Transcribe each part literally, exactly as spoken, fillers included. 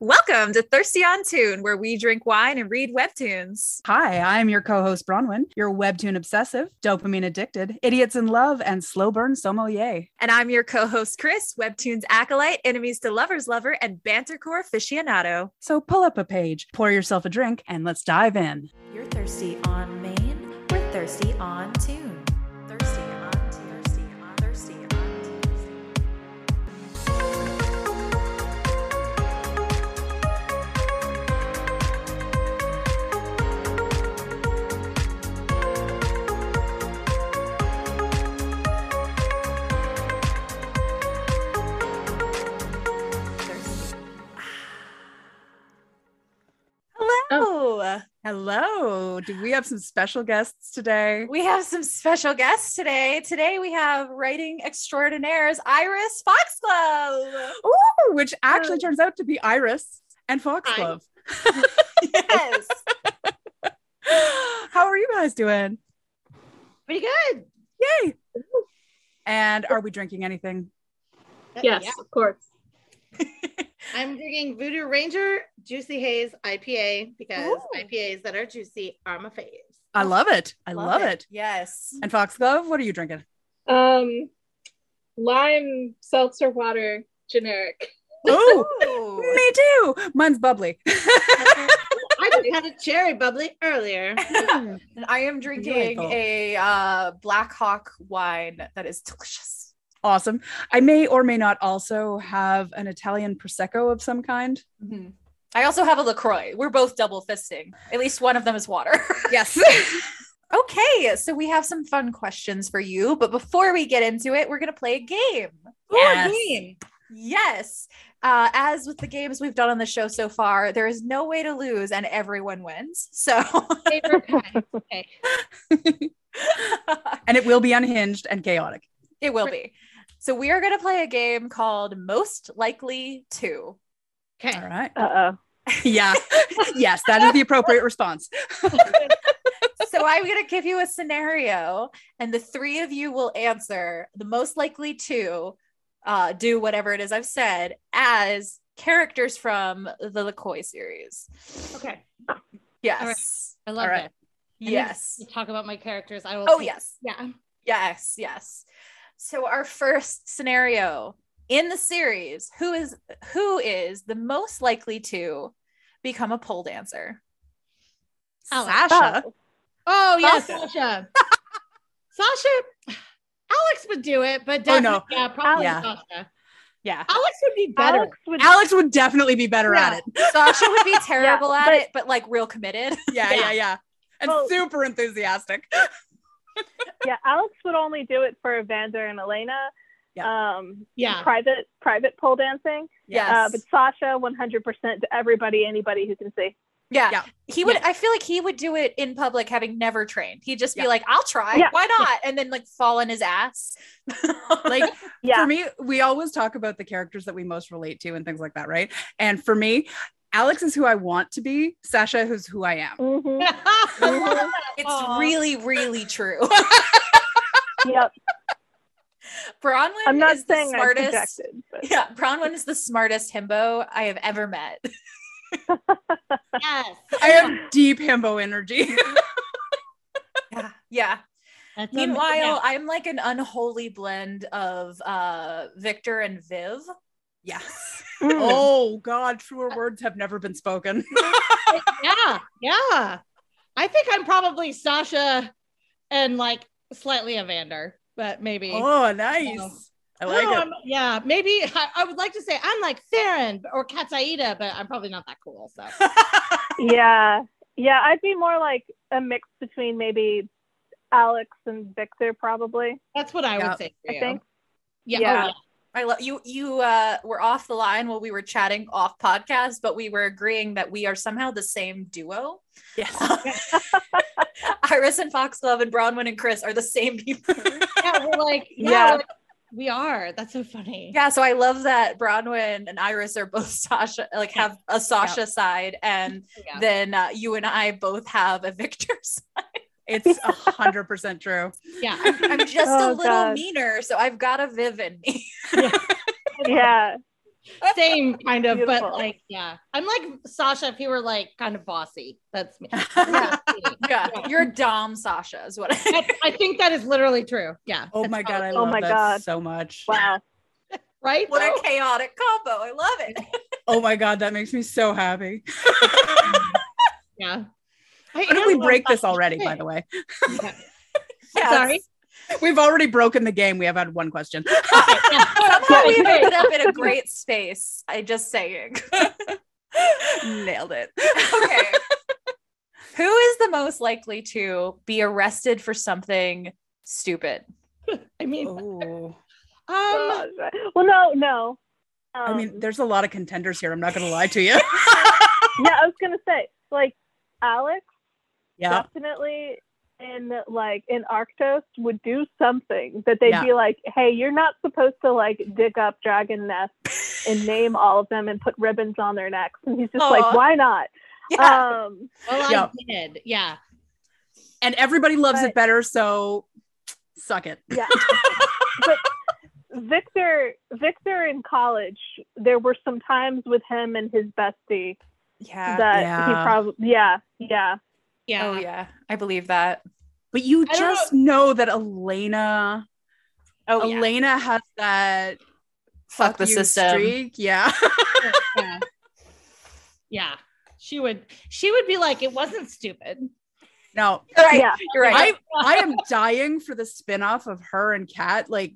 Welcome to Thirsty on Toon, where we drink wine and read webtoons. Hi, I'm your co-host Bronwyn, your webtoon obsessive, dopamine addicted, idiots in love, and slow burn sommelier. And I'm your co-host Chris, webtoons acolyte, enemies to lovers lover, and bantercore aficionado. So pull up a page, pour yourself a drink, and let's dive in. You're thirsty on Maine, we're thirsty on Toon. Thirsty on Toon, thirsty on Thirsty on Hello. Hello. Do we have some special guests today? We have some special guests today. Today we have writing extraordinaires Iris Foxglove. Ooh, which actually oh. turns out to be Iris and Foxglove. Yes. How are you guys doing? Pretty good. Yay. And are we drinking anything? Yes, yeah. Of course. I'm drinking Voodoo Ranger Juicy Haze I P A because Ooh. I P As that are juicy are my faves. I love it. I love, love it. it. Yes. And Foxglove, what are you drinking? Um, lime seltzer water, generic. Oh, me too. Mine's bubbly. I had a cherry bubbly earlier. And I am drinking Beautiful. a uh, Black Hawk wine that is delicious. Awesome. I may or may not also have an Italian Prosecco of some kind. Mm-hmm. I also have a LaCroix. We're both double fisting. At least one of them is water. Yes. Okay. So we have some fun questions for you, but before we get into it, we're going to play a game. Yes. Oh, a game. Yes. Uh, as with the games we've done on the show so far, there is no way to lose and everyone wins. So okay. And it will be unhinged and chaotic. It will be. So we are going to play a game called Most Likely To. Okay. All right. Uh-oh. Yeah. Yes, that is the appropriate response. So I'm going to give you a scenario and the three of you will answer the most likely to uh, do whatever it is I've said as characters from the LaCoy series. Okay. Yes. Right. I love All right. it. And yes. You talk about my characters. I will. Oh, yes. It. Yeah. Yes. Yes. So our first scenario in the series, who is who is the most likely to become a pole dancer? Alex. Sasha. Oh, yes, Sasha. Sasha. Sasha. Alex would do it, but definitely, oh, no. yeah, probably yeah. Sasha. Yeah. Alex would be better. Alex would, Alex would definitely be better yeah. at it. Sasha would be terrible yeah, at but, it, but like real committed. Yeah, yeah, yeah. yeah. And well, super enthusiastic. Yeah, Alex would only do it for Evander and Elena. Yeah. Um, yeah. Private, private pole dancing. Yeah. Uh, but Sasha, one hundred percent to everybody, anybody who can see. Yeah. yeah. He would, yeah. I feel like he would do it in public having never trained. He'd just yeah. be like, I'll try. Yeah. Why not? Yeah. And then like fall on his ass. Like yeah. for me, we always talk about the characters that we most relate to and things like that. Right. And for me, Alex is who I want to be. Sasha, who's who I am. Mm-hmm. Mm-hmm. It's Aww. really, really true. Yep. Bronwyn I'm not is the smartest. But... Yeah, Bronwyn is the smartest himbo I have ever met. Yes, I have deep himbo energy. Yeah, yeah. That's Meanwhile, yeah. I'm like an unholy blend of uh, Victor and Viv. Yes. Mm. Oh God, truer words have never been spoken. Yeah, yeah. I think I'm probably Sasha and like slightly Evander, but maybe. Oh, nice. So. I like oh, it. I'm, yeah, maybe I, I would like to say I'm like Farron or Katoikos, but I'm probably not that cool. So. Yeah, yeah. I'd be more like a mix between maybe Alex and Victor, probably. That's what I yeah. would say. For you. I think. Yeah. yeah. Oh, yeah. I love you. You uh, were off the line while we were chatting off podcast, but we were agreeing that we are somehow the same duo. Yes. Iris and Foxglove and Bronwyn and Chris are the same people. Yeah, we're like, yeah, yeah. We're like, we are. That's so funny. Yeah. So I love that Bronwyn and Iris are both Sasha, like have a Sasha yeah. side, and yeah. then uh, you and I both have a Victor side. It's a hundred percent true. Yeah. I'm, I'm just oh, a little God. meaner. So I've got a Viv in me. Yeah. yeah. Same kind of, beautiful. But like, yeah. I'm like Sasha if he were like kind of bossy. That's me. Yeah. Yeah. Yeah. You're Dom Sasha is what I, I think that is literally true. Yeah. Oh my God. I love oh my that God. so much. Wow. Right? What though? A chaotic combo. I love it. Oh my God. That makes me so happy. Yeah. Why don't we break this already, by the way? Yeah. Yes. Sorry. We've already broken the game. We have had one question. Okay, yeah. Somehow we've ended up in a great space. I just saying. Nailed it. Okay. Who is the most likely to be arrested for something stupid? I mean, um, well, no, no. Um, I mean, there's a lot of contenders here. I'm not going to lie to you. Yeah, I was going to say, like, Alex, yeah, definitely. In like in Arctos would do something that they'd yeah. be like, hey, you're not supposed to like dig up dragon nests and name all of them and put ribbons on their necks, and he's just Aww. like, why not? Yeah. Um well, yeah. I did, yeah, and everybody loves but, it better, so suck it. Yeah. But Victor Victor in college, there were some times with him and his bestie yeah that yeah. he probably yeah yeah Yeah. Oh yeah, I believe that. But you I just know. know that Elena, oh, Elena yeah. has that fuck, fuck the system streak. Yeah. Yeah, yeah. She would. She would be like, it wasn't stupid. No, you're right. Yeah. You're right. I, I am dying for the spinoff of her and Kat, like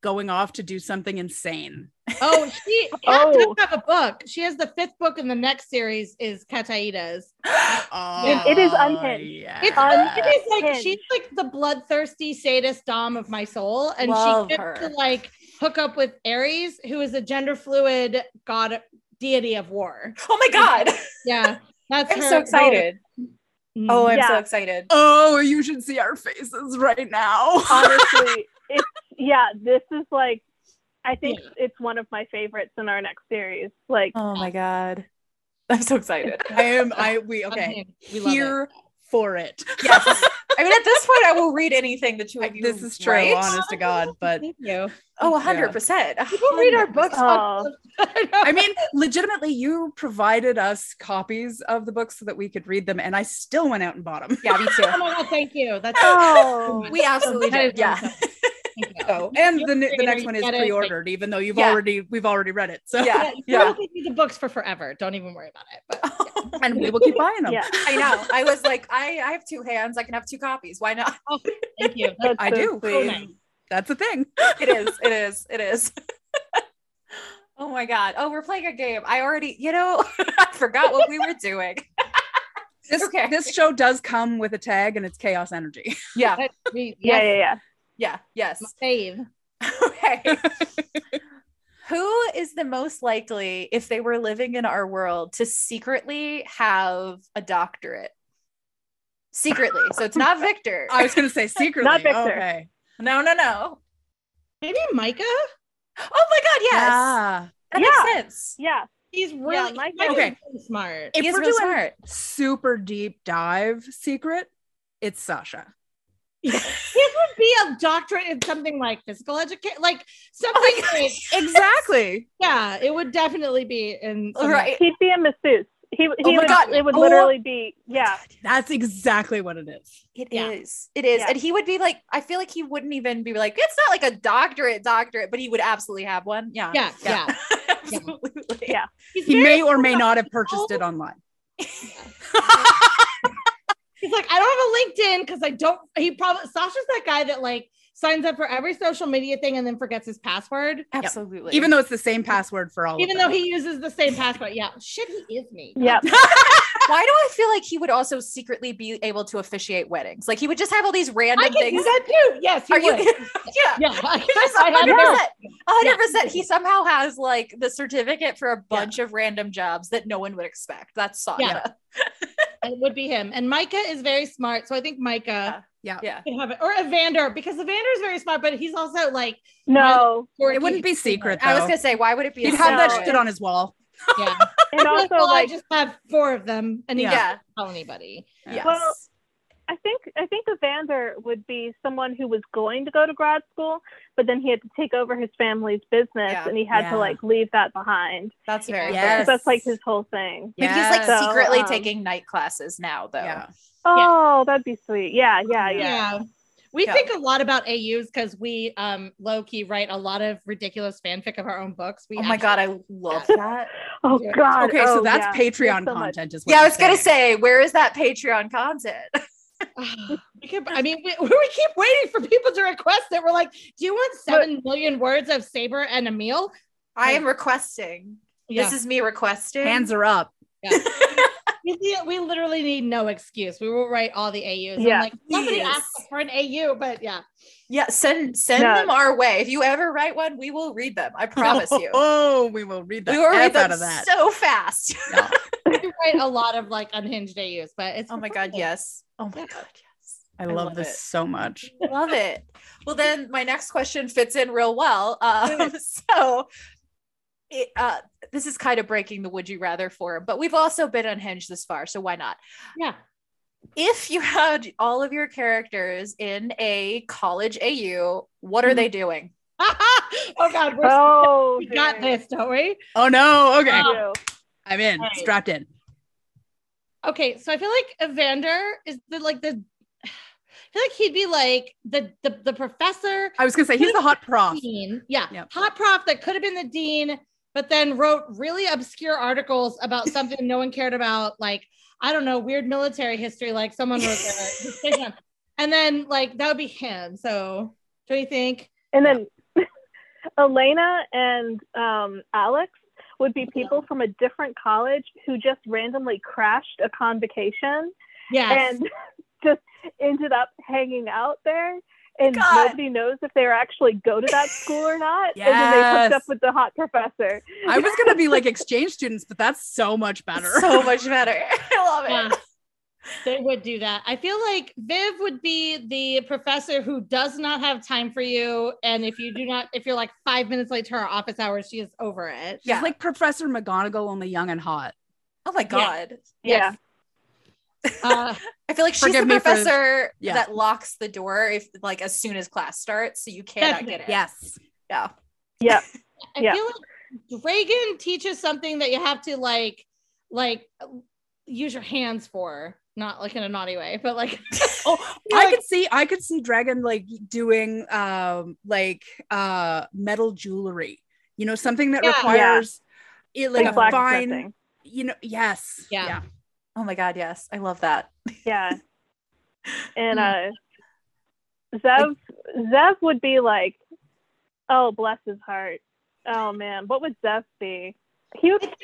going off to do something insane. Oh, she oh. does have a book. She has the fifth book in the next series is Kataida's. Oh, it is unhinged. Yeah. It's un- it is like Hinged. She's like the bloodthirsty sadist dom of my soul, and Love she gets her. to like hook up with Ares, who is a gender fluid god deity of war. Oh my God! Yeah, that's. I'm her so excited. Goal. Oh, I'm yeah. so excited. Oh, you should see our faces right now. Honestly, it's yeah. This is like. I think yeah. it's one of my favorites in our next series. Like, oh my God, I'm so excited. I am. I we okay. We love here it. for it. Yes. I mean, at this point, I will read anything that you. Like, this is true, right? Honest to God. But thank you. Oh, a hundred percent. People read our books. Oh. I mean, legitimately, you provided us copies of the books so that we could read them, and I still went out and bought them. Yeah, me too. Oh my God, thank you. That's oh, we absolutely did. Yeah. So, and the, the next one is pre-ordered, even though you've yeah. already we've already read it. So yeah, yeah. We'll give you the books for forever. Don't even worry about it. But, yeah. And we will keep buying them. Yeah. I know. I was like, I, I have two hands. I can have two copies. Why not? Oh, thank you. That's I so do. So nice. That's a thing. It is. It is. It is. Oh my God. Oh, we're playing a game. I already, you know, I forgot what we were doing. This okay. this show does come with a tag, and it's chaos energy. Yeah. Yeah. Yeah. Yeah. yeah. Yeah, yes. Save. Okay. Who is the most likely, if they were living in our world, to secretly have a doctorate? Secretly. So it's not Victor. I was going to say secretly. Not Victor. Okay. No, no, no. Maybe Micah? Oh my God, yes. Yeah. That yeah. makes sense. Yeah. He's really yeah, Micah okay. is really smart. If He's we're doing smart. super deep dive secret, it's Sasha. His would be a doctorate in something like physical education, like something oh like exactly. Yeah, it would definitely be in right. He'd be a masseuse. He, he oh would. God. It would oh. literally be. Yeah, that's exactly what it is. It yeah. is. It is, yeah. And he would be like. I feel like he wouldn't even be like. It's not like a doctorate, doctorate, but he would absolutely have one. Yeah. Yeah. Yeah. yeah. Absolutely. Yeah. He's he may or may not have purchased it online. Yeah. He's like, I don't have a LinkedIn because I don't, he probably, Sasha's that guy that like signs up for every social media thing and then forgets his password. Absolutely. Yep. Even though it's the same password for all Even of them. Even though he uses the same password. Yeah. Shit, he is me. Yeah. Why do I feel like he would also secretly be able to officiate weddings? Like he would just have all these random I can things. do that too. Yes, he Are would. You, yeah. Yeah. one hundred percent. one hundred percent. He somehow has like the certificate for a bunch yeah. of random jobs that no one would expect. That's Sasha. Yeah. It would be him, and Micah is very smart, so I think Micah, yeah, yeah, could have it. Or Evander, because Evander is very smart, but he's also like, no, it wouldn't be secret. Though. I was gonna say, why would it be? He'd have that shit on his wall. Yeah, and also like, well, I just have four of them, and he yeah. doesn't tell anybody. Yes. Well, I think I think Evander would be someone who was going to go to grad school, but then he had to take over his family's business, yeah. and he had yeah. to like leave that behind. That's very yes. That's like his whole thing. Yes. Maybe he's like so, secretly um, taking night classes now, though. Yeah. Oh, yeah. That'd be sweet. Yeah, yeah, yeah. yeah. We yeah. think a lot about A Us because we um, low-key write a lot of ridiculous fanfic of our own books. We oh my God, I love that. oh yeah. God. Okay, oh, so that's yeah. Patreon so content much. Is what Yeah, I was going to say, where is that Patreon content? we keep, I mean, we, we keep waiting for people to request it. We're like, do you want seven but, million words of Saber and Emil? I am requesting. Yeah. This is me requesting. Hands are up. Yeah. We, we literally need no excuse. We will write all the A Us. Yeah. I'm like, somebody asked for an A U, but yeah. Yeah, send send no. them our way. If you ever write one, we will read them. I promise oh, you. Oh, we will read them. We will read them out of that. So fast. Yeah. We write a lot of like unhinged A Us, but it's- Oh my God, yes. Oh my God, yes. I, I love, love this it. so much. Love it. Well, then my next question fits in real well. Um, so- It, uh, this is kind of breaking the would you rather form, but we've also been unhinged this far, so why not? Yeah. If you had all of your characters in a college A U, what are mm-hmm. they doing? oh God, we're oh, we got this, don't we? Oh no, okay. Oh. I'm in, right. strapped in. Okay, so I feel like Evander is the like the. I feel like he'd be like the the, the professor. I was gonna say he's the hot prof. Dean. Yeah, yep. hot prof that could have been the dean, but then wrote really obscure articles about something no one cared about, like I don't know, weird military history. Like someone wrote there, and then like that would be him. So, do you think? And then yeah. Elena and um, Alex would be people yeah. from a different college who just randomly crashed a convocation. Yes. And just ended up hanging out there and God. nobody knows if they were actually go to that school or not. yes. And then they hooked up with the hot professor. I was going to be like exchange students, but that's so much better. So much better. I love it. Yeah. They would do that. I feel like Viv would be the professor who does not have time for you. And if you do not, if you're like five minutes late to her office hours, she is over it. She's yeah. like Professor McGonagall, only young and hot. Oh my God. Yeah. Yes. yeah. Uh, I feel like she's the professor for, yeah. that locks the door if like as soon as class starts, so you cannot Definitely. get in. Yes. Yeah. Yeah. I yeah. feel like Dragon teaches something that you have to like, like use your hands for, not like in a naughty way, but like. oh, I like, could see, I could see Dragon like doing um like uh metal jewelry, you know, something that yeah, requires yeah. it like, like a fine, dressing. you know. Yes. Yeah. yeah. Oh my God, yes. I love that. Yeah. And uh, Zev, Zev would be like, oh, bless his heart. Oh man, what would Zev be? He would, he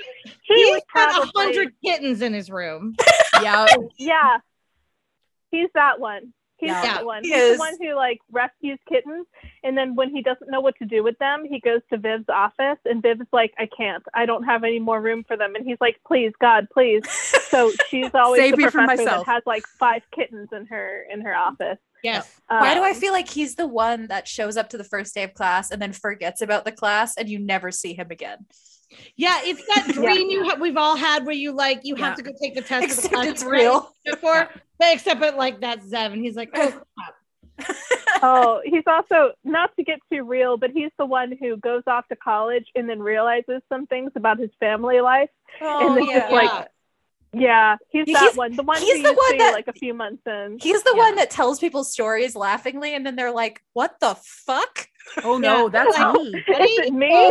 He's would probably... got a hundred kittens in his room. yeah. Yeah. He's that one. He's yeah. that one. He He's is. the one who like rescues kittens. And then when he doesn't know what to do with them, he goes to Viv's office and Viv's like, I can't, I don't have any more room for them. And he's like, please, God, please. So she's always Save the me professor that has like five kittens in her, in her office. Yes. Um, Why do I feel like he's the one that shows up to the first day of class and then forgets about the class and you never see him again? Yeah, it's that dream yeah. you ha- we've all had where you like you yeah. have to go take the test. Except the it's real. Before, yeah. but except but like that's Zev, and he's like, oh. Stop. oh, he's also not to get too real, but he's the one who goes off to college and then realizes some things about his family life, oh, and then yeah. just like. Yeah, he's that he's, one. The one he's the one that, like a few months in. He's the yeah. one that tells people stories laughingly, and then they're like, "What the fuck?" Oh no, yeah. that's oh, me. Is it me?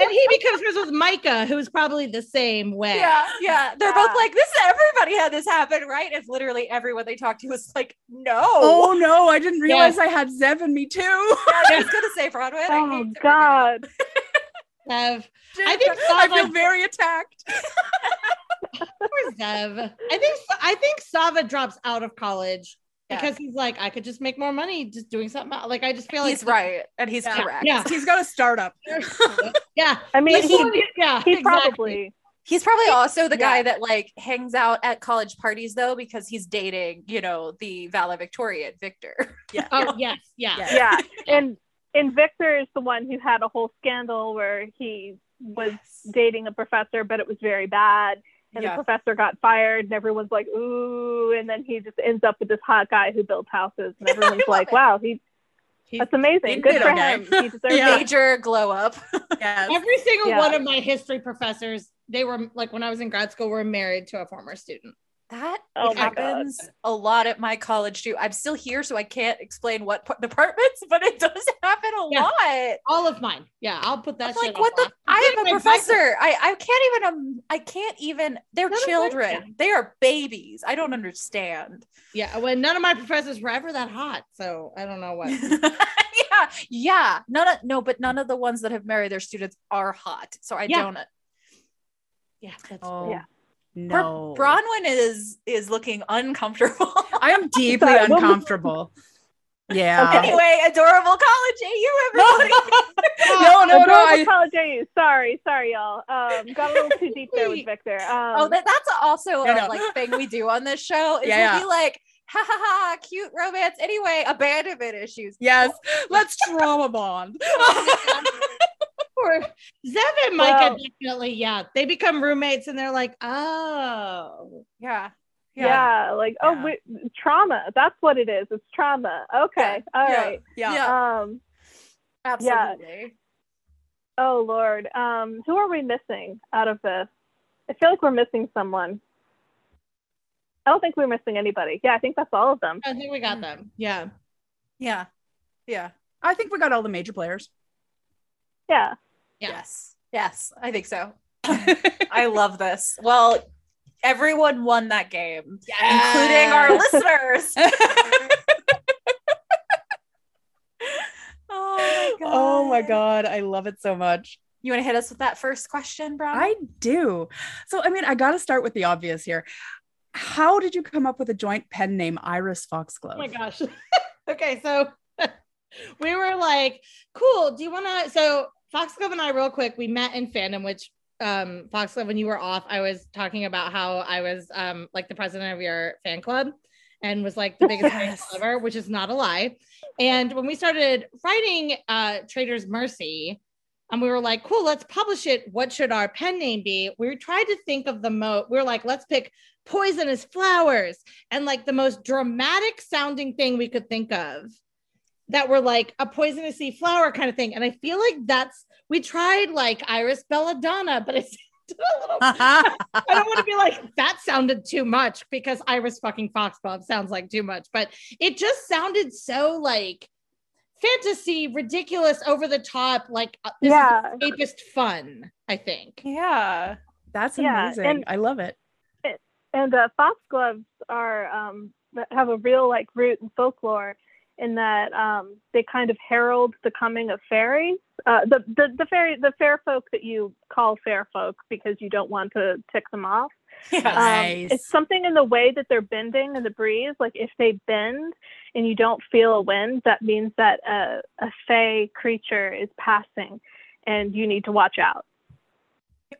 And he becomes friends with Micah, who's probably the same way. Yeah, yeah. They're yeah. both like, "This is everybody had this happen, right?" If literally everyone they talked to was like, "No, oh no, I didn't realize yes. I had Zev in me too." yeah, I was gonna say Bronwyn. Oh God. Zev. I think Sava, I feel very attacked. Poor Zev. I think I think Sava drops out of college yeah. because he's like, I could just make more money just doing something else. Like I just feel like he's right and he's yeah. correct. Yeah. He's got a startup. yeah. I mean he's he, he, yeah, he exactly. probably he's probably also the yeah. guy that like hangs out at college parties though, because he's dating, you know, the valedictorian Victor. Yeah. Oh yes, yeah. Yeah. yeah. And And Victor is the one who had a whole scandal where he was yes. dating a professor, but it was very bad. and yeah. the professor got fired, and everyone's like, ooh, and then he just ends up with this hot guy who builds houses, and everyone's like, wow, he, he that's amazing, good for him. He deserves yeah. a major glow up. Yes. Every single yeah. one of my history professors, they were, like, when I was in grad school, were married to a former student. That oh happens God. a lot at my college too. I'm still here, so I can't explain what p- departments, but it does happen a yeah. lot. All of mine. Yeah, I'll put that. I'm shit like, what the? I am a professor. I, I can't even. Um, I can't even. They're none children. They are babies. I don't understand. Yeah, well, none of my professors were ever that hot, so I don't know what. yeah, yeah. None of, no, but none of the ones that have married their students are hot, so I yeah. don't. Yeah. That's oh. Yeah. No, Bronwyn is is looking uncomfortable. I am deeply Sorry, uncomfortable. Yeah. Okay. Anyway, adorable college A U, everybody. no, no, no. Adorable no, I... college A U. Sorry, sorry, y'all. Um, got a little too deep there with Victor. Um, oh, that, that's also yeah, a no. like thing we do on this show. Is yeah, we'll yeah. be like, ha ha ha, cute romance. Anyway, abandonment issues. Yes, let's trauma bond. Or Zev and Micah, well, definitely, yeah. They become roommates, and they're like, oh, yeah, yeah, yeah like, yeah. oh, wait, trauma. That's what it is. It's trauma. Okay, yeah. all yeah. right, yeah. yeah, um, absolutely. Yeah. Oh Lord, um, who are we missing out of this? I feel like we're missing someone. I don't think we're missing anybody. Yeah, I think that's all of them. I think we got them. Yeah, yeah, yeah. I think we got all the major players. Yeah. Yeah. Yes. Yes. I think so. I love this. Well, everyone won that game, yes. including our listeners. Oh my God. Oh my God. I love it so much. You want to hit us with that first question, Bron? I do. So, I mean, I got to start with the obvious here. How did you come up with a joint pen name, Iris Foxglove? Oh my gosh. Okay. So we were like, cool. Do you want to, so Foxglove and I, real quick, we met in fandom, which um, Foxglove, when you were off, I was talking about how I was um, like the president of your fan club and was like the biggest fan club ever, which is not a lie. And when we started writing uh, Traitor's Mercy, and we were like, cool, let's publish it. What should our pen name be? We tried to think of the mo. We we're like, let's pick poisonous flowers and like the most dramatic sounding thing we could think of. That were like a poisonousy flower kind of thing. And I feel like that's, we tried like Iris Belladonna, but it's a little, I don't want to be like, that sounded too much because Iris fucking Foxglove sounds like too much, but it just sounded so like fantasy, ridiculous, over the top, like this yeah. is the deepest fun, I think. Yeah, that's amazing. Yeah, and, I love it. it and uh, Foxgloves are, um, have a real like root in folklore, in that um, they kind of herald the coming of fairies, uh, the, the the fairy the fair folk that you call fair folk because you don't want to tick them off. Yes. Um, nice. It's something in the way that they're bending in the breeze. Like if they bend and you don't feel a wind, that means that a, a fae creature is passing, and you need to watch out.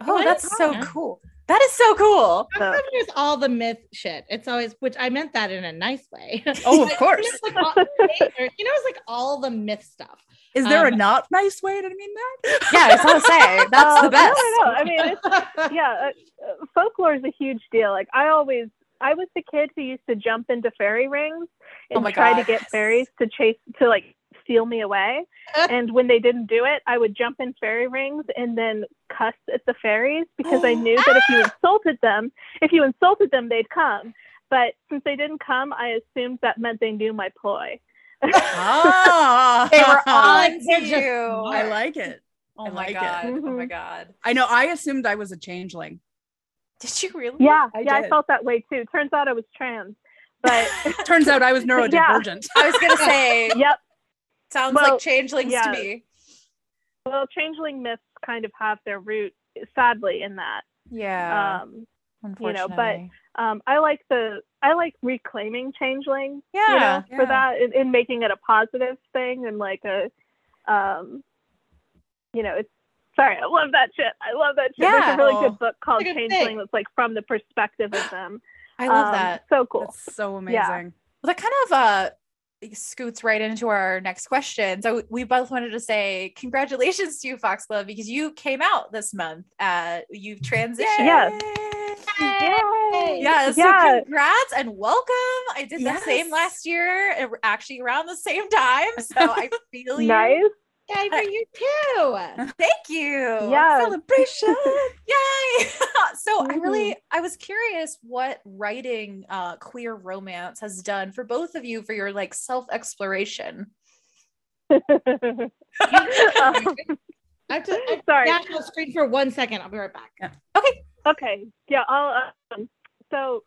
Oh, oh that's so yeah. cool. That is so cool. So. There's all the myth shit. It's always, which I meant that in a nice way. Oh, of course. It's like all, you know, it's like all the myth stuff. Is there um, a not nice way to mean that? Yeah, it's all say. That's uh, the best. No, no. I mean, it's, yeah, uh, folklore is a huge deal. Like I always, I was the kid who used to jump into fairy rings and oh try God. to get fairies to chase, to like steal me away. And when they didn't do it, I would jump in fairy rings and then cuss at the fairies because I knew that if you insulted them, if you insulted them, they'd come. But since they didn't come, I assumed that meant they knew my ploy. Oh, they were on to you. I like it. Oh I my like God. It. Mm-hmm. Oh my God. I know. I assumed I was a changeling. Did you really? Yeah. I yeah. Did. I felt that way too. Turns out I was trans, but turns out I was neurodivergent. Yeah. I was going to say, yep. Sounds well, like changelings yeah. to me. Well, changeling myths kind of have their root, sadly, in that. Yeah, um, unfortunately. You know, but um, I like the I like reclaiming changeling. Yeah, you know, yeah. for that, in, in making it a positive thing and like a, um, you know, it's sorry. I love that shit. I love that shit. Yeah. There's a really good book called like Changeling that's like from the perspective of them. I love um, that. So cool. That's so amazing. Yeah. Well, that kind of uh. scoots right into our next question. So we both wanted to say congratulations to you, Foxglove, because you came out this month. Uh, you've transitioned. Yes. Yay! Yeah, so yeah. Congrats and welcome. I did the yes. same last year, actually around the same time. So I feel you. Nice. Yay for you too. Thank you. Yeah. Celebration. Yay. So mm-hmm. I really, I was curious what writing uh, queer romance has done for both of you for your like self-exploration. um, I'm just, I'm sorry. National screen for one second. I'll be right back. Yeah. Okay. Okay. Yeah. I'll, um, so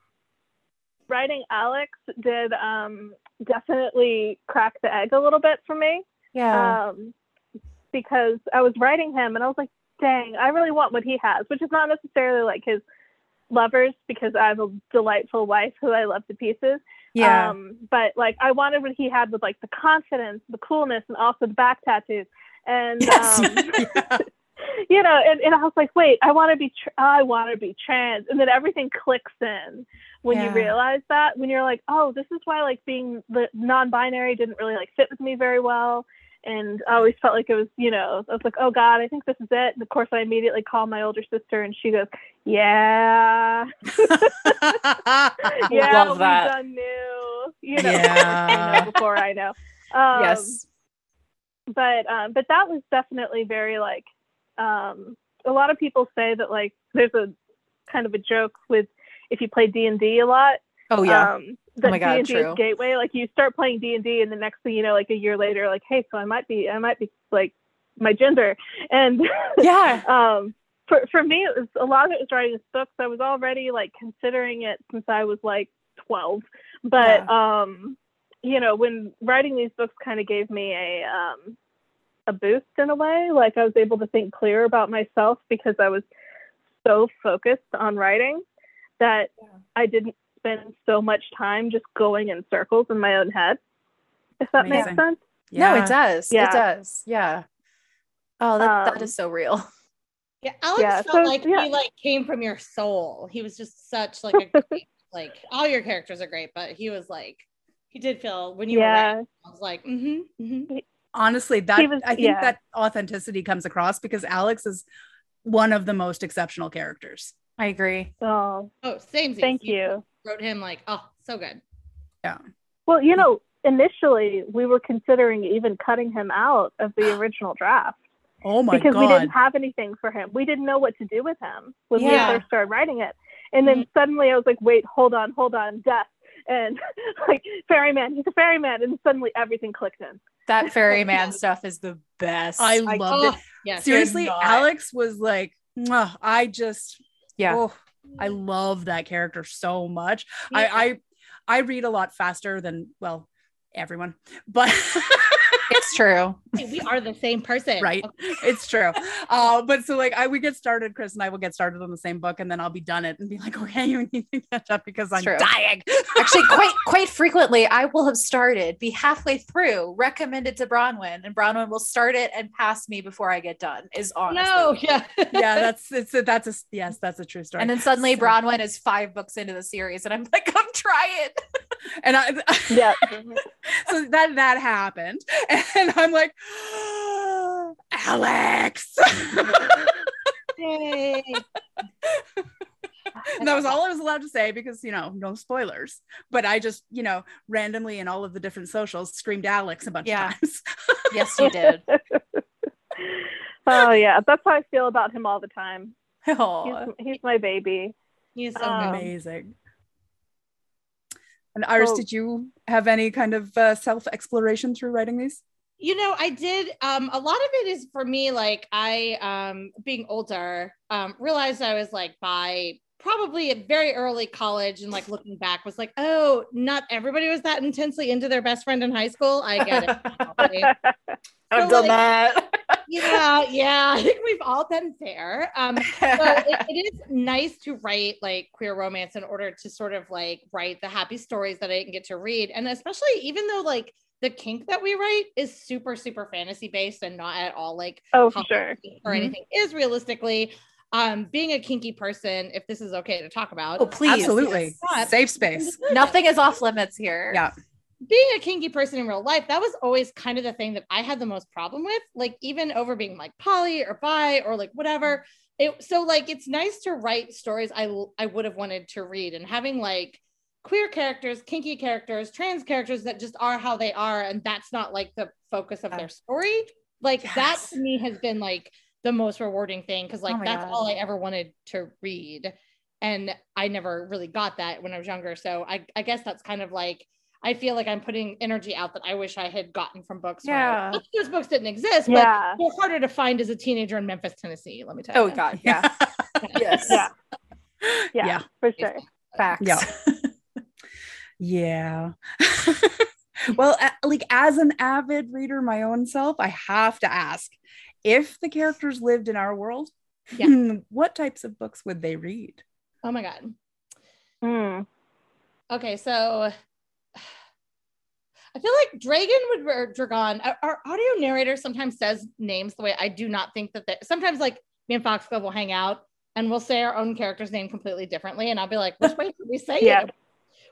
writing Alex did um, definitely crack the egg a little bit for me. Yeah. Um, because I was writing him and I was like, dang, I really want what he has, which is not necessarily like his lovers because I have a delightful wife who I love to pieces. Yeah. Um, but like I wanted what he had with like the confidence, the coolness, and also the back tattoos. And yes. um, yeah. you know, and, and I was like, wait, I want to be, tra- I want to be trans. And then everything clicks in when yeah. you realize that, when you're like, oh, this is why like being the non-binary didn't really like fit with me very well. And I always felt like it was, you know, I was like, oh God, I think this is it. And of course I immediately call my older sister and she goes, yeah, yeah, love that. We done knew, you know, yeah. you know, before I know. Um, yes. But, um, but that was definitely very like, um, a lot of people say that like, there's a kind of a joke with, if you play D and D a lot, oh yeah. Um, the oh my God, D and D true. Is gateway. Like you start playing D and D and the next thing you know, like a year later, like, hey, so I might be, I might be like my gender. And yeah, um, for, for me, it was a lot of it was writing this book. So I was already like considering it since I was like twelve, but, yeah. um, you know, when writing these books kind of gave me a, um, a boost in a way, like I was able to think clearer about myself because I was so focused on writing that yeah. I didn't spend so much time just going in circles in my own head, if that Amazing. Makes sense. Yeah. No, it does. Yeah. It does. Yeah. Oh, that, um, that is so real. Yeah. Alex yeah, felt so, like yeah. he like came from your soul. He was just such like a great, like all your characters are great, but he was like, he did feel when you yeah. were writing, I was like, mm-hmm, mm-hmm. Honestly, that was, I think yeah. that authenticity comes across because Alex is one of the most exceptional characters. I agree. Oh, oh same thing. Thank you. you. Wrote him like, oh, so good. Yeah. Well, you know, initially we were considering even cutting him out of the original draft. Oh my because God. Because we didn't have anything for him. We didn't know what to do with him when yeah. we first started writing it. And then mm-hmm. suddenly I was like, wait, hold on, hold on, death. And like ferryman, he's a ferryman, and suddenly everything clicked in. That ferryman stuff is the best. I loved I, it. Oh, yes, seriously, Alex was like, I just, yeah, oh, I love that character so much. Yeah. I, I, I read a lot faster than well everyone, but. It's true. We are the same person. Right. Okay. It's true. Uh, but so like I would get started, Chris and I will get started on the same book and then I'll be done it and be like, okay, you need to catch up because I'm true. dying. Actually, quite quite frequently, I will have started, be halfway through, recommend it to Bronwyn, and Bronwyn will start it and pass me before I get done is honestly. No, yeah. yeah, that's it's a, that's a yes, that's a true story. And then suddenly so. Bronwyn is five books into the series and I'm like, come try it. And I yeah. so that that happened. And And I'm like, oh, Alex. Yay. And that was all I was allowed to say because, you know, no spoilers. But I just, you know, randomly in all of the different socials screamed Alex a bunch yeah. of times. Yes, you did. Oh, yeah. That's how I feel about him all the time. He's, he's my baby. He's so um, amazing. And Iris, so, did you have any kind of uh, self-exploration through writing these? You know, I did. Um, a lot of it is for me, like I, um, being older, um, realized I was like by probably at very early college and like looking back was like, oh, not everybody was that intensely into their best friend in high school. I get it. I've so, done like, that. Yeah, yeah. I think we've all been there. Um, so it, it is nice to write like queer romance in order to sort of like write the happy stories that I didn't get to read. And especially even though like the kink that we write is super, super fantasy based and not at all like oh, for sure. or anything mm-hmm. is realistically um, being a kinky person, if this is okay to talk about. Oh, please. Absolutely. Not, safe space. Nothing is off limits here. Yeah. Being a kinky person in real life, that was always kind of the thing that I had the most problem with. Like even over being like poly or bi or like whatever, it, so like, it's nice to write stories I, I would have wanted to read, and having like queer characters, kinky characters, trans characters that just are how they are, and that's not like the focus of their story. Like yes. that to me has been like the most rewarding thing, because like oh that's God. all I ever wanted to read, and I never really got that when I was younger. So I, I guess that's kind of like, I feel like I'm putting energy out that I wish I had gotten from books. Yeah. Like, those books didn't exist, but yeah. they're harder to find as a teenager in Memphis, Tennessee. Let me tell you. Oh God. Yeah. yes. Yeah. yeah. Yeah. For sure. Facts. Yeah. yeah. Well, like as an avid reader, my own self, I have to ask, if the characters lived in our world, yeah. what types of books would they read? Oh my God. Mm. Okay. So I feel like Dragon would, or Dragon, our audio narrator sometimes says names the way I do not think that they, sometimes like me and Foxglove will hang out and we'll say our own character's name completely differently. And I'll be like, which way did we say yeah. it?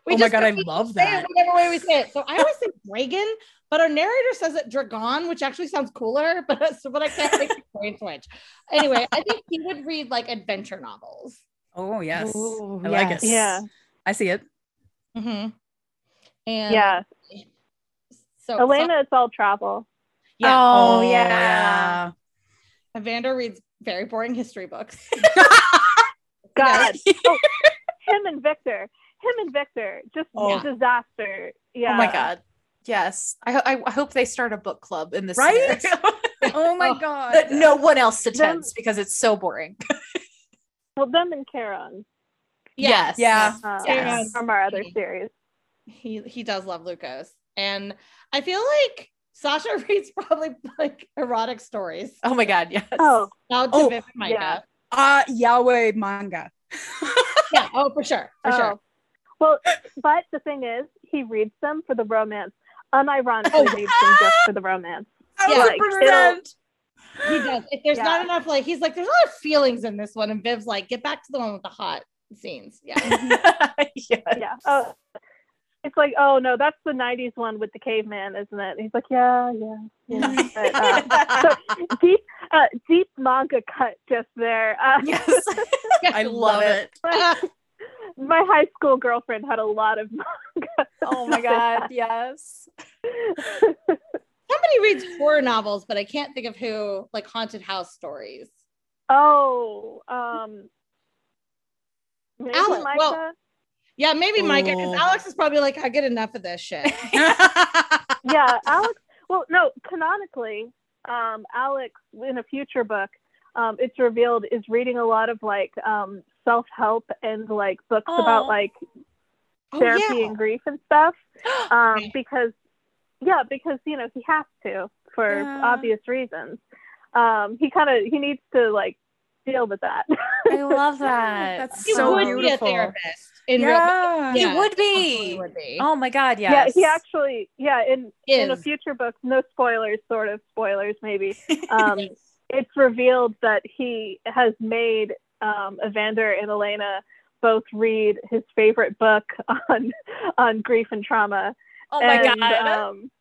We oh just my God, I love that. Whatever way we say it. So I always say Dragon, but our narrator says it Dragon, which actually sounds cooler, but, so, but I can't make the brain switch. Anyway, I think he would read like adventure novels. Oh, yes. Ooh, I yes. like it. Yeah. I see it. Mm-hmm. And yeah. So, Elena, so, it's all travel. Yeah. Oh, yeah. yeah. Evander reads very boring history books. God. oh, him and Victor. Him and Victor. Just oh. disaster. Yeah. Oh, my God. Yes. I, I, I hope they start a book club in this. Right? oh, my oh. God. That no one else attends them, because it's so boring. well, them and Caron. Yes. Yes. Yeah. Uh, yes. From our other series. He, he does love Lucas. And I feel like Sasha reads probably like erotic stories. Oh my God, yes. Oh, to oh Viv and Micah. Yeah. Uh, Yahweh manga. yeah, oh, for sure, for oh. sure. Well, but the thing is, he reads them for the romance. Unironically oh. reads them just for the romance. Yeah, like, he does. If there's yeah. not enough, like, he's like, there's a lot of feelings in this one. And Viv's like, get back to the one with the hot scenes. Yeah. yes. Yeah. Oh. It's like, oh no, that's the nineties one with the caveman, isn't it? And he's like, yeah, yeah, yeah. But, uh, so deep, uh, deep manga cut just there. Uh, yes, I love it. My, my high school girlfriend had a lot of manga. Oh my God, yes. Somebody reads horror novels, but I can't think of who. Like haunted house stories. Oh, um, maybe Alex. Micah? Well, yeah, maybe Micah, because Alex is probably like, I get enough of this shit. yeah, Alex, well, no, canonically, um, Alex, in a future book, um, it's revealed, is reading a lot of, like, um, self-help and, like, books Aww. about, like, therapy oh, yeah. and grief and stuff. Um, because, yeah, because, you know, he has to, for yeah. obvious reasons. Um, he kind of, he needs to, like, deal with that. I love that. That's he so would beautiful. Be a therapist. In yeah. real yeah, he would be. would be. Oh my God, yes. Yeah, he actually, yeah, in is. in a future book, no spoilers, sort of spoilers maybe. Um, it's revealed that he has made um, Evander and Elena both read his favorite book on on grief and trauma. Oh my and, God. Um,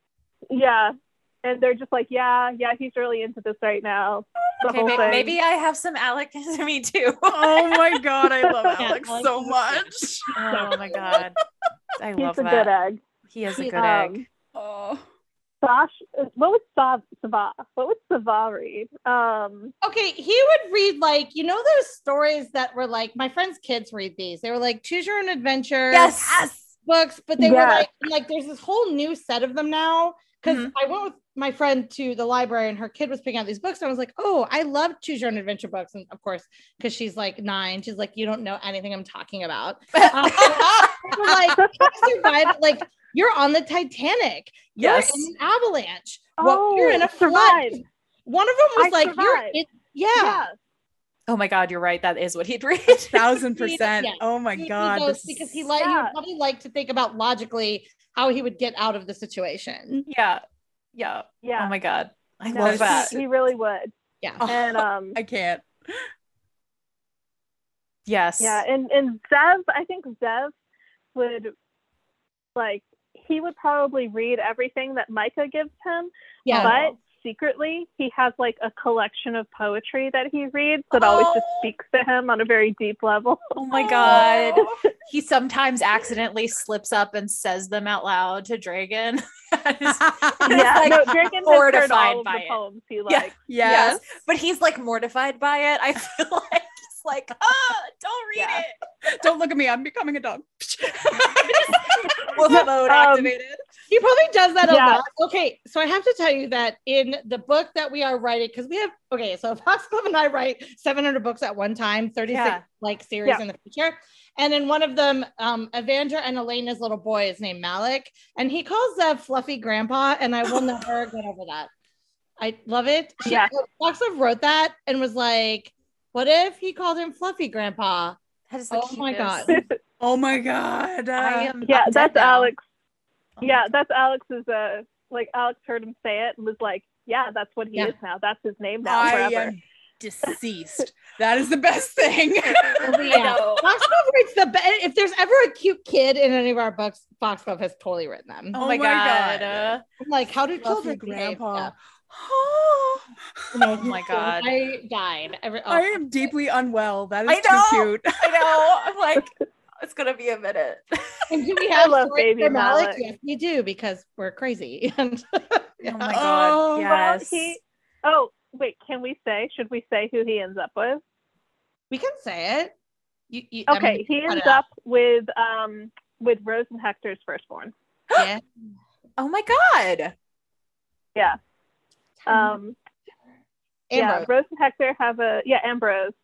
yeah, and they're just like, yeah, yeah, he's really into this right now. Okay, maybe, maybe I have some Alex in me too. Oh my God, I love Alex yeah, so much. Oh my God, I love that. He's a good egg. He is he, a good um, egg. Oh, Sasha, what would Sava? Sava what would Sava read? Um, okay, he would read like you know those stories that were like my friend's kids read these. They were like choose your own adventure yes, yes. books, but they yes. were like like there's this whole new set of them now. Because mm-hmm. I went with my friend to the library and her kid was picking out these books. And I was like, oh, I love choose your own adventure books. And of course, because she's like nine, she's like, you don't know anything I'm talking about. Um, we're like, survive, like, you're on the Titanic. Yes. You're in an avalanche. Oh, well, you're in a flood. Survived. One of them was I like, survived. you're in, yeah. yeah. Oh my God, you're right. That is what he'd read. A thousand percent. Yeah. Oh my he, God. He goes, because he, li- yeah. he would probably like to think about logically how he would get out of the situation. Yeah. Yeah. Yeah. Oh my God. I no, love that. He, he really would. Yeah. And um I can't. Yes. Yeah. And and Zev, I think Zev would like he would probably read everything that Micah gives him. Yeah. But secretly, he has like a collection of poetry that he reads that oh. always just speaks to him on a very deep level. Oh my God. He sometimes accidentally slips up and says them out loud to Dragon. he's, yeah, he's, no, like, Dragon mortified all by the it. Poems he likes. Yeah. Yes. yes, but he's like mortified by it. I feel like he's like, oh, don't read yeah. it. Don't look at me. I'm becoming a dog. Wolf mode activated. Um, he probably does that yeah. a lot. Okay, so I have to tell you that in the book that we are writing, because we have, okay, so Foxglove and I write seven hundred books at one time, thirty-six yeah. like series yeah. in the future. And in one of them, um, Evander and Elena's little boy is named Malik, and he calls Zev Fluffy Grandpa, and I will never get over that. I love it. She, yeah. Foxglove wrote that and was like, what if he called him Fluffy Grandpa? That is the oh my God. Oh my God. Uh, I am yeah, that's now. Alex. Yeah, that's Alex's, uh, like, Alex heard him say it and was like, yeah, that's what he yeah. is now. That's his name now I forever. Am deceased. That is the best thing. Yeah. Foxglove reads the best. If there's ever a cute kid in any of our books, Foxglove has totally written them. Oh, oh my God. God. Uh, like, how did children grandpa? Oh. Oh my God. I died. Every, oh. I am deeply unwell. That is too cute. I know. I'm like... It's gonna be a minute. And do we have love baby Malik? Yes, we do, because we're crazy. And yeah. Oh my God! Oh, yes. Well, he, oh wait, can we say? Should we say who he ends up with? We can say it. You, you, okay, I mean, he ends up with um with Rose and Hector's firstborn. Yeah. Oh my God. Yeah. Um. Ambrose. Yeah. Rose and Hector have a yeah. Ambrose.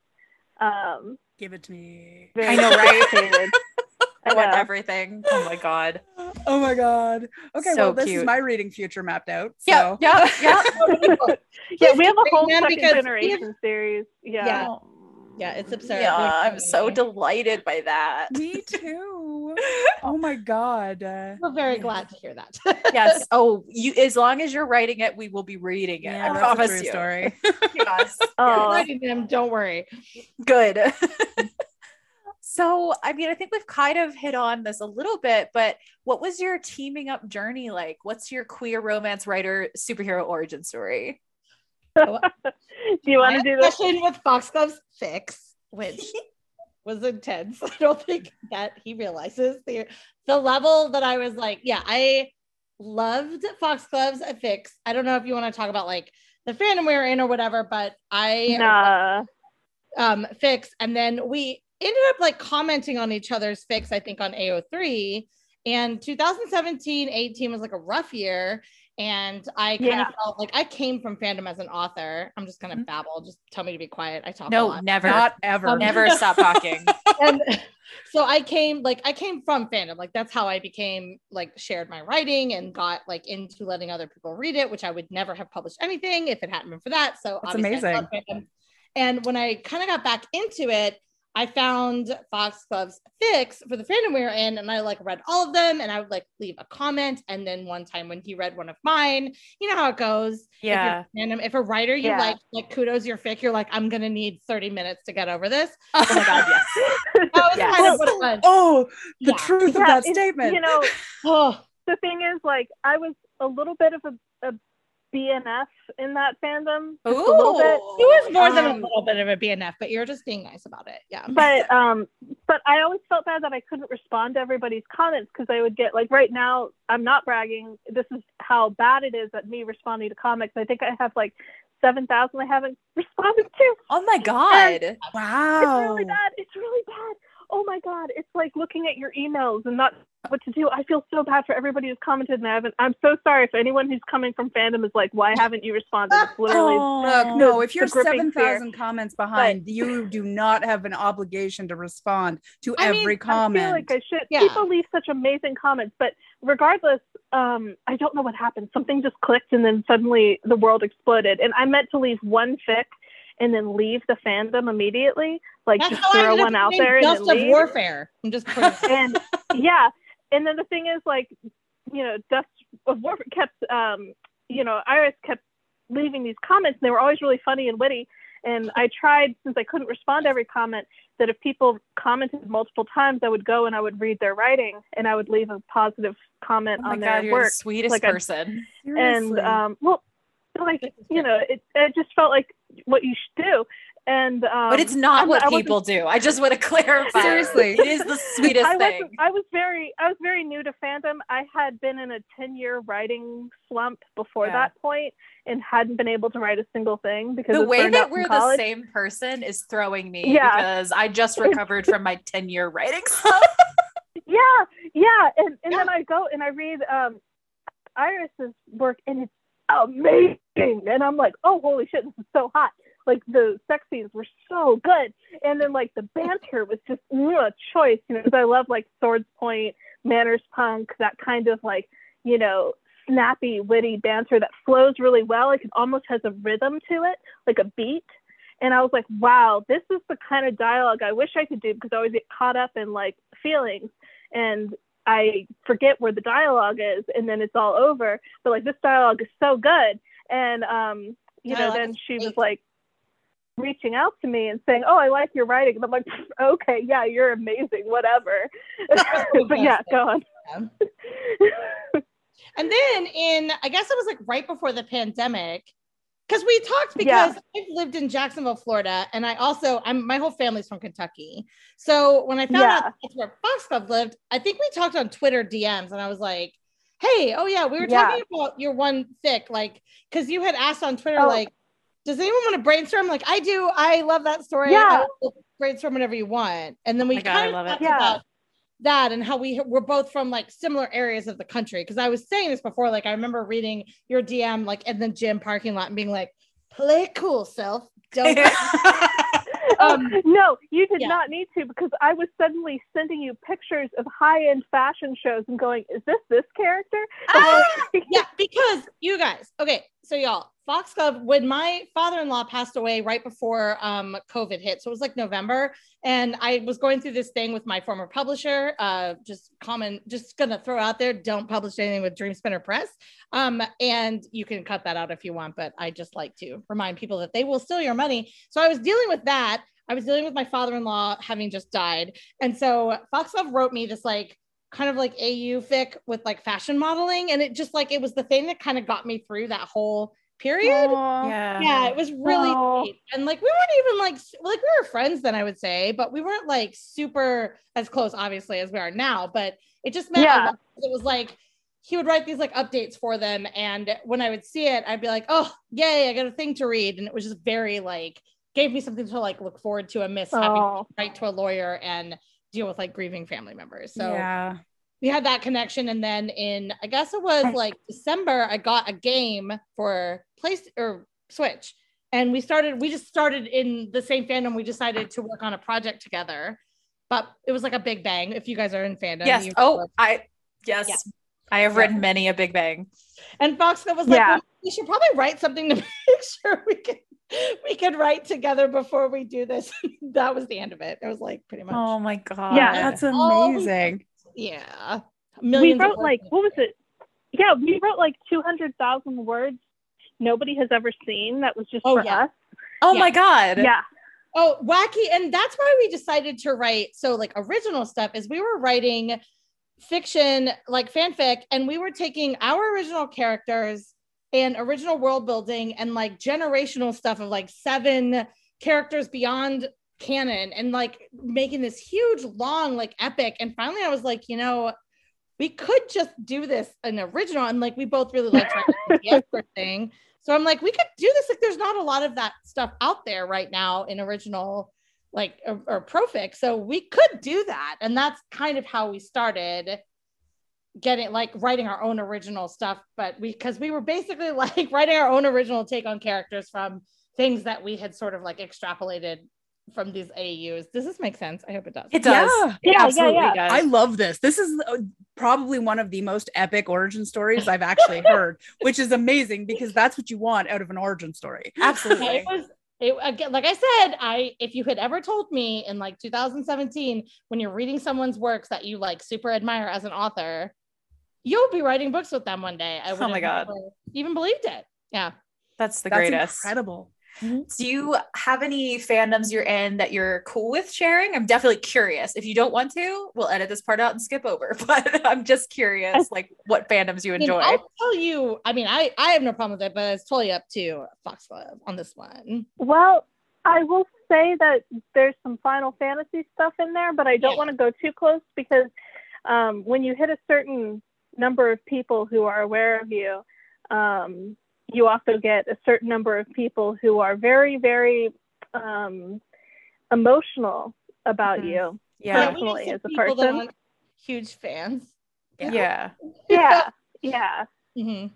Um. Give it to me. Very I know, right? I yeah. want everything. Oh my God. Oh my God. Okay, so well, this cute. Is my reading future mapped out. So. Yeah, yeah, yeah. yeah, we have a whole second generation have... series. Yeah. yeah, yeah, it's absurd. Yeah, I'm so delighted by that. Me too. Oh my God. Uh, We're very yeah. glad to hear that. Yes. Oh, you. As long as you're writing it, we will be reading it. Yeah, I promise you. Story. Yes. Oh. Writing them. Don't worry. Good. So, I mean, I think we've kind of hit on this a little bit, but what was your teaming up journey like? What's your queer romance writer superhero origin story? do you want to do this with Foxglove's fix, which was intense? I don't think that he realizes the the level that I was like, yeah, I loved Foxglove's fix. I don't know if you want to talk about like the fandom we were in or whatever, but I nah. um fix, and then we ended up like commenting on each other's fix, I think on A O three, and two thousand seventeen eighteen was like a rough year. And I kind yeah. of felt like I came from fandom as an author. I'm just going to babble. Just tell me to be quiet. I talk no, a lot. Never, not ever, um, never stop talking. And so I came like, I came from fandom. Like that's how I became like shared my writing and got like into letting other people read it, which I would never have published anything if it hadn't been for that. So that's obviously amazing. I fandom. And when I kind of got back into it, I found Foxglove's fix for the fandom we were in, and I like read all of them, and I would like leave a comment. And then one time when he read one of mine, you know how it goes. Yeah. If, you're fandom, if a writer you yeah. like, like kudos your fic, you're like, I'm gonna need thirty minutes to get over this. Oh my God, yes. That was yes. kind of what it was. Oh, the yeah. truth yeah, of that statement. You know, oh. the thing is, like, I was a little bit of a, a B N F in that fandom. Ooh. A little bit. It was more um, than a little bit of a B N F, but you're just being nice about it. Yeah. But um, but I always felt bad that I couldn't respond to everybody's comments, because I would get like, right now, I'm not bragging. This is how bad it is at me responding to comics. I think I have like seven thousand I haven't responded to. Oh my God. And wow. It's really bad. It's really bad. Oh my God. It's like looking at your emails and not what to do. I feel so bad for everybody who's commented, and I haven't. I'm so sorry if anyone who's coming from fandom is like, why haven't you responded? It's literally oh, no, if you're seven thousand comments behind, but you do not have an obligation to respond to I every mean, comment. I feel like I should. Yeah. People leave such amazing comments, but regardless, um, I don't know what happened. Something just clicked, and then suddenly the world exploded. And I meant to leave one fic and then leave the fandom immediately. Like, that's just throw one out there and then leave. Dust of Warfare. I'm just and yeah. And then the thing is, like, you know, Dust of War kept, um, you know, Iris kept leaving these comments, and they were always really funny and witty. And I tried, since I couldn't respond to every comment, that if people commented multiple times, I would go and I would read their writing, and I would leave a positive comment oh my on God, their you're work. The sweetest like person. I, and um, well, like, you know, it, it just felt like what you should do. And um, but it's not I'm, what I people do. I just want to clarify. Seriously, it is the sweetest I thing. I was very, I was very new to fandom. I had been in a ten-year writing slump before yeah. that point, and hadn't been able to write a single thing because the way that we're college. the same person is throwing me yeah. because I just recovered from my ten-year writing slump. yeah, yeah, and and yeah. then I go and I read um, Iris's work, and it's amazing, and I'm like, oh, holy shit, this is so hot. Like, the sex scenes were so good. And then, like, the banter was just mm, a choice, you know, because I love, like, Swords Point, Manners Punk, that kind of, like, you know, snappy, witty banter that flows really well. Like, it almost has a rhythm to it, like a beat. And I was like, wow, this is the kind of dialogue I wish I could do because I always get caught up in, like, feelings. And I forget where the dialogue is, and then it's all over. But, like, this dialogue is so good. And, um, you know, then she was, like, reaching out to me and saying, oh, I like your writing. And I'm like, okay, yeah, you're amazing, whatever. But yeah, go on. And then in, I guess it was like right before the pandemic, because we talked, because yeah. I've lived in Jacksonville, Florida, and I also, I'm my whole family's from Kentucky. So when I found yeah. out that's where Foxglove lived, I think we talked on Twitter D Ms, and I was like, hey, oh yeah, we were yeah. talking about your one fic, like, because you had asked on Twitter, oh. like, does anyone want to brainstorm? Like, I do. I love that story. Yeah. Brainstorm whenever you want. And then we oh God, kind of talked yeah. about that and how we were both from like similar areas of the country. Because I was saying this before, like I remember reading your D M like in the gym parking lot and being like, play cool, self. Don't. Um, no, you did yeah. not need to, because I was suddenly sending you pictures of high-end fashion shows and going, is this this character? Ah! Yeah, because you guys, okay, so y'all, Foxglove, when my father-in-law passed away right before um, COVID hit, so it was like November, and I was going through this thing with my former publisher, uh, just common, just gonna throw out there, don't publish anything with Dream Spinner Press, um, and you can cut that out if you want, but I just like to remind people that they will steal your money. So I was dealing with that, I was dealing with my father-in-law having just died. And so Foxglove wrote me this like, kind of like A U fic with like fashion modeling. And it just like, it was the thing that kind of got me through that whole period. Aww. Yeah. Yeah. It was really neat. And like, we weren't even like, like we were friends then, I would say, but we weren't like super as close, obviously, as we are now, but it just meant yeah. it was like, he would write these like updates for them. And when I would see it, I'd be like, oh, yay, I got a thing to read. And it was just very like, gave me something to like look forward to amidst oh. having to write to a lawyer and deal with like grieving family members. So yeah. we had that connection. And then in, I guess it was like December, I got a game for Play or Switch. And we started, we just started in the same fandom. We decided to work on a project together, but it was like a big bang. If you guys are in fandom. Yes. Oh, know. I, yes. Yeah. I have written many a big bang. And Foxglove was like, yeah. well, we should probably write something to make sure we can we could write together before we do this. That was the end of it. It was like pretty much. Oh my God. Yeah. That's amazing. Oh, yeah. Millions we wrote like, what was it? Yeah. We wrote like two hundred thousand words nobody has ever seen. That was just oh, for yeah. us. Oh yeah. my God. Yeah. Oh, wacky. And that's why we decided to write. So like original stuff is we were writing fiction, like fanfic, and we were taking our original characters and original world building and like generational stuff of like seven characters beyond canon and like making this huge, long, like epic. And finally I was like, you know, we could just do this an original. And like, we both really like the expert thing. So I'm like, we could do this. Like there's not a lot of that stuff out there right now in original like or, or profic. So we could do that. And that's kind of how we started getting like writing our own original stuff, but we, cause we were basically like writing our own original take on characters from things that we had sort of like extrapolated from these A Us. Does this make sense? I hope it does. It does. Yeah, it yeah, absolutely yeah, yeah. does. I love this. This is probably one of the most epic origin stories I've actually heard, which is amazing because that's what you want out of an origin story. Absolutely. It was, It, again, like I said, I if you had ever told me in like two thousand seventeen, when you're reading someone's works that you like super admire as an author, you'll be writing books with them one day. I would oh my God. Even believed it. Yeah. That's the That's greatest. Incredible. Mm-hmm. Do you have any fandoms you're in that you're cool with sharing? I'm definitely curious. If you don't want to, we'll edit this part out and skip over, but I'm just curious, like, what fandoms you enjoy. I mean, I'll tell you, I mean, I, I have no problem with it, but it's totally up to Foxglove on this one. Well, I will say that there's some Final Fantasy stuff in there, but I don't yeah. want to go too close because um, when you hit a certain number of people who are aware of you, um, you also get a certain number of people who are very, very um, emotional about mm-hmm. you yeah. personally yeah, as a person. Like huge fans. Yeah. Yeah. Yeah. yeah. Mm-hmm.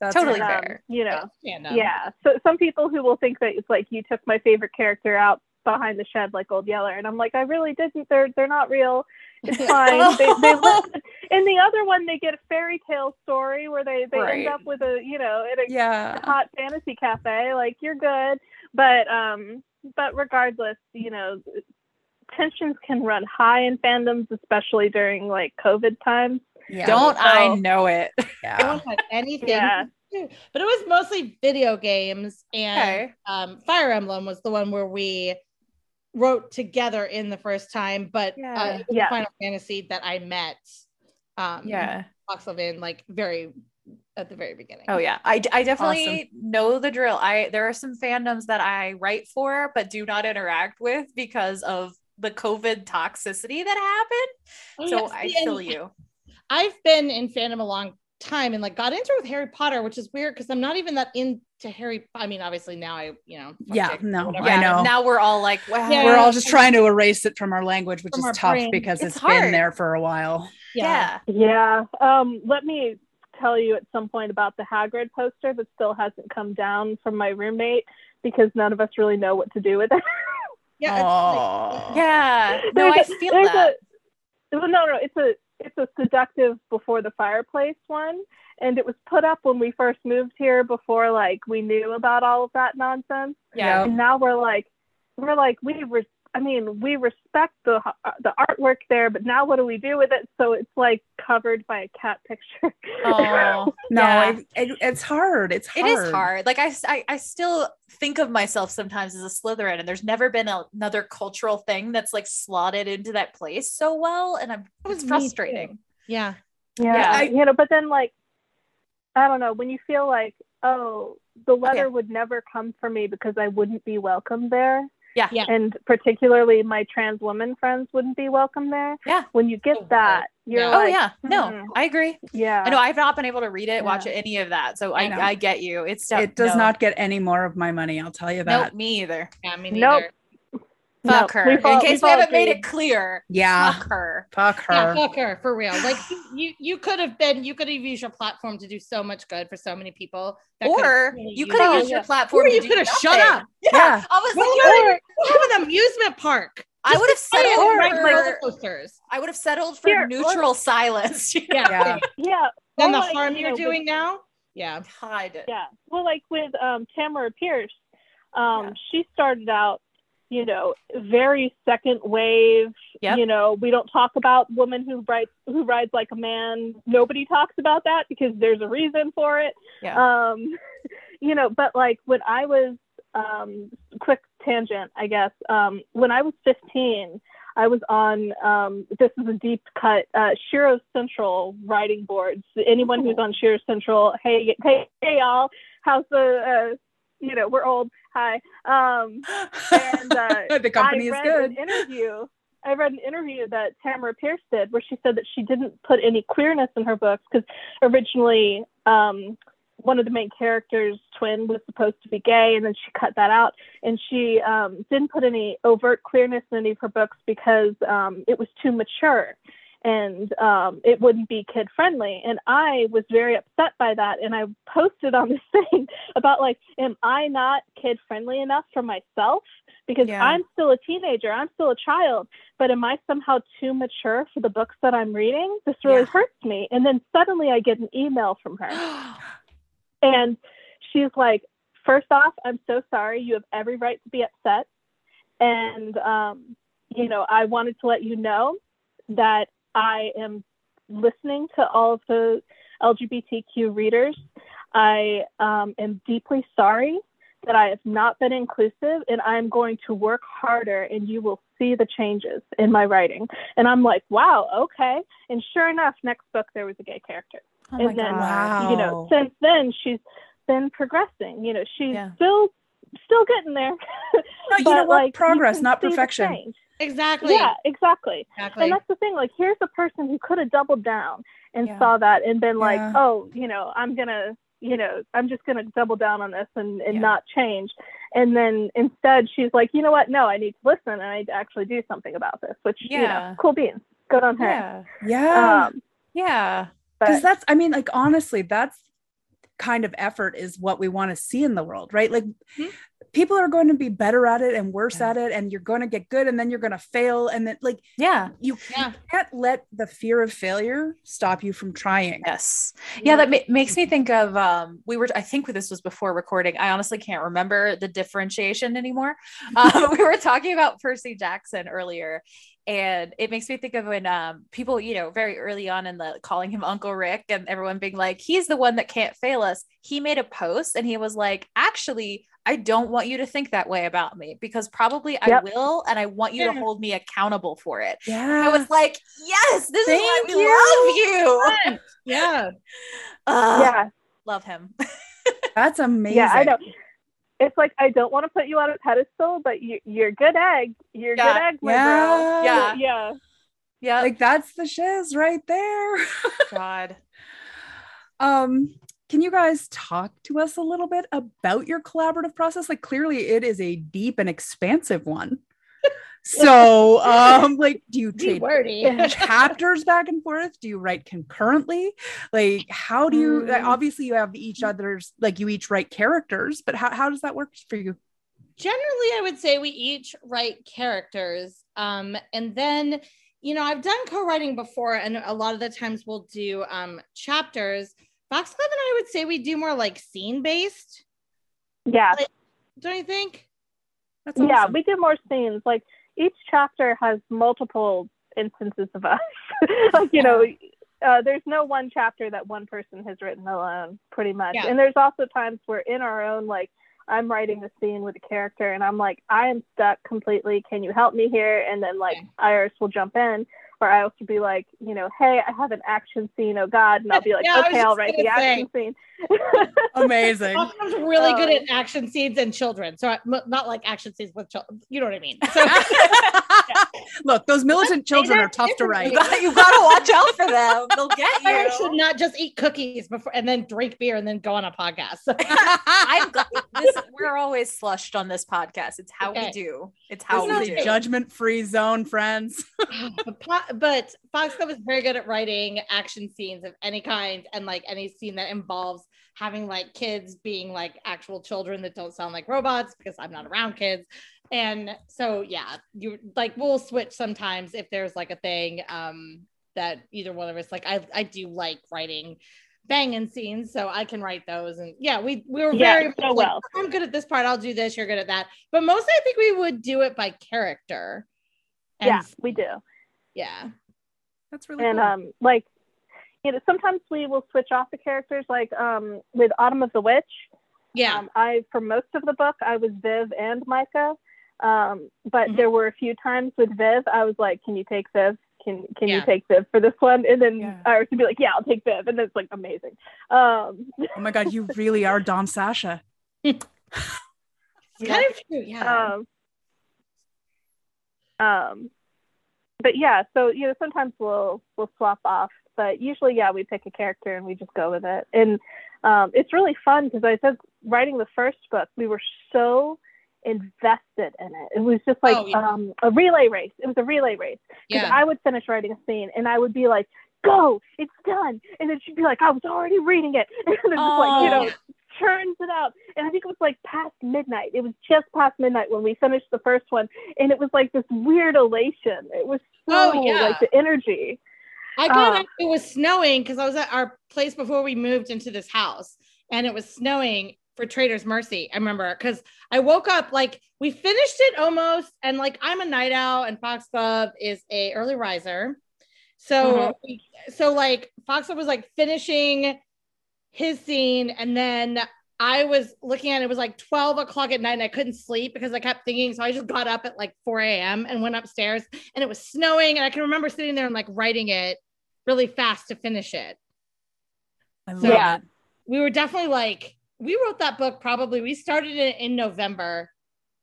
That's totally um, fair. You know. Yeah. yeah. So some people who will think that it's like you took my favorite character out behind the shed like Old Yeller, and I'm like, I really didn't. They're they're not real. It's fine. they they live in the other one. They get a fairy tale story where they, they right. end up with a you know at a yeah. hot fantasy cafe. Like, you're good, but um, but regardless, you know, tensions can run high in fandoms, especially during like COVID times. Yeah. Don't so, I know it? Yeah. I don't have anything. Yeah. But it was mostly video games, and okay. um, Fire Emblem was the one where we wrote together in the first time, but yeah. uh, it was yeah. Final Fantasy that I met um yeah in, like very at the very beginning. Oh yeah, I, I definitely awesome. know the drill. I there are some fandoms that I write for but do not interact with because of the COVID toxicity that happened. Oh, so yes, I and feel you. I've been in fandom a long time and like got into it with Harry Potter, which is weird because I'm not even that into Harry. I mean, obviously now I, you know, yeah, no, I know. Happened. Now we're all like, wow. Yeah, we're all just trying to erase it from our language, which from is tough brain. because it's, it's been there for a while. Yeah. yeah, yeah. Um, let me tell you at some point about the Hagrid poster that still hasn't come down from my roommate because none of us really know what to do with it. yeah, it's like, yeah. No, a, I feel that. A, no, no, it's a. It's a seductive before the fireplace one, and it was put up when we first moved here before like we knew about all of that nonsense. Yeah. And now we're like, we're like we were. I mean, we respect the the artwork there, but now what do we do with it? So it's like covered by a cat picture. Oh no, yeah. it, it, it's hard. It's hard. It is hard. Like I, I, I still think of myself sometimes as a Slytherin, and there's never been a, another cultural thing that's like slotted into that place so well, and I'm it was frustrating. Yeah, yeah, yeah. I, you know, but then like, I don't know when you feel like, oh, the letter okay. would never come for me because I wouldn't be welcome there. Yeah. yeah. And particularly my trans woman friends wouldn't be welcome there. Yeah. When you get that, you're yeah. like, oh, yeah. No, mm. I agree. Yeah. I know I've not been able to read it, yeah. watch it, any of that. So I, I, I get you. It's stuff, It does no. not get any more of my money. I'll tell you that. Nope, me either. Yeah, me neither. Nope. Fuck no, her. We fall, In case we, we haven't made it clear. Yeah. Fuck her. Fuck her. Yeah, fuck her for real. Like you, you could have been, you could have used your platform to do so much good for so many people. That or really you could have used your platform. Or you could have shut up. Yeah. yeah. I was well, like, you have an amusement park. I would have settled for roller coasters. I would have settled for Here, neutral silence. Yeah. Yeah. yeah. Then the like, harm you you're know, doing with, now. Yeah. Hide it. Yeah. Well, like with um, Tamara Pierce, um, yeah. she started out, you know, very second wave, yep. you know, we don't talk about women who rides, who rides like a man. Nobody talks about that because there's a reason for it. Yeah. Um, you know, but like when I was, um, quick tangent, I guess, um, when I was fifteen, I was on, um, this is a deep cut, uh, Shiro Central riding boards. Anyone who's on Shiro Central, hey, hey, hey y'all, how's the, uh, you know, we're old. Hi. Um, and uh, the company is good. An interview, I read an interview that Tamara Pierce did where she said that she didn't put any queerness in her books because originally um, one of the main characters' twin was supposed to be gay, and then she cut that out. And she um, didn't put any overt queerness in any of her books because um, it was too mature. And um, it wouldn't be kid friendly. And I was very upset by that. And I posted on this thing about like, am I not kid friendly enough for myself? Because yeah. I'm still a teenager, I'm still a child, but am I somehow too mature for the books that I'm reading? This really yeah. hurts me. And then suddenly I get an email from her. And she's like, first off, I'm so sorry. You have every right to be upset. And, um, you know, I wanted to let you know that I am listening to all of the L G B T Q readers. I um, am deeply sorry that I have not been inclusive, and I'm going to work harder and you will see the changes in my writing. And I'm like, wow, okay. And sure enough, next book, there was a gay character. Oh and then, wow. you know, since then, she's been progressing. You know, she's yeah. still still getting there. No, you know what? Like, progress, not perfection. Exactly. Yeah, exactly. exactly. And that's the thing. Like, here's a person who could have doubled down and yeah. saw that and been like, yeah. oh, you know, I'm going to, you know, I'm just going to double down on this and, and yeah. not change. And then instead she's like, you know what? No, I need to listen and I need to actually do something about this, which, yeah. you know, cool beans. Good on her. Yeah. Yeah. Um, yeah. Because that's, I mean, like, honestly, that's kind of effort is what we want to see in the world, right? Like, mm-hmm. people are going to be better at it and worse yeah. at it, and you're going to get good and then you're going to fail. And then, like, yeah, you yeah. can't let the fear of failure stop you from trying. Yes. Yeah. yeah. That ma- makes me think of, um, we were, I think this was before recording. I honestly can't remember the differentiation anymore. Um, we were talking about Percy Jackson earlier, and it makes me think of when, um, people, you know, very early on in the calling him Uncle Rick and everyone being like, he's the one that can't fail us. He made a post and he was like, actually, I don't want you to think that way about me, because probably yep. I will. And I want you yeah. to hold me accountable for it. Yeah. I was like, yes, this Thank is why we you. Love you. Yeah. Uh, yeah. Love him. That's amazing. Yeah, I know. It's like, I don't want to put you on a pedestal, but you, you're good egg. You're yeah. good egg, my yeah. bro. Yeah. Yeah. Yeah. Like, that's the shiz right there. God. Um, Can you guys talk to us a little bit about your collaborative process? Like, clearly it is a deep and expansive one. So, um, like, do you trade chapters back and forth? Do you write concurrently? Like, how do you, like, obviously you have each other's, like, you each write characters, but how, how does that work for you? Generally, I would say we each write characters. Um, and then, you know, I've done co-writing before, and a lot of the times we'll do um, chapters. Foxglove and I would say we do more like scene based. Yeah. Like, don't you think? That's awesome. Yeah, we do more scenes. Like, each chapter has multiple instances of us. Like, you know, uh, there's no one chapter that one person has written alone, pretty much. Yeah. And there's also times where in our own, like, I'm writing the scene with a character and I'm like, I am stuck completely. Can you help me here? And then, like, okay. Iris will jump in. Or I also be like, you know, hey, I have an action scene, oh God. And I'll be like, yeah, okay, I'll write the action say. scene. Amazing. Foxglove's really um, good at action scenes and children. So I, not like action scenes with children. You know what I mean? So, yeah. Look, those militant children are tough to write. You've got to watch out for them. They'll get you. I should not just eat cookies before and then drink beer and then go on a podcast. I'm glad this, we're always slushed on this podcast. It's how okay. we do. It's how this we do. Judgment-free zone, friends. But Foxglove is very good at writing action scenes of any kind, and like any scene that involves having like kids being like actual children that don't sound like robots, because I'm not around kids. And so, yeah, you like, we'll switch sometimes if there's like a thing um, that either one of us, like I, I do like writing banging scenes, so I can write those. And yeah, we, we were yeah, very, so like, well. I'm good at this part. I'll do this. You're good at that. But mostly I think we would do it by character. And yeah, we do. Yeah, that's really and cool. um like, you know, sometimes we will switch off the characters, like um with Autumn of the Witch. Yeah, um, I for most of the book I was Viv and Micah, um but mm-hmm. there were a few times with Viv I was like, can you take Viv? Can can yeah. you take Viv for this one? And then yeah. I was to be like, yeah, I'll take Viv, and it's like amazing. Um, oh my God, you really are Dom Sasha. It's kind of true, yeah. Um. um But yeah, so, you know, sometimes we'll we'll swap off, but usually, yeah, we pick a character and we just go with it. And um, it's really fun because I said writing the first book, we were so invested in it. It was just like oh, yeah. um, a relay race. It was a relay race. Because yeah. I would finish writing a scene and I would be like, go, it's done. And then she'd be like, I was already reading it. And it's oh. like, you know, turns it out. And I think it was like past midnight. It was just past midnight when we finished the first one. And it was like this weird elation. It was so oh, yeah. like the energy. I got um, it was snowing because I was at our place before we moved into this house, and it was snowing for Traitor's Mercy. I remember because I woke up like we finished it almost, and like I'm a night owl and Foxglove is a early riser. So mm-hmm. we, so like Foxglove was like finishing his scene, and then I was looking at it, it was like twelve o'clock at night and I couldn't sleep because I kept thinking. So I just got up at like four a.m. and went upstairs and it was snowing. And I can remember sitting there and like writing it really fast to finish it. I love so, yeah, it. We were definitely like, we wrote that book probably, we started it in November,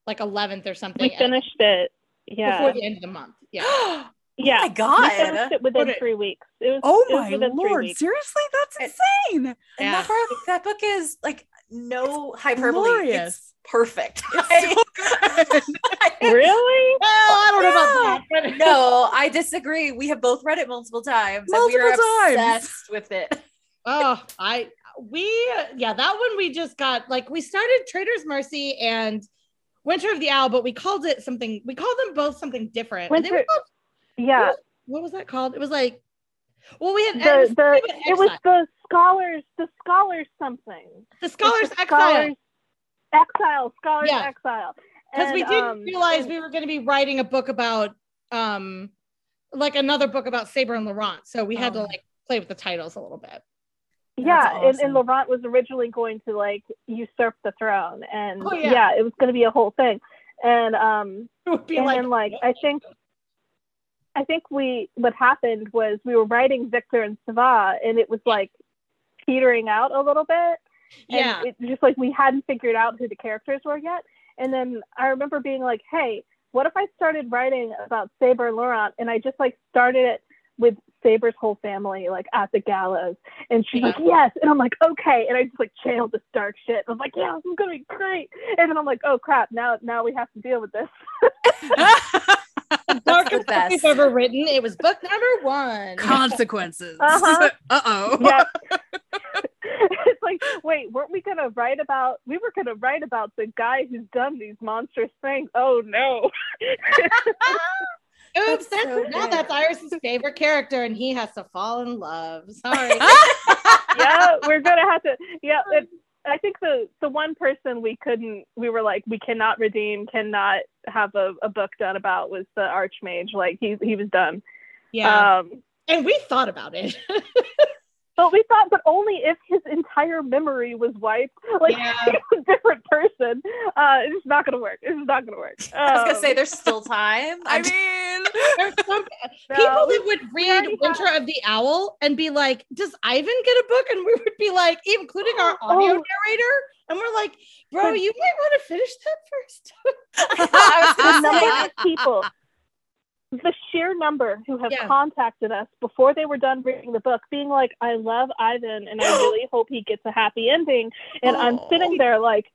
like eleventh or something. We finished it. Yeah. Before the end of the month. Yeah. Yeah. Oh my God. We finished it within three weeks. It was, oh my it was Lord. Seriously? That's insane. It, and yeah. that, book, that book is like, no hyperbole. Glorious. It's perfect. It's so good. Really? Well, I don't yeah. know about that. No, I disagree. We have both read it multiple times. Multiple and we are times. Obsessed with it. Oh, I, we, yeah, that one we just got, like, we started Traitor's Mercy and Winter of the Owl, but we called it something, we called them both something different. Winter, they were both, yeah. What, what was that called? It was like, well, we had, the, the, we had it was the scholars, the scholars something. The scholars the exile. Scholars, exile, scholars yeah. exile. Because we didn't um, realize and, we were going to be writing a book about, um, like another book about Saber and Laurent. So we oh. had to like play with the titles a little bit. Yeah, awesome. and, and Laurent was originally going to like usurp the throne, and oh, yeah. yeah, it was going to be a whole thing. And um, it would be and like, then, like I think, I think we what happened was we were writing Victor and Sava, and it was like petering out a little bit. And yeah, it just like we hadn't figured out who the characters were yet. And then I remember being like, "Hey, what if I started writing about Saber and Laurent, and I just like started it with Saber's whole family like at the gallows?" And she's yeah. like, yes. And I'm like, okay. And I just like channeled this dark shit. I was like, yeah, this is gonna be great. And then I'm like, oh crap, now now we have to deal with this. The darkest book we've ever written. It was book number one. Consequences. Uh-huh. Uh-oh. Yeah. It's like, wait, weren't we gonna write about we were gonna write about the guy who's done these monstrous things? Oh no. Oops, that's, so now that's Iris's favorite character and he has to fall in love. Sorry. Yeah, we're going to have to. Yeah, it, I think the, the one person we couldn't, we were like, we cannot redeem, cannot have a, a book done about was the Archmage. Like he he was done. Yeah. Um, and we thought about it. But we thought, but only if his entire memory was wiped, like yeah. a different person. Uh, it's not going to work. It's not going to work. Um, I was going to say, there's still time. I mean, there's some no, people that would read Winter had... of the Owl and be like, does Ivan get a book? And we would be like, including our audio oh. narrator. And we're like, bro, you might want to finish that first. I was the number of people. The sheer number who have yeah. contacted us before they were done reading the book being like, I love Ivan and I really hope he gets a happy ending. And oh. I'm sitting there like,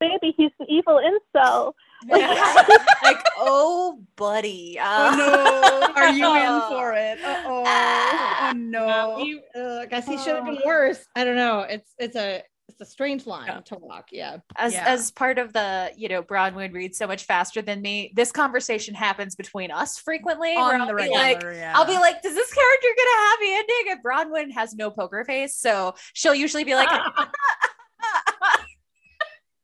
baby, he's an evil incel. Yeah. Like, oh, buddy. Uh, oh, no. Are you in for it? Uh-oh. Oh, no. Um, you, uh, I guess he should have been worse. I don't know. It's it's a... It's a strange line yeah. to walk. Yeah. As yeah. as part of the, you know, Bronwyn reads so much faster than me. This conversation happens between us frequently. On where I'll the be regular, like, yeah. I'll be like, does this character get a happy ending? And Bronwyn has no poker face, so she'll usually be like, oh,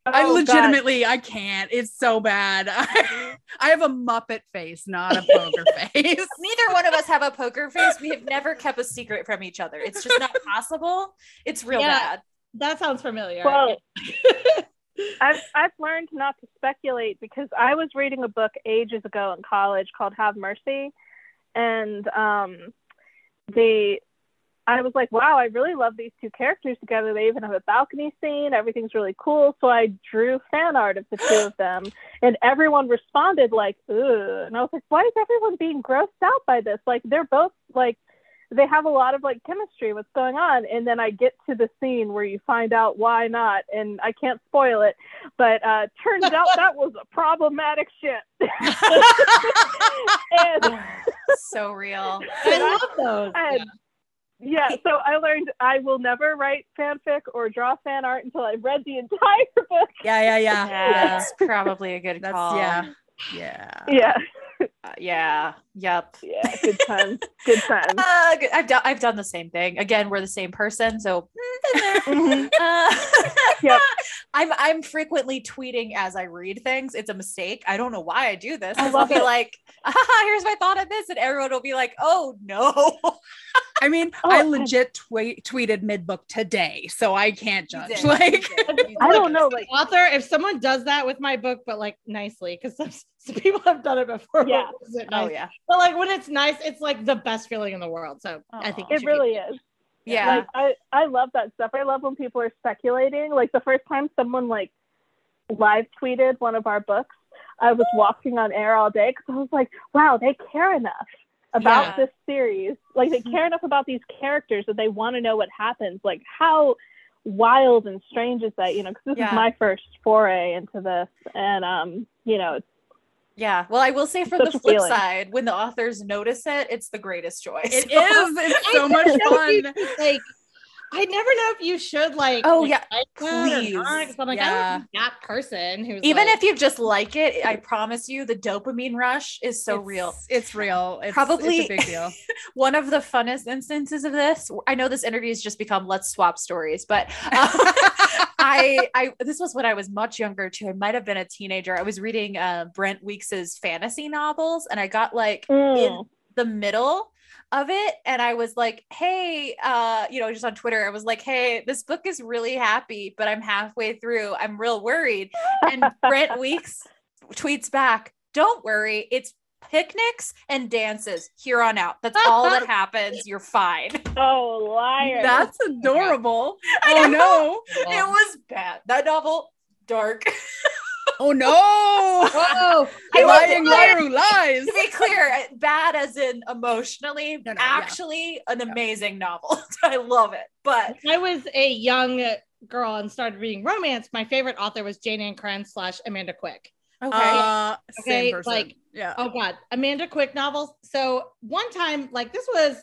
I legitimately, God. I can't. It's so bad. I, I have a Muppet face, not a poker face. Neither one of us have a poker face. We have never kept a secret from each other. It's just not possible. It's real yeah. bad. That sounds familiar. Well, I've, I've learned not to speculate because I was reading a book ages ago in college called Have Mercy. And um, the I was like, wow, I really love these two characters together. They even have a balcony scene. Everything's really cool. So I drew fan art of the two of them. And everyone responded like, ooh. And I was like, why is everyone being grossed out by this? Like, they're both like, they have a lot of like chemistry, what's going on? And then I get to the scene where you find out why not, and I can't spoil it, but uh turns out that was a problematic shit. And, so real. I love those. And, yeah. yeah, so I learned I will never write fanfic or draw fan art until I've read the entire book. Yeah, yeah, yeah. yeah that's probably a good that's, call. Yeah. Yeah. Yeah. Uh, yeah. Yep. Yeah. Good time. Good time. Uh, good. I've done. I've done the same thing. Again, we're the same person, so. Mm-hmm. uh, yep. I'm. I'm frequently tweeting as I read things. It's a mistake. I don't know why I do this. I will be like, ah, here's my thought on this, and everyone will be like, oh no. I mean, oh, I legit tweet, tweeted mid-book today, so I can't judge. Like, I don't know, like author, if someone does that with my book, but like nicely, because some, some people have done it before. Yeah. It nice? Oh yeah. But like when it's nice, it's like the best feeling in the world. So oh, I think it really keep- is. Yeah. Like, I I love that stuff. I love when people are speculating. Like the first time someone like live tweeted one of our books, I was walking on air all day because I was like, wow, they care enough about yeah. this series. Like they care enough about these characters that they want to know what happens. Like how wild and strange is that, you know, because this yeah. is my first foray into this. And, um, you know, it's, yeah. Well, I will say from the flip feeling. side, when the authors notice it, it's the greatest joy. It so, is. It's so much fun. Like, I never know if you should like. Oh yeah, like please. Not, I'm like, yeah. I'm that person who's even like, if you just like it, I promise you, the dopamine rush is so it's, real. It's real. It's, Probably it's a big deal. One of the funnest instances of this. I know this interview has just become let's swap stories, but. Um, I, I, this was when I was much younger too. I might've been a teenager. I was reading uh, Brent Weeks's fantasy novels and I got like mm. in the middle of it. And I was like, Hey, uh, you know, just on Twitter, I was like, hey, this book is really happy, but I'm halfway through. I'm real worried. And Brent Weeks tweets back, don't worry. It's picnics and dances here on out. That's all that happens. You're fine. Oh, liar. That's adorable. Yeah. Oh no. It was bad. That novel, dark. Oh no. Oh, lying liar lies. To be clear, bad as in emotionally, no, no, actually yeah. an amazing yeah. novel. I love it. But I was a young girl and started reading romance. My favorite author was Jane Ann Krenn slash Amanda Quick. Okay. Uh, okay. Same person. Like, yeah. Oh God. Amanda Quick novels. So one time, like this was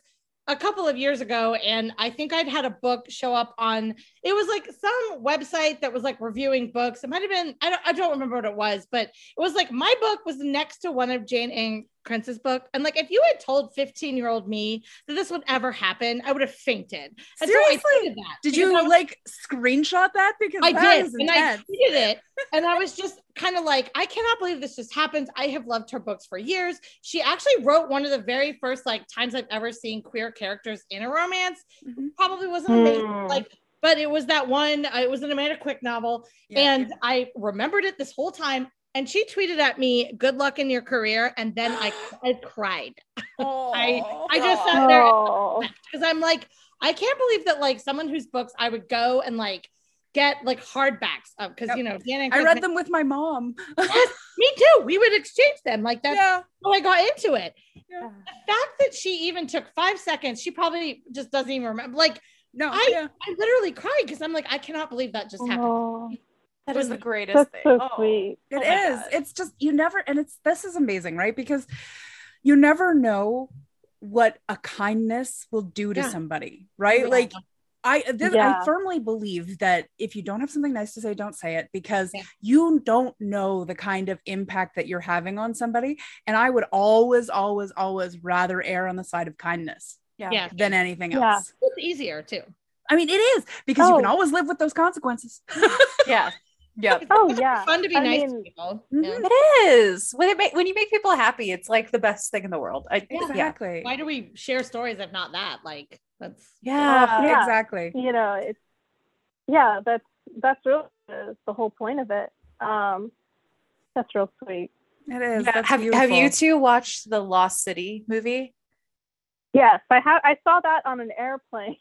a couple of years ago. And I think I'd had a book show up on, it was like some website that was like reviewing books. It might've been, I don't, I don't remember what it was, but it was like, my book was next to one of Jane Ann Krenz's book. And like, if you had told fifteen year old me that this would ever happen, I would have fainted. And seriously? So that did you was, like screenshot that? Because I that did. Is and I tweeted it. And I was just kind of like, I cannot believe this just happened. I have loved her books for years. She actually wrote one of the very first like times I've ever seen queer characters in a romance. Mm-hmm. Probably wasn't amazing. Mm. Like, but it was that one, it was an Amanda Quick novel. Yeah. And I remembered it this whole time. And she tweeted at me, good luck in your career. And then I, I cried. Oh, I, I just sat there because I'm like, I can't believe that like someone whose books I would go and like get like hardbacks of because, yep. you know, Dan and I read them with my mom. Yes, me too. We would exchange them like that. Yeah. How I got into it. Yeah. The fact that she even took five seconds, she probably just doesn't even remember. Like, no, I, yeah. I literally cried because I'm like, I cannot believe that just oh. happened. That is the greatest That's thing. So oh, sweet. It oh is. God. It's just, you never, and it's, this is amazing, right? Because you never know what a kindness will do to yeah. somebody, right? Yeah. Like I, this, yeah. I firmly believe that if you don't have something nice to say, don't say it because yeah. you don't know the kind of impact that you're having on somebody. And I would always, always, always rather err on the side of kindness yeah. Yeah. than anything else. Yeah. It's easier too. I mean, it is because oh. you can always live with those consequences. yeah. Yeah. Oh, it's yeah. fun to be I nice mean, to people. Yeah. It is. When it make, when you make people happy, it's like the best thing in the world. I, exactly. Yeah. Why do we share stories if not that? Like that's yeah, yeah. exactly. You know, it's yeah, that's that's really the, the whole point of it. Um that's real sweet. It is. Yeah. Have you have you two watched the Lost City movie? Yes, I have. I saw that on an airplane.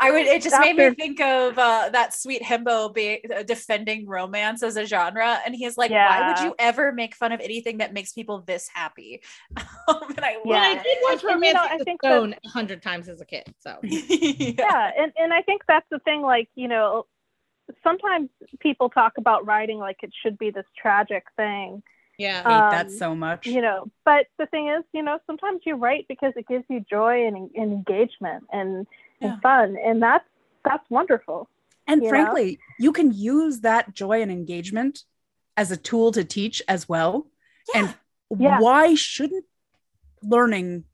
I would. It just After- made me think of uh, that sweet himbo being uh, defending romance as a genre, and he's like, yeah. "Why would you ever make fun of anything that makes people this happy?" And I, yeah. I did watch Romance you know, I think Stone a hundred times as a kid. So yeah, yeah and, and I think that's the thing. Like you know, sometimes people talk about writing like it should be this tragic thing. Yeah, I hate um, that so much. You know, but the thing is, you know, sometimes you write because it gives you joy and, and engagement and, yeah. and fun, and that's that's wonderful. And you frankly, know? you can use that joy and engagement as a tool to teach as well. Yeah. And yeah. why shouldn't learning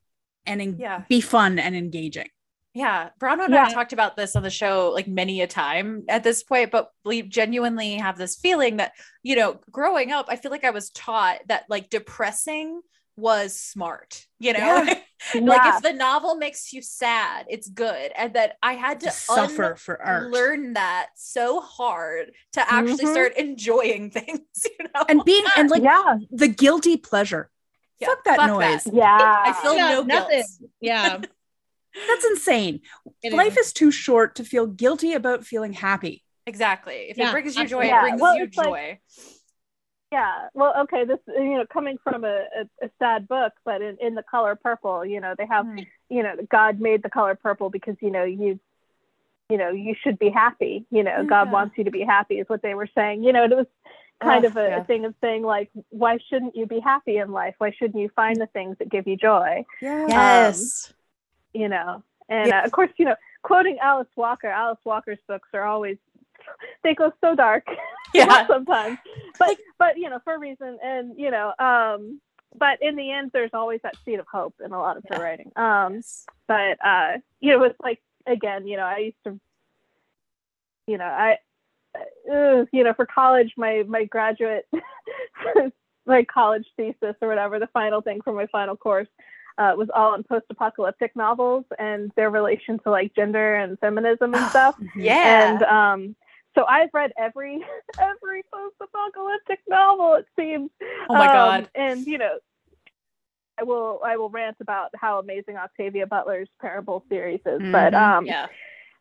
and en- yeah. be fun and engaging? Yeah, Bronwyn and yeah. I talked about this on the show like many a time at this point, but we genuinely have this feeling that, you know, growing up, I feel like I was taught that like depressing was smart, you know, yeah. Yeah. Like if the novel makes you sad, it's good. And that I had to, to suffer un- for art. Learn that so hard to actually mm-hmm. start enjoying things, you know? And being and like yeah. the guilty pleasure. Yeah. Fuck that Fuck noise. That. Yeah. I feel yeah, no nothing. Guilt. Yeah. That's insane. It Life is. is too short to feel guilty about feeling happy. Exactly. If yeah. it brings you joy, yeah. it brings well, you joy. Like, yeah. Well, okay. This, you know, coming from a, a, a sad book, but in, in The Color Purple, you know, they have, mm. you know, God made the color purple because, you know, you, you know, you should be happy. You know, yeah. God wants you to be happy is what they were saying. You know, and it was kind oh, of a, yeah. a thing of saying like, why shouldn't you be happy in life? Why shouldn't you find the things that give you joy? Yes. yes. Um, you know, and yes. uh, of course, you know, quoting Alice Walker, Alice Walker's books are always, they go so dark yeah sometimes but but you know for a reason, and you know um but in the end there's always that seed of hope in a lot of yeah. her writing um but uh you know it's like again you know I used to you know I uh, you know for college my my graduate my college thesis or whatever, the final thing for my final course uh was all on post-apocalyptic novels and their relation to like gender and feminism and stuff yeah and um so I've read every every post-apocalyptic novel, it seems. Oh my god! Um, and you know, I will I will rant about how amazing Octavia Butler's Parable series is, mm-hmm. but um, yeah.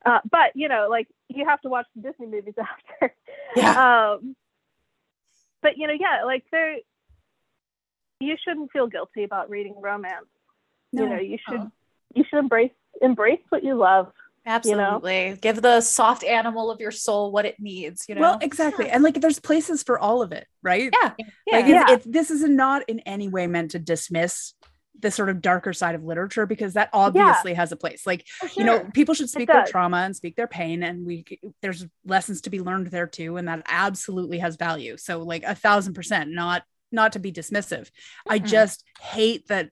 uh, but you know, like you have to watch the Disney movies after. Yeah. Um, but you know, yeah, like there, you shouldn't feel guilty about reading romance. No. You know, you should oh. you should embrace embrace what you love. Absolutely. You know? Give the soft animal of your soul what it needs, you know? Well, exactly. Yeah. And like, there's places for all of it, right? Yeah. yeah. Like, yeah. It's, it's, this is not in any way meant to dismiss the sort of darker side of literature, because that obviously yeah. has a place. Like, sure. you know, people should speak their trauma and speak their pain, and we, there's lessons to be learned there too. And that absolutely has value. So like a thousand percent, not, not to be dismissive. Mm-hmm. I just hate that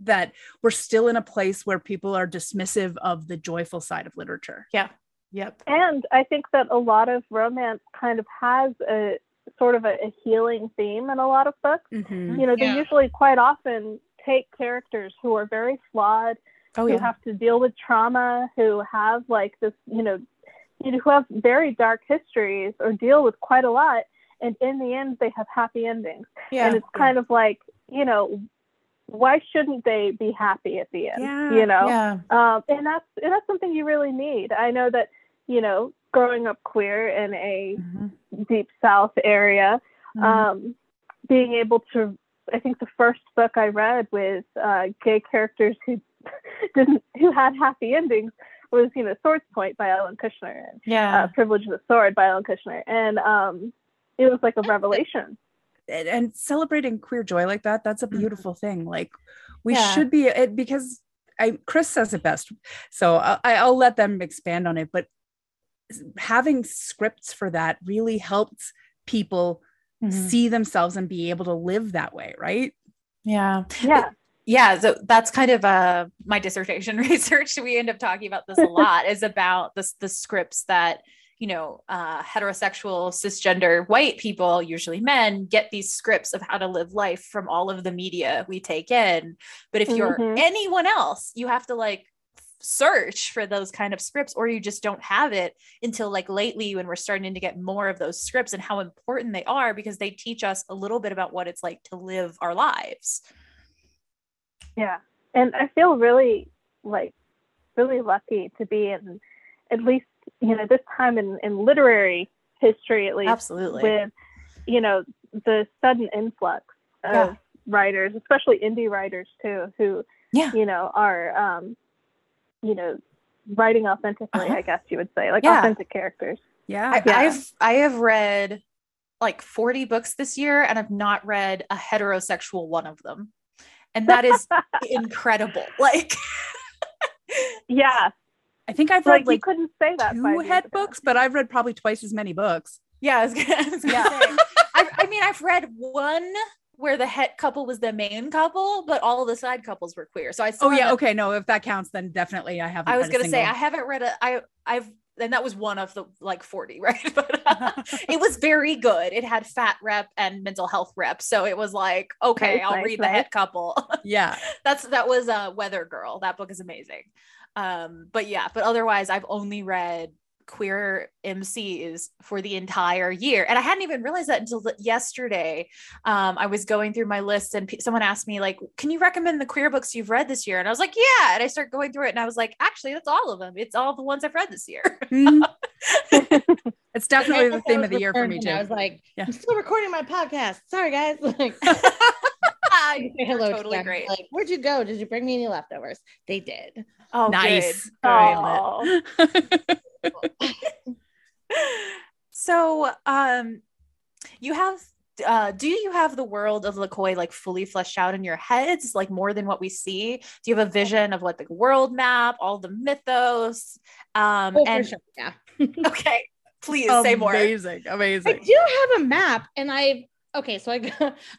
that we're still in a place where people are dismissive of the joyful side of literature. Yeah. Yep. And I think that a lot of romance kind of has a sort of a, a healing theme in a lot of books. Mm-hmm. You know, they yeah. usually quite often take characters who are very flawed, oh, who yeah. have to deal with trauma, who have like this, you know, you know, who have very dark histories or deal with quite a lot. And in the end, they have happy endings. Yeah. And it's yeah. kind of like, you know, why shouldn't they be happy at the end? Yeah, you know, yeah. um, and that's and that's something you really need. I know that, you know, growing up queer in a mm-hmm. deep South area, mm-hmm. um, being able to, I think the first book I read with uh, gay characters who didn't who had happy endings was, you know, Sword's Point by Ellen Kushner, and yeah, uh, Privilege of the Sword by Ellen Kushner, and um, it was like a revelation. And celebrating queer joy like that, that's a beautiful thing. Like we yeah. should be it, because I Chris says it best, so I, I'll let them expand on it, but having scripts for that really helps people mm-hmm. see themselves and be able to live that way, right? Yeah yeah yeah so that's kind of uh my dissertation research, we end up talking about this a lot, is about this the scripts that you know, uh, heterosexual, cisgender, white people, usually men, get these scripts of how to live life from all of the media we take in. But if you're mm-hmm. anyone else, you have to like search for those kind of scripts, or you just don't have it until like lately when we're starting to get more of those scripts and how important they are, because they teach us a little bit about what it's like to live our lives. Yeah. And I feel really like really lucky to be in at least you know, this time in, in literary history, at least, absolutely, with, you know, the sudden influx of yeah. writers, especially indie writers, too, who, yeah. you know, are, um, you know, writing authentically, uh-huh. I guess you would say, like yeah. authentic characters. Yeah. I, yeah. I've, I have read like forty books this year, and I've not read a heterosexual one of them. And that is incredible. Like, yeah. I think I've like read like you couldn't say that two head books, but I've read probably twice as many books. Yeah, I was gonna, I was gonna yeah. say. I, I mean, I've read one where the het couple was the main couple, but all the side couples were queer. So I. Still oh yeah, okay, no, if that counts, then definitely I haven't. I was read gonna a single... say I haven't read a. I I've and that was one of the like forty, right? But uh, it was very good. It had fat rep and mental health rep, so it was like, okay, nice, I'll nice, read nice. the head couple. Yeah, that's that was a uh, Weather Girl. That book is amazing. Um, but yeah, but otherwise, I've only read queer M Cs for the entire year, and I hadn't even realized that until yesterday. Um, I was going through my list, and pe- someone asked me, like, "Can you recommend the queer books you've read this year?" And I was like, "Yeah." And I started going through it, and I was like, "Actually, that's all of them. It's all the ones I've read this year." Mm-hmm. It's definitely the theme of the year for me too. I was like, yeah. "I'm still recording my podcast. Sorry, guys." Like, hello, totally great. Like, where'd you go? Did you bring me any leftovers? They did. Oh, nice. Good. So um you have uh do you have the world of LaCroix like fully fleshed out in your heads, like more than what we see? Do you have a vision of what the world map, all the mythos? um oh, and sure. Yeah. Okay, please say more. Amazing amazing I do have a map, and I've okay so I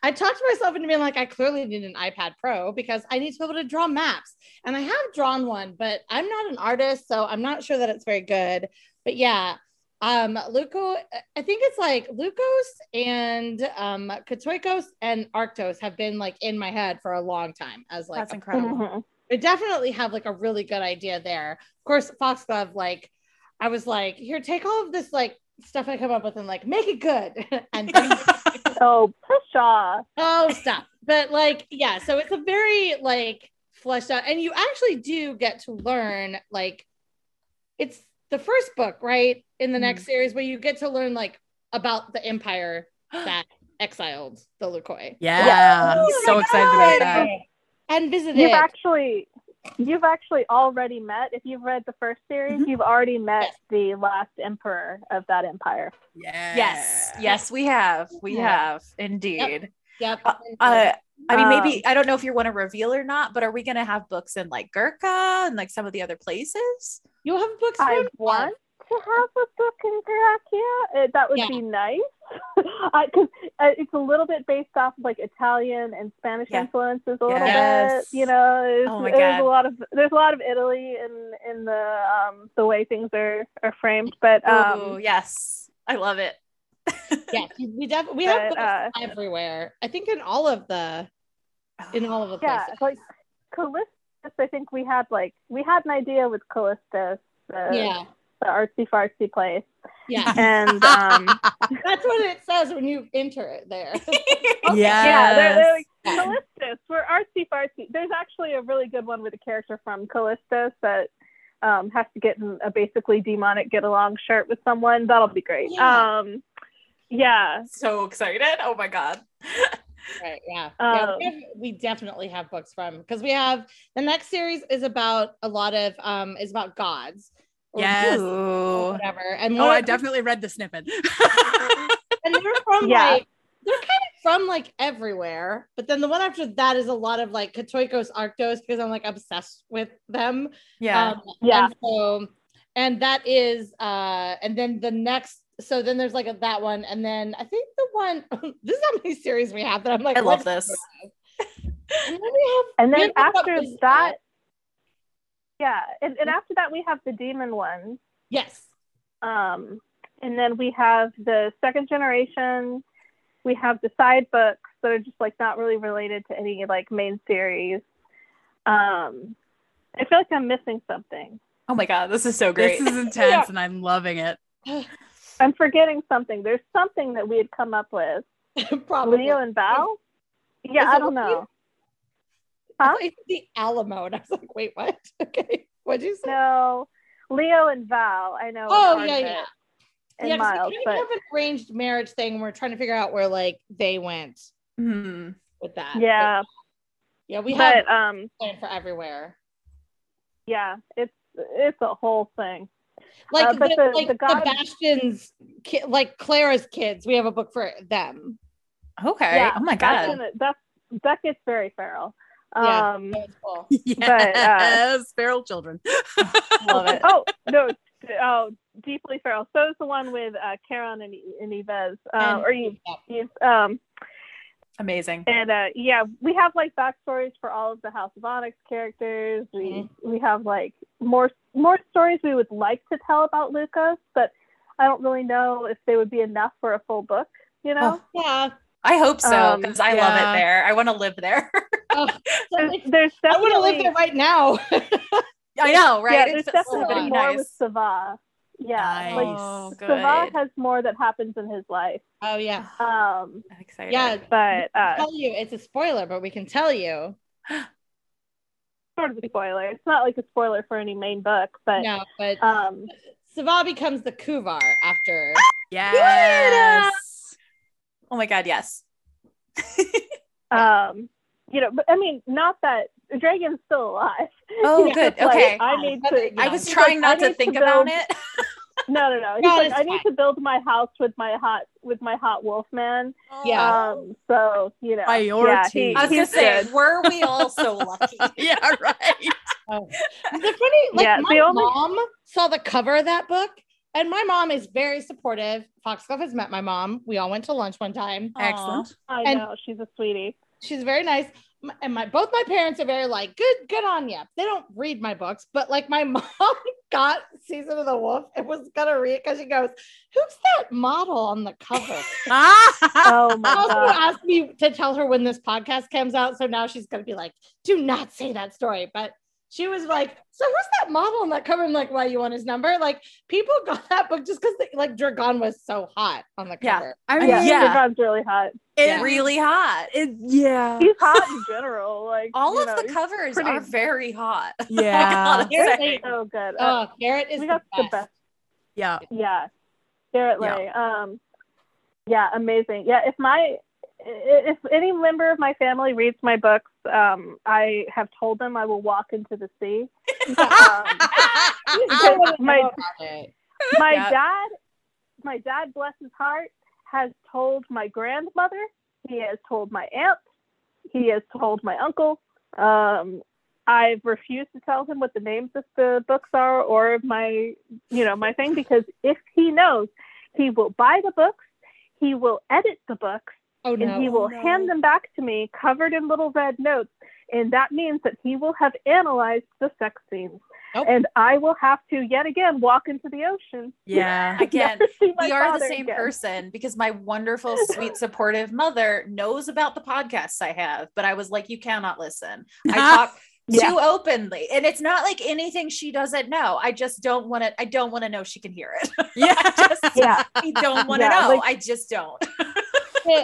I talked to myself into being like, I clearly need an iPad Pro because I need to be able to draw maps, and I have drawn one, but I'm not an artist, so I'm not sure that it's very good. But yeah, um, Lukoi, I think it's like Lucas and um, Katoikos and Arctos have been like in my head for a long time. As like, that's incredible. Mm-hmm. I definitely have like a really good idea there. Of course, Foxglove, like I was like, here, take all of this like stuff I come up with and like make it good. And bring- oh, Pasha. Oh, stop. But like, yeah. So it's a very like fleshed out, and you actually do get to learn like it's. The first book, right, in the next mm. series, where you get to learn like about the empire that exiled the Lukoi. Yeah, yeah. Oh, so excited about that. And visited. You've actually, you've actually already met. If you've read the first series, mm-hmm. you've already met yeah. the last emperor of that empire. Yeah. Yes, yes, we have, we yeah. have indeed. Yep. yep. Uh, uh, I mean, maybe, I don't know if you want to reveal or not, but are we going to have books in like Gurkha and like some of the other places? You'll have books. I want to have a book in Gurkha. That would yeah. be nice. Because uh, it's a little bit based off of like Italian and Spanish yeah. influences a little yes. bit. You know, oh my God. there's a lot of there's a lot of Italy in in the um, the way things are, are framed. But um, ooh, yes, I love it. Yeah, we definitely we but, have books uh, everywhere. I think in all of the in all of the yeah, places. Like Callistus, I think we had like we had an idea with Callistus, the, yeah. the artsy fartsy place. Yeah, and um, that's what it says when you enter it there. Okay. yes. Yeah, they're, they're like Callistus. We're artsy fartsy. There's actually a really good one with a character from Callistus that. Um, has to get in a basically demonic get along shirt with someone. That'll be great. Yeah. Um, yeah. So excited. Oh my God. Right. Yeah. Um, yeah. We definitely have books from, because we have the next series is about a lot of, um, is about gods. Or yes. Or whatever. And oh, I definitely read the snippet. And they're from yeah. like, they're kind of from like everywhere. But then the one after that is a lot of like Katoikos, Arctos, because I'm like obsessed with them. Yeah. Um, yeah. And, so, and that is, uh, and then the next, so then there's like a, that one. And then I think the one, this is how many series we have that I'm like, I love this. And then, we have, and then after that, yeah. And, and after that, we have the demon ones. Yes. Um, and then we have the second generation. We have the side books that are just like not really related to any like main series. Um, I feel like I'm missing something. Oh my God, this is so great. This is intense yeah. and I'm loving it. I'm forgetting something. There's something that we had come up with. Probably. Leo and Val? Yeah, is I don't know. Huh? It's the Alamo. And I was like, wait, what? Okay. What'd you say? No, Leo and Val. I know. Oh, yeah, yeah. And yeah, miles, we kind of but... have an arranged marriage thing. We're trying to figure out where like they went mm-hmm. with that. Yeah, but, yeah, we but, have um planned for everywhere. Yeah, it's it's a whole thing. Like, uh, but the, the, like the God... Sebastian's, ki- like Clara's kids. We have a book for them. Okay. Yeah, oh my God, that's that gets very feral. Um, yeah, cool. Yes, but, uh, feral children. Love it. Oh no. Oh, deeply feral. So is the one with uh, Caron and, and Yves, uh, or Yves, Yves, um, amazing. And uh, yeah, we have like backstories for all of the House of Onyx characters. We mm-hmm. we have like more more stories we would like to tell about Lucas, but I don't really know if they would be enough for a full book, you know? Oh, yeah. I hope so, because um, I yeah. love it there. I want to live there. Oh, there's, there's I want to live there right now. I know, right? Yeah, there's it's definitely so more nice. With Sava. Yeah, nice. Like oh, Sava has more that happens in his life. Oh yeah, um, I'm excited. Yeah, but uh, tell you, it's a spoiler, but we can tell you. Sort of a spoiler. It's not like a spoiler for any main book, but no, but um, Sava becomes the Kuvar after. Yes. Oh my God, yes. um, you know, but I mean, not that Dragon's still alive. Oh, good. Like, okay. I need to. I was trying like, not to think to build... about it. no, no, no. He's no like, I fine. need to build my house with my hot with my hot wolf man. Yeah. Um, so you know, priority. Yeah, he, I was gonna say, were we all so lucky? yeah, right. oh. The funny, like yeah, my only... mom saw the cover of that book. And my mom is very supportive. Foxglove has met my mom. We all went to lunch one time. Excellent. I and know. She's a sweetie. She's very nice. And my both my parents are very like, good, good on you. They don't read my books. But like my mom got Season of the Wolf and was going to read it because she goes, who's that model on the cover? oh my God. Also asked me to tell her when this podcast comes out. So now she's going to be like, do not say that story. But she was like, so who's that model on that cover? I'm like, why you want his number? Like, people got that book just because, like, Dragon was so hot on the cover. Yeah, I mean, yeah. yeah. Dragon's really hot. It's yeah. really hot. It, yeah, he's hot in general. Like, all of know, the covers pretty... are very hot. Yeah, oh, Garrett is so good. Oh, Garrett is the best. the best. Yeah, yeah, Garrett Lay. Yeah. Um, yeah, amazing. Yeah, if my if any member of my family reads my books, um, I have told them I will walk into the sea. Um, my my yep. dad, my dad, bless his heart, has told my grandmother. He has told my aunt. He has told my uncle. Um, I've refused to tell him what the names of the books are or my, you know, my thing, because if he knows, he will buy the books. He will edit the books. Oh, no. And he will oh, no. hand them back to me covered in little red notes. And that means that he will have analyzed the sex scenes. Nope. And I will have to yet again walk into the ocean. Yeah. Again, we are the same again. person, because my wonderful, sweet, supportive mother knows about the podcasts I have, but I was like, you cannot listen. I talk yeah. too openly. And it's not like anything she doesn't know. I just don't want to, I don't want to know she can hear it. Yeah. I just yeah. I don't want to yeah, know. Like, I just don't.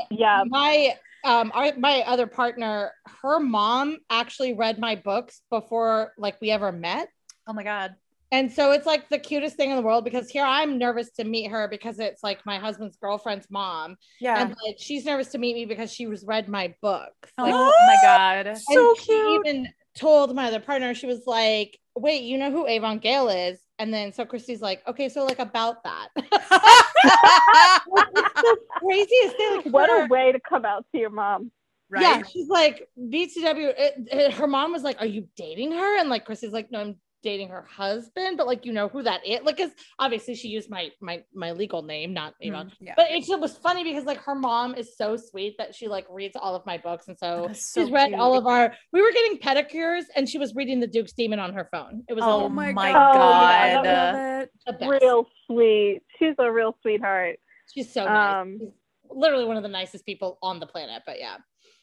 Yeah, my um, our, my other partner, her mom actually read my books before like we ever met. Oh my God! And so it's like the cutest thing in the world, because here I'm nervous to meet her because it's like my husband's girlfriend's mom. Yeah, and like she's nervous to meet me because she was read my books. Like, oh my God! So cute. She even told my other partner, she was like, "Wait, you know who Avon Gale is?" And then so Christy's like, okay, so like about that. It's the craziest thing. Like, what her, a way to come out to your mom. Right? Yeah, she's like, B T W, it, it, her mom was like, are you dating her? And like Christy's like, no, I'm dating her husband, but like, you know who that is? Like, because obviously she used my my my legal name, not Avon. Mm-hmm. Yeah. But it was funny because like her mom is so sweet that she like reads all of my books. And so, so she's read cute. all of our, we were getting pedicures and she was reading The Duke's Demon on her phone. It was oh like, my God. God. Oh, yeah, uh, real sweet. She's a real sweetheart. She's so nice. Um, she's literally one of the nicest people on the planet, but yeah.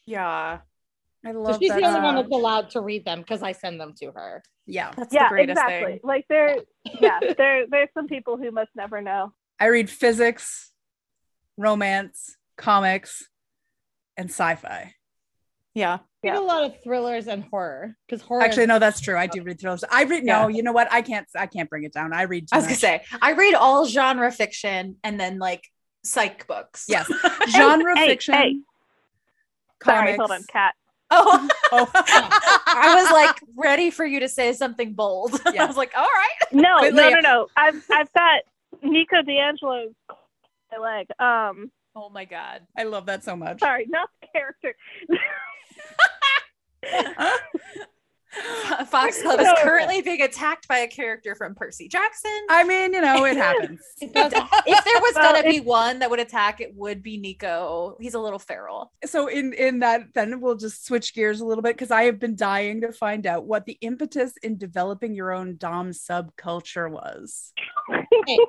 Yeah. I love so she's that the only much. one that's allowed to read them because I send them to her. Yeah, that's yeah, the greatest exactly. thing. Like there, yeah, there, there's some people who must never know. I read physics, romance, comics, and sci-fi. Yeah, I read yeah. a lot of thrillers and horror because horror. Actually, no, that's true. I do read thrillers. I read yeah. no, you know what? I can't. I can't bring it down. I read. Too I was much. gonna say I read all genre fiction and then like psych books. Yes, genre hey, fiction. Hey, hey. Comics. Sorry, hold on, Kat. Oh. oh, I was like ready for you to say something bold. Yeah. I was like, all right. No, Wait, no, no, no. I've I've got Nico D'Angelo's my leg. Um, oh my God, I love that so much. Sorry, not the character. Foxglove is currently being attacked by a character from Percy Jackson. I mean, you know, it happens. It does. If there was well, gonna be one that would attack, it would be Nico. He's a little feral. So in in that, then we'll just switch gears a little bit, because I have been dying to find out what the impetus in developing your own Dom subculture was. Okay.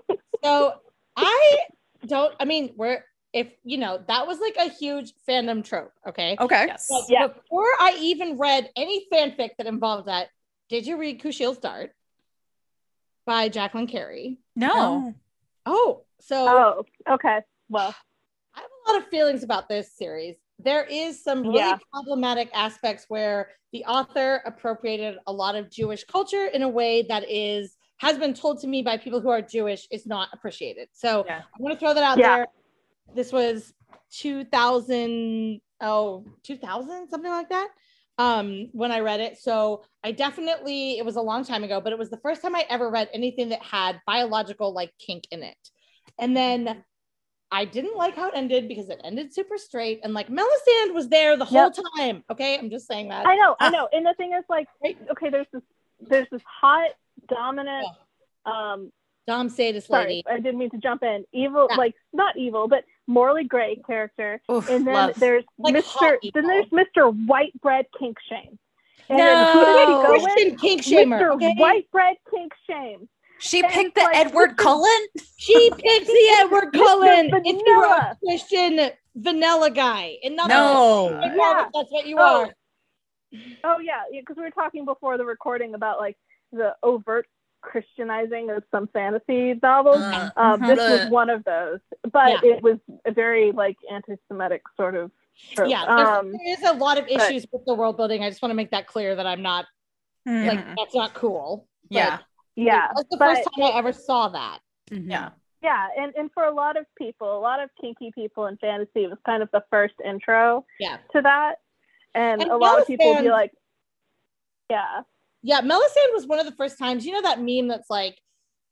So I don't. I mean, we're. If, you know, that was like a huge fandom trope, okay? Okay. Yes. But yeah. Before I even read any fanfic that involved that, did you read Kushiel's Dart by Jacqueline Carey? No. Oh. oh, so. Oh, okay. Well, I have a lot of feelings about this series. There is some really yeah. problematic aspects where the author appropriated a lot of Jewish culture in a way that is, has been told to me by people who are Jewish, is not appreciated. So yeah. I want to throw that out yeah. there. This was two thousand, oh, two thousand, something like that, um, when I read it. So I definitely, it was a long time ago, but it was the first time I ever read anything that had biological, like, kink in it. And then I didn't like how it ended, because it ended super straight. And, like, Melisande was there the whole yep. time. Okay, I'm just saying that. I know, I know. And the thing is, like, okay, there's this, there's this hot, dominant, yeah. um, Dom sadist lady. Sorry, I didn't mean to jump in. Evil, yeah. like, not evil, but morally gray character. Oof, and then love. there's like Mister Then there's Mister White Bread Kink Shame. And no, then who did he go Christian with? Kink Shamer. Mister Okay. White Bread Kink Shame. She and picked the like, Edward Cullen? She picked the Edward Cullen. Vanilla. If you were a Christian vanilla guy. And not no. A, yeah. Well, that's what you oh. are. Oh, yeah. Because we were talking before the recording about, like, the overt Christianizing of some fantasy novels. Uh, um, this was one of those, but yeah. it was a very, like, anti-Semitic sort of trope. Yeah, um, there is a lot of issues but, with the world building. I just want to make that clear, that I'm not mm-hmm. like, that's not cool. Yeah, yeah. That's the but, first time I ever saw that. Mm-hmm. Yeah, yeah, and and for a lot of people, a lot of kinky people in fantasy, it was kind of the first intro. Yeah. to that, and, and a lot of people would be like, yeah. Yeah, Melisande was one of the first times, you know that meme that's like,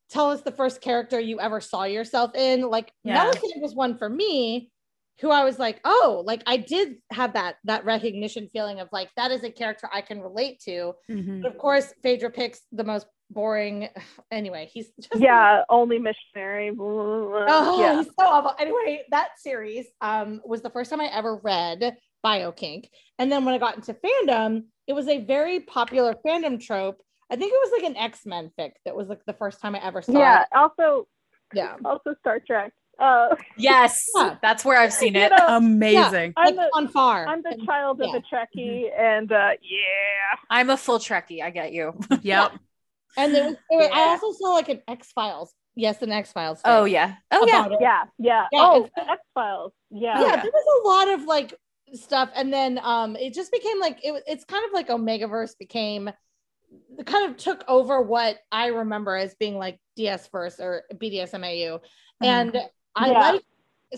tell us the first character you ever saw yourself in? Like, yeah. Melisande was one for me, who I was like, oh, like, I did have that that recognition feeling of, like, that is a character I can relate to. Mm-hmm. But of course, Phaedra picks the most boring, anyway, he's just- Yeah, only missionary. Oh, yeah. He's so awful. Anyway, that series um, was the first time I ever read BioKink. And then when I got into fandom, it was a very popular fandom trope. I think it was like an X-Men fic that was like the first time I ever saw yeah, it. Yeah, also, yeah, also Star Trek. Uh, yes, yeah. That's where I've seen it. You know, amazing. Yeah, I'm like a, on far. I'm the child and, of yeah. a Trekkie, mm-hmm. and uh, yeah, I'm a full Trekkie. I get you. Yep. Yeah. And there was, there was, yeah. I also saw like an X-Files. Yes, an X-Files. Oh yeah. Oh yeah. yeah. Yeah. Yeah. Oh, X-Files. Yeah. Yeah. Yeah. There was a lot of like. stuff, and then um it just became like it, it's kind of like Omegaverse became kind of took over what I remember as being like D S verse or B D S M A U mm-hmm. and I yeah. like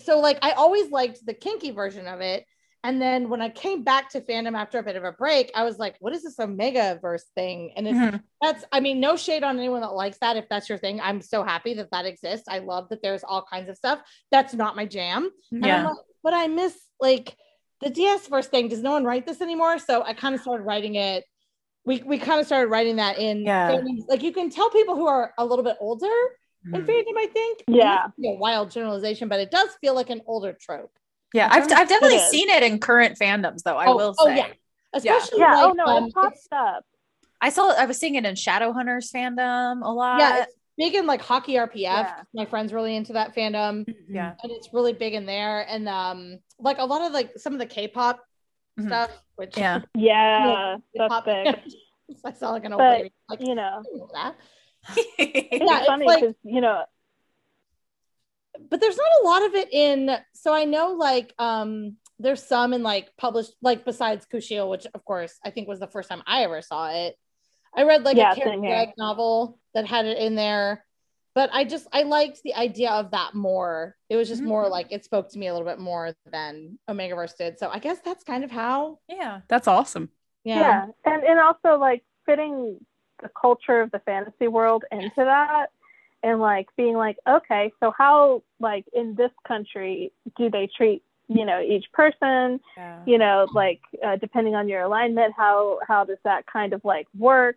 so like I always liked the kinky version of it, and then when I came back to fandom after a bit of a break, I was like, what is this Omegaverse thing? And it's, mm-hmm. that's I mean, no shade on anyone that likes that. If that's your thing, I'm so happy that that exists. I love that there's all kinds of stuff. That's not my jam. And yeah I'm like, but I miss like the D S verse thing. Does no one write this anymore? So I kind of started writing it. We we kind of started writing that in yeah. fandoms. Like, you can tell people who are a little bit older mm-hmm. in fandom, I think. Yeah. It's a wild generalization, but it does feel like an older trope. Yeah, I've I've definitely it seen it in current fandoms, though. I oh, will say. Oh yeah, especially yeah. yeah. Like, oh no, um, it pops up. I saw. I was seeing it in Shadowhunters fandom a lot. Yeah, it's big in like Hockey R P F. Yeah. My friend's really into that fandom. Yeah, and it's really big in there. And um. like a lot of like some of the K-pop mm-hmm. stuff, which yeah, yeah, you know, that's big. I sound like an old but, lady, like, you know. That. It's yeah, funny because like, you know, but there's not a lot of it in. So I know like um, there's some in like published like besides Kushiel, which of course I think was the first time I ever saw it. I read like yeah, a Karen Gregg novel that had it in there. But I just, I liked the idea of that more. It was just mm-hmm. more like, it spoke to me a little bit more than Omegaverse did. So I guess that's kind of how. Yeah. That's awesome. Yeah. yeah. And and also like fitting the culture of the fantasy world into that and like being like, okay, so how like in this country do they treat you know, each person, yeah. you know, like, uh, depending on your alignment, how, how does that kind of like work?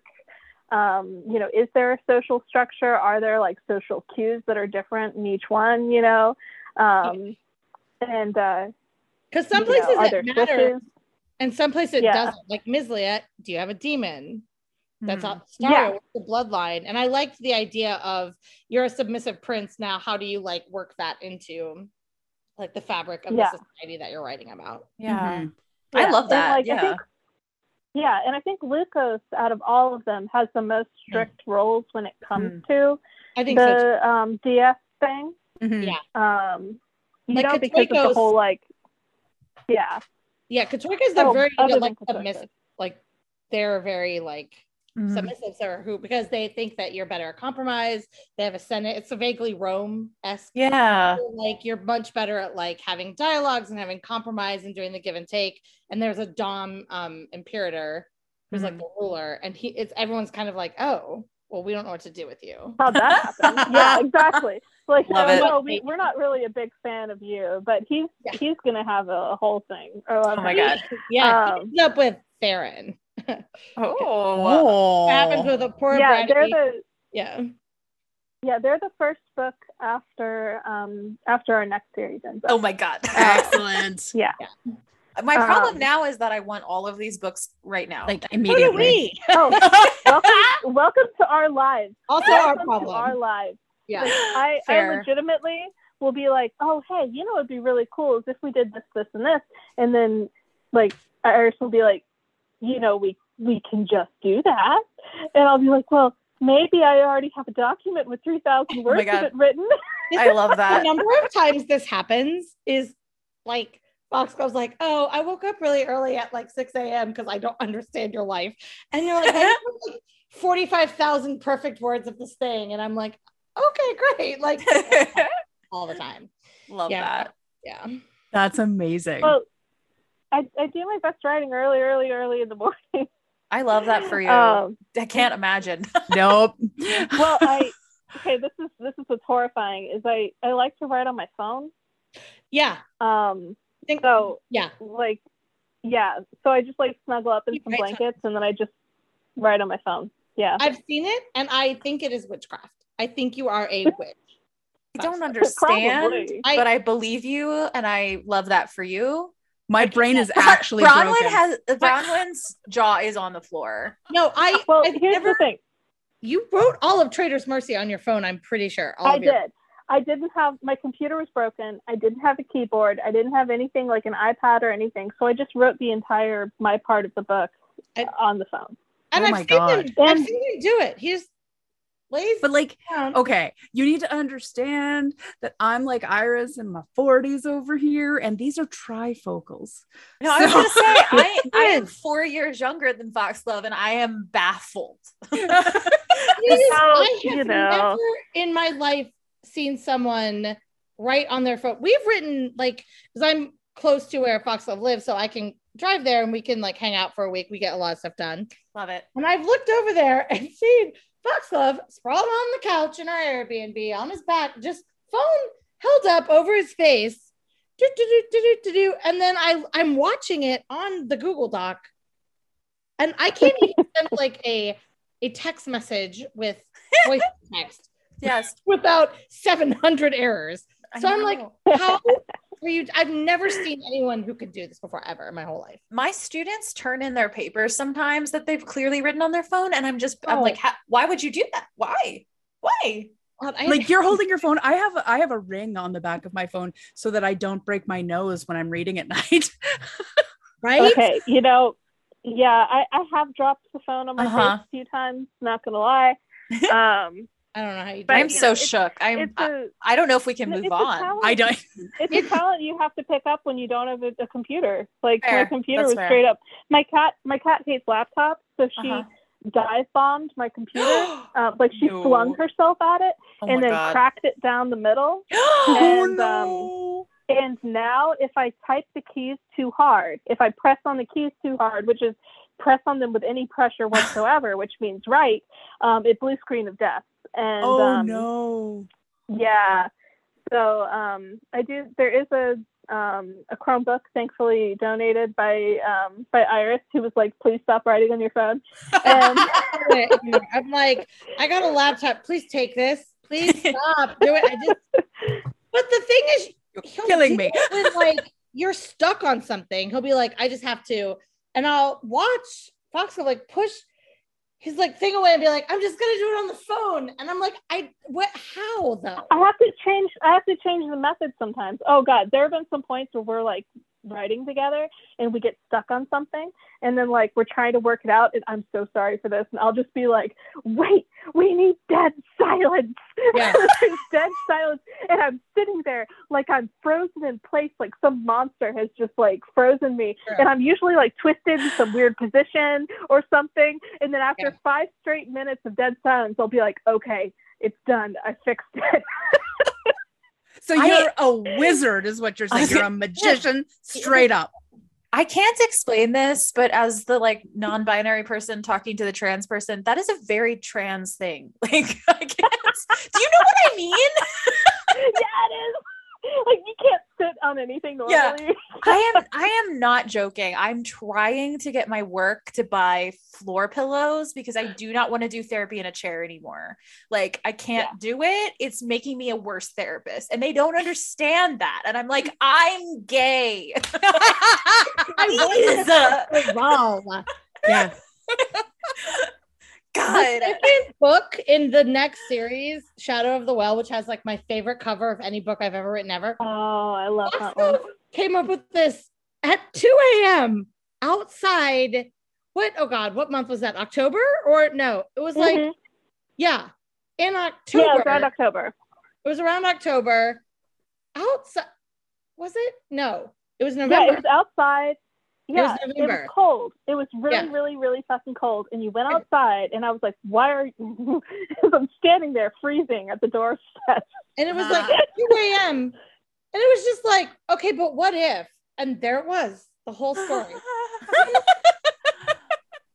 Um, you know, is there a social structure? Are there like social cues that are different in each one, you know? Um, and, uh, cause some places you know, it matters and some places it yeah. doesn't, like Miz Liette, do you have a demon? That's mm-hmm. all yeah. with the bloodline. And I liked the idea of you're a submissive prince. Now, how do you like work that into like the fabric of yeah. the society that you're writing about? Yeah. Mm-hmm. yeah. I love that. And, like, yeah. I think, yeah. And I think Lukos out of all of them has the most strict mm-hmm. roles when it comes mm-hmm. to I think the so um, D F thing. Mm-hmm. Yeah. Um, you like know, Katoikos, because of the whole like, yeah. Yeah. Katoikos is oh, very, like, submissive. Like they're very like, Mm-hmm. submissives are who because they think that you're better at compromise. They have a senate. It's a vaguely Rome-esque. Yeah. Like you're much better at like having dialogues and having compromise and doing the give and take. And there's a Dom um imperator who's mm-hmm. like the ruler. And he it's everyone's kind of like, oh, well, we don't know what to do with you. How that happened. Yeah, exactly. Like Love so, no, we, we're not really a big fan of you, but he's yeah. he's gonna have a, a whole thing. Oh my he, god. Yeah, um, he ends up with Farron. oh, oh. What happens with a poor yeah, they're the, yeah, yeah, they're the first book after um after our next series ends up. Oh my god, excellent! yeah. yeah, my problem um, now is that I want all of these books right now, like immediately. Who do we? oh, welcome, welcome to our lives. Also, welcome our problem. To our lives. Yeah, like, I, I legitimately will be like, oh hey, you know, it'd be really cool if we did this, this, and this, and then like Iris will be like. You know, we we can just do that, and I'll be like, well, maybe I already have a document with three thousand words oh of it written. I love that. The number of times this happens is like Foxglove's like, oh, I woke up really early at like six a m because I don't understand your life, and you're like, I have like forty-five thousand perfect words of this thing, and I'm like, okay, great, like all the time. Love yeah. that. Yeah, that's amazing. Well, I, I do my best writing early, early, early in the morning. I love that for you. Um, I can't imagine. Nope. Well, I okay. This is this is what's horrifying is I I like to write on my phone. Yeah. Um. Think, so yeah. Like yeah. So I just like snuggle up in you some blankets time. And then I just write on my phone. Yeah. I've seen it, and I think it is witchcraft. I think you are a witch. I don't understand, Probably. but I believe you, and I love that for you. My brain is actually Bronwyn broken. has Bronwyn's jaw is on the floor. No, I well I've here's never, the thing. You wrote all of Traitor's Mercy on your phone. I'm pretty sure. All I of your- did. I didn't have my computer was broken. I didn't have a keyboard. I didn't have anything like an iPad or anything. So I just wrote the entire my part of the book I, on the phone. And oh I've my seen God. him. And, I've seen him do it. He's lazy. But like, okay, you need to understand that I'm like Iris in my forties over here, and these are trifocals. No, so- I was gonna say I, I am four years younger than Foxglove, and I am baffled. Is, I have you know. never in my life seen someone write on their phone. We've written like because I'm close to where Foxglove lives, so I can drive there and we can like hang out for a week. We get a lot of stuff done. Love it. And I've looked over there and seen Foxglove sprawled on the couch in our Airbnb on his back, just phone held up over his face. Do, do, do, do, do, do. And then I, I'm watching it on the Google Doc. And I can't even send like a, a text message with voice text yes. without seven hundred errors. So I'm like, how are you? I've never seen anyone who could do this before ever in my whole life. My students turn in their papers sometimes that they've clearly written on their phone. And I'm just, I'm oh. like, why would you do that? Why? Why? Like you're holding your phone. I have, I have a ring on the back of my phone so that I don't break my nose when I'm reading at night. Right. Okay. You know, yeah, I, I have dropped the phone on my uh-huh. face a few times. Not going to lie. Um, I don't know how you do but, it. I'm so it's, shook. I'm, a, I don't know if we can move on. I don't. It's a talent you have to pick up when you don't have a, a computer. Like fair. my computer That's was fair. straight up. My cat, my cat hates laptops. So she uh-huh. dive bombed my computer. uh, like she no. flung herself at it oh and then God. cracked it down the middle. oh, and, no. um, and now if I type the keys too hard, if I press on the keys too hard, which is press on them with any pressure whatsoever, which means right, um, it blue screen of death. And, oh um, no! Yeah, so um, I do. There is a um, a Chromebook, thankfully donated by um, by Iris, who was like, "Please stop writing on your phone." And I'm like, "I got a laptop. Please take this. Please stop. Do it." I just. But the thing is, you're killing me. With, like, you're stuck on something. He'll be like, "I just have to," and I'll watch Foxhole like push his like thing away and be like, "I'm just gonna do it on the phone," and I'm like, "I what? How though?" I have to change. I have to change the method sometimes. Oh God, there have been some points where we're like writing together and we get stuck on something, and then like we're trying to work it out, and I'm so sorry for this, and I'll just be like, "Wait, we need dead silence." Yeah. Dead silence, and I'm sitting there like I'm frozen in place, like some monster has just like frozen me. Sure. And I'm usually like twisted in some weird position or something, and then after yeah. five straight minutes of dead silence, I'll be like, "Okay, it's done. I fixed it." So you're I, a wizard is what you're saying. You're a magician straight up. I can't explain this, but as the like non-binary person talking to the trans person, that is a very trans thing. Like, I can't. Do you know what I mean? Yeah, it is. Like, you can't sit on anything normally. Yeah. I am I am not joking. I'm trying to get my work to buy floor pillows because I do not want to do therapy in a chair anymore. Like, I can't yeah. do it. It's making me a worse therapist. And they don't understand that. And I'm like, I'm gay. I was wrong. Yeah. God. The second book in the next series, Shadow of the Well, which has like my favorite cover of any book I've ever written ever. Oh, I love that one. Came up with this at two a.m. outside. What? Oh God, what month was that? October or no? It was like, mm-hmm. yeah, in October. Yeah, it was around October. It was around October. Outside, was it? No, it was November. Yeah, it was outside. Yeah, it was, it was cold. It was really, yeah. really, really fucking cold. And you went outside, and I was like, "Why are you?" I'm standing there freezing at the doorstep. And it was like two a.m. And it was just like, okay, but what if? And there it was, the whole story.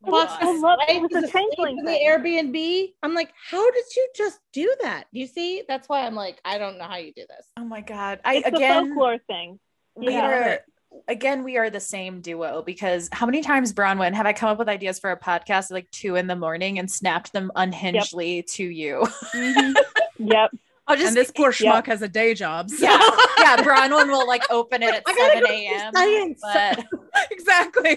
Fox, I love it. It was a changeling in the Airbnb. I'm like, how did you just do that? You see, that's why I'm like, I don't know how you do this. Oh my God! I it's again, the folklore thing. We yeah. are. Again, we are the same duo because how many times, Bronwyn, have I come up with ideas for a podcast at like two in the morning and snapped them unhingedly yep. to you? Mm-hmm. Yep. I'll just, and this poor schmuck yep. has a day job. So. Yeah, yeah. Bronwyn will like open it at seven a.m. But... exactly.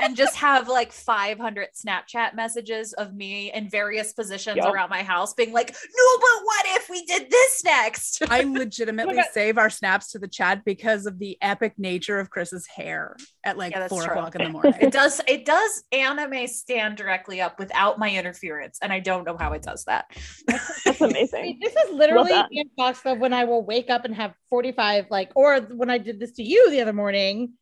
And just have like five hundred Snapchat messages of me in various positions yep. around my house being like, no, but what if we did this next? I legitimately oh save our snaps to the chat because of the epic nature of Chris's hair at like yeah, four true. o'clock in the morning. It does. It does anime stand directly up without my interference. And I don't know how it does that. That's, that's amazing. I mean, this is literally in Foxglove when I will wake up and have forty-five like, or when I did this to you the other morning.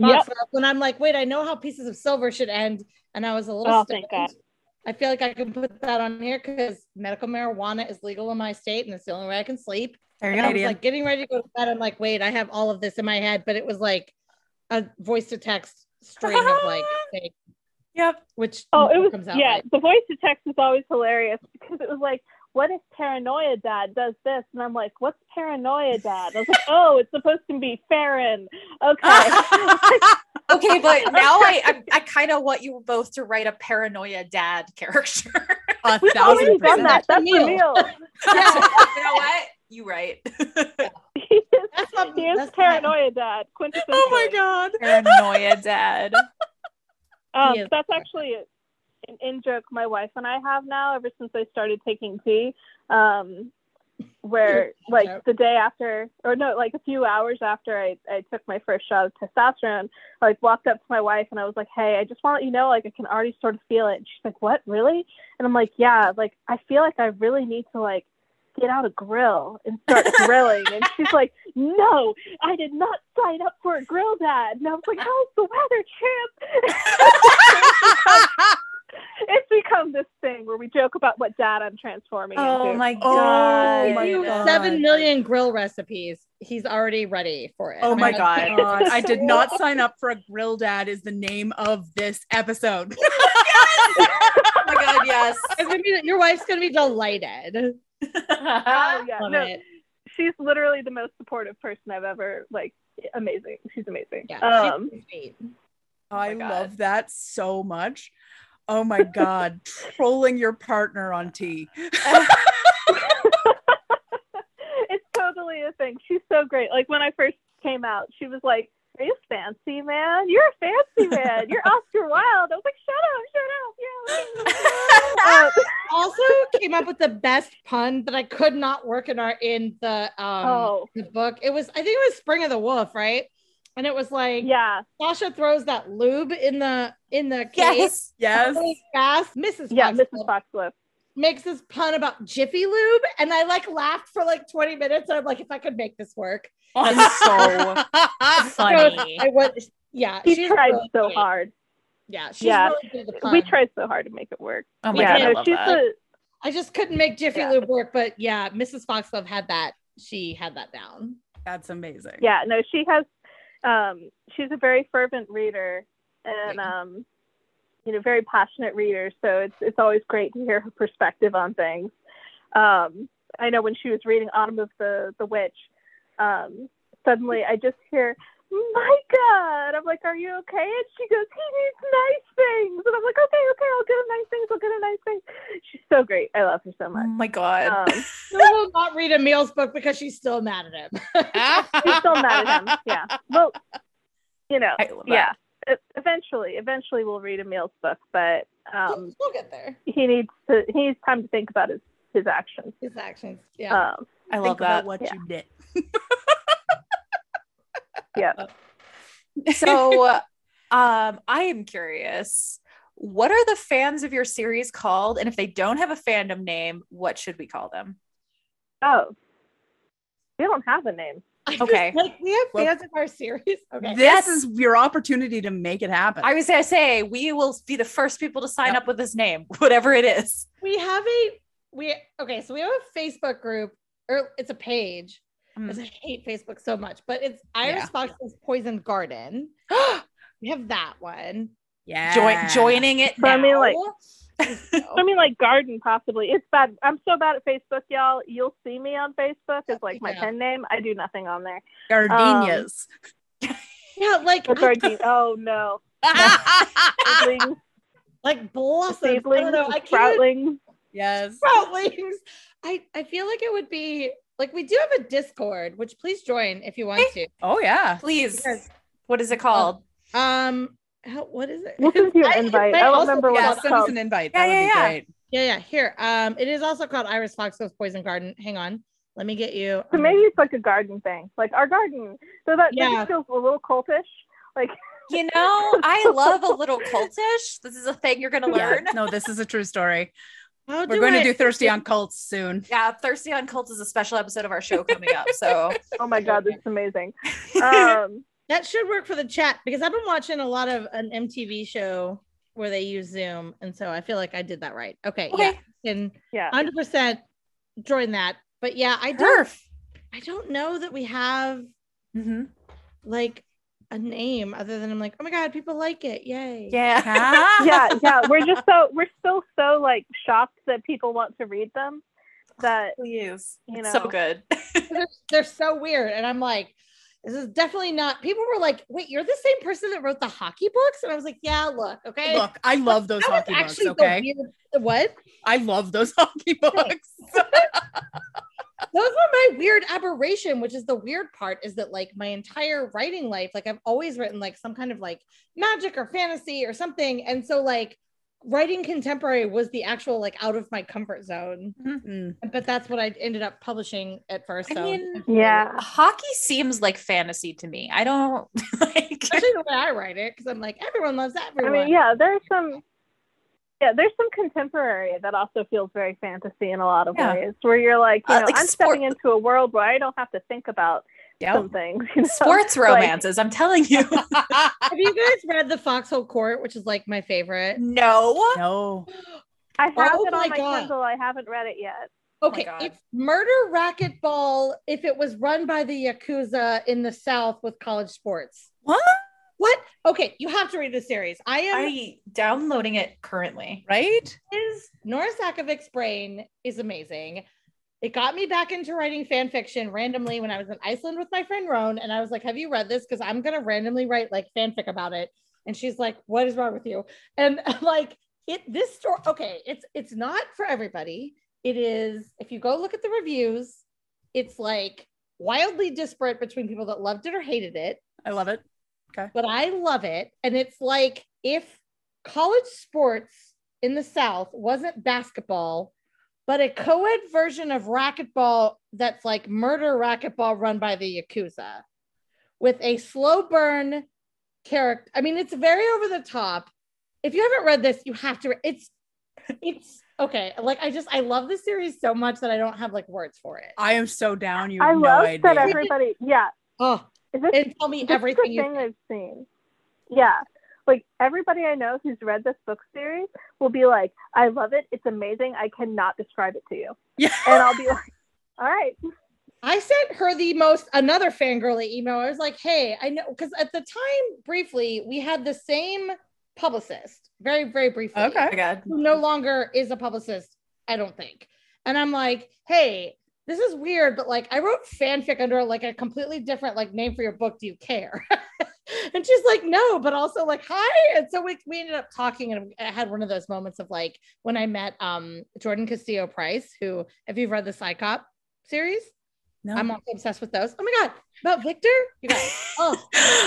Yep. When I'm like, wait, I know how Pieces of Silver should end, and I was a little. Oh, thank God. I feel like I can put that on here because medical marijuana is legal in my state, and it's the only way I can sleep. There you go. I was like getting ready to go to bed. I'm like, wait, I have all of this in my head, but it was like a voice to text string of like. Fake. Yep. Which oh, it was comes out yeah. Right. The voice to text is always hilarious because it was like, what if Paranoia Dad does this? And I'm like, what's Paranoia Dad? I was like, oh, it's supposed to be Farron. Okay. Okay, but now I I, I kind of want you both to write a Paranoia Dad character. A We've thousand already done that. That's the meal. meal. Yeah. You know what? You right. Yeah. He is, that's not, he is that's Paranoia not. Dad. Quintessential. Oh my God. Paranoia Dad. Um, that's actually it. An in-joke my wife and I have now ever since I started taking tea, um, where like the day after, or no, like a few hours after I, I took my first shot of testosterone, I like, walked up to my wife and I was like, hey, I just want to let you know, like I can already sort of feel it. And she's like, what, really? And I'm like, yeah, like I feel like I really need to like get out a grill and start grilling. And she's like, no, I did not sign up for a grill, Dad. And I was like, how's the weather, champ? It's become this thing where we joke about what dad I'm transforming oh into. My God. Oh my you God. Seven million grill recipes. He's already ready for it. Oh my, my God. God. I did not sign up for a grill dad is the name of this episode. Yes! Oh my God, yes. It's gonna be, your wife's going to be delighted. Oh, yeah. No, she's literally the most supportive person I've ever like amazing. She's amazing. Yeah, um, she's oh I love that so much. Oh my God, trolling your partner on tea. It's totally a thing. She's so great. Like when I first came out, she was like, "Are you fancy, man? You're a fancy man. You're Oscar Wilde." I was like, "Shut up, shut up." Yeah. uh, also came up with the best pun that I could not work in our in the um oh. the book. It was, I think it was Spring of the Wolf, right? And it was like, yeah, Sasha throws that lube in the in the case. Yes, yes. Fast. Missus Yeah, Foxglove. Missus Foxglove makes this pun about Jiffy Lube, and I like laughed for like twenty minutes. And I'm like, if I could make this work, it's so funny. So I was, yeah, she tried really so great. hard. Yeah, she's yeah. really good at the pun. We tried so hard to make it work. Oh my yeah, God, no, I love she's that. A, I just couldn't make Jiffy yeah. Lube work, but yeah, Missus Foxglove had that. She had that down. That's amazing. Yeah, no, she has. Um, she's a very fervent reader and, um, you know, very passionate reader. So it's, it's always great to hear her perspective on things. Um, I know when she was reading Autumn of the, the Witch, um, suddenly I just hear, "Micah," and I'm like, "Are you okay?" And she goes, "He needs nice things." And I'm like, okay, okay, I'll get him nice things. I'll get him nice things. She's so great. I love her so much. Oh my God. Um, we will not read Emile's book because she's still mad at him. She's still mad at him. Yeah. Well, you know, yeah. It, eventually, eventually we'll read Emile's book, but um, we'll get there. He needs to, he needs time to think about his, his actions. His actions. Yeah. Um, I love that. About what yeah. you did. Yeah. So um I am curious, what are the fans of your series called? And if they don't have a fandom name, what should we call them? Oh, they don't have a name. Okay. Like, we have fans well, of our series. Okay. This is your opportunity to make it happen. I was gonna say we will be the first people to sign yep. up with this name, whatever it is. We have a we okay, so we have a Facebook group, or it's a page. Because I hate Facebook so much, but it's Iris yeah. Fox's Poisoned Garden. We have that one. Yeah. Join joining it. So I mean, like, I mean, like garden possibly. It's bad. I'm so bad at Facebook, y'all. You'll see me on Facebook as like my yeah. pen name. I do nothing on there. Gardenias. Um, yeah, like garden- oh no. Seedlings. Like blossoms. Seedlings, I sproutlings. Yes. Sproutlings. I, I feel like it would be like, we do have a Discord, which please join if you want hey. to. Oh yeah, please. Because, what is it called? Um, how, what is it? We'll send you an invite. I, I don't remember what it's called. Send us an invite. Yeah, that yeah, would be yeah. great. Yeah, yeah. Here, um, it is also called Iris Foxglove's Poison Garden. Hang on, let me get you. Um, so maybe it's like a garden thing, like our garden. So that yeah. maybe feels a little cultish, like. You know, I love a little cultish. This is a thing you're gonna learn. Yeah. No, this is a true story. How We're going I- to do Thirsty on Cults soon. Yeah, Thirsty on Cults is a special episode of our show coming up. So, oh my God, that's amazing. Um, that should work for the chat because I've been watching a lot of an M T V show where they use Zoom, and so I feel like I did that right. Okay, okay. yeah, and yeah, one hundred percent join that. But yeah, I don't, I don't know that we have mm-hmm. like a name other than I'm like, oh my God, people like it, yay. Yeah. yeah yeah we're just so we're still so like shocked that people want to read them, that Please. you know, so good. they're, they're so weird, and I'm like, this is definitely not. People were like, wait, you're the same person that wrote the hockey books? And I was like, yeah, look, okay, look, I love those that hockey books. Okay, weird, what I love those hockey books. Those were my weird aberration, which is the weird part, is that like my entire writing life, like I've always written like some kind of like magic or fantasy or something. And so like writing contemporary was the actual like out of my comfort zone. Mm-hmm. But that's what I ended up publishing at first. I so. mean, yeah. Hockey seems like fantasy to me. I don't like. Especially the way I write it, because I'm like, everyone loves everyone. I mean, yeah, there's some. Yeah, there's some contemporary that also feels very fantasy in a lot of yeah. ways, where you're like, you know, uh, like I'm sport- stepping into a world where I don't have to think about yep. some things. You know? Sports romances, like- I'm telling you. Have you guys read The Foxhole Court, which is like my favorite? No. No. I have oh it on my Kindle. I haven't read it yet. Okay, oh it's murder racquetball if it was run by the Yakuza in the South with college sports. What? What? Okay, you have to read the series. I am I downloading it currently. Right? Is Nora Sakovic's brain is amazing. It got me back into writing fan fiction randomly when I was in Iceland with my friend Roan. And I was like, have you read this? Because I'm going to randomly write like fanfic about it. And she's like, what is wrong with you? And like it, this story, okay, it's, it's not for everybody. It is, if you go look at the reviews, it's like wildly disparate between people that loved it or hated it. I love it. Okay. But I love it. And it's like, if college sports in the South wasn't basketball, but a co-ed version of racquetball that's like murder racquetball run by the Yakuza with a slow burn character. I mean, it's very over the top. If you haven't read this, you have to. It's, it's okay. Like, I just, I love this series so much that I don't have like words for it. I am so down. You have I no love idea. That everybody, yeah. Oh, is this, and tell me everything you've I've seen. Yeah. Like everybody I know who's read this book series will be like, I love it. It's amazing. I cannot describe it to you. Yeah. And I'll be like, all right. I sent her the most, another fangirly email. I was like, hey, I know. Because at the time, briefly, we had the same publicist, very, very briefly. Okay. Who no longer is a publicist, I don't think. And I'm like, hey, this is weird, but like I wrote fanfic under like a completely different like name for your book. Do you care? And she's like, no, but also like, hi. And so we, we ended up talking, and I had one of those moments of like when I met um, Jordan Castillo Price, who, if you've read the Psycop series, no. I'm also obsessed with those. Oh my God. About Victor? You guys. Oh.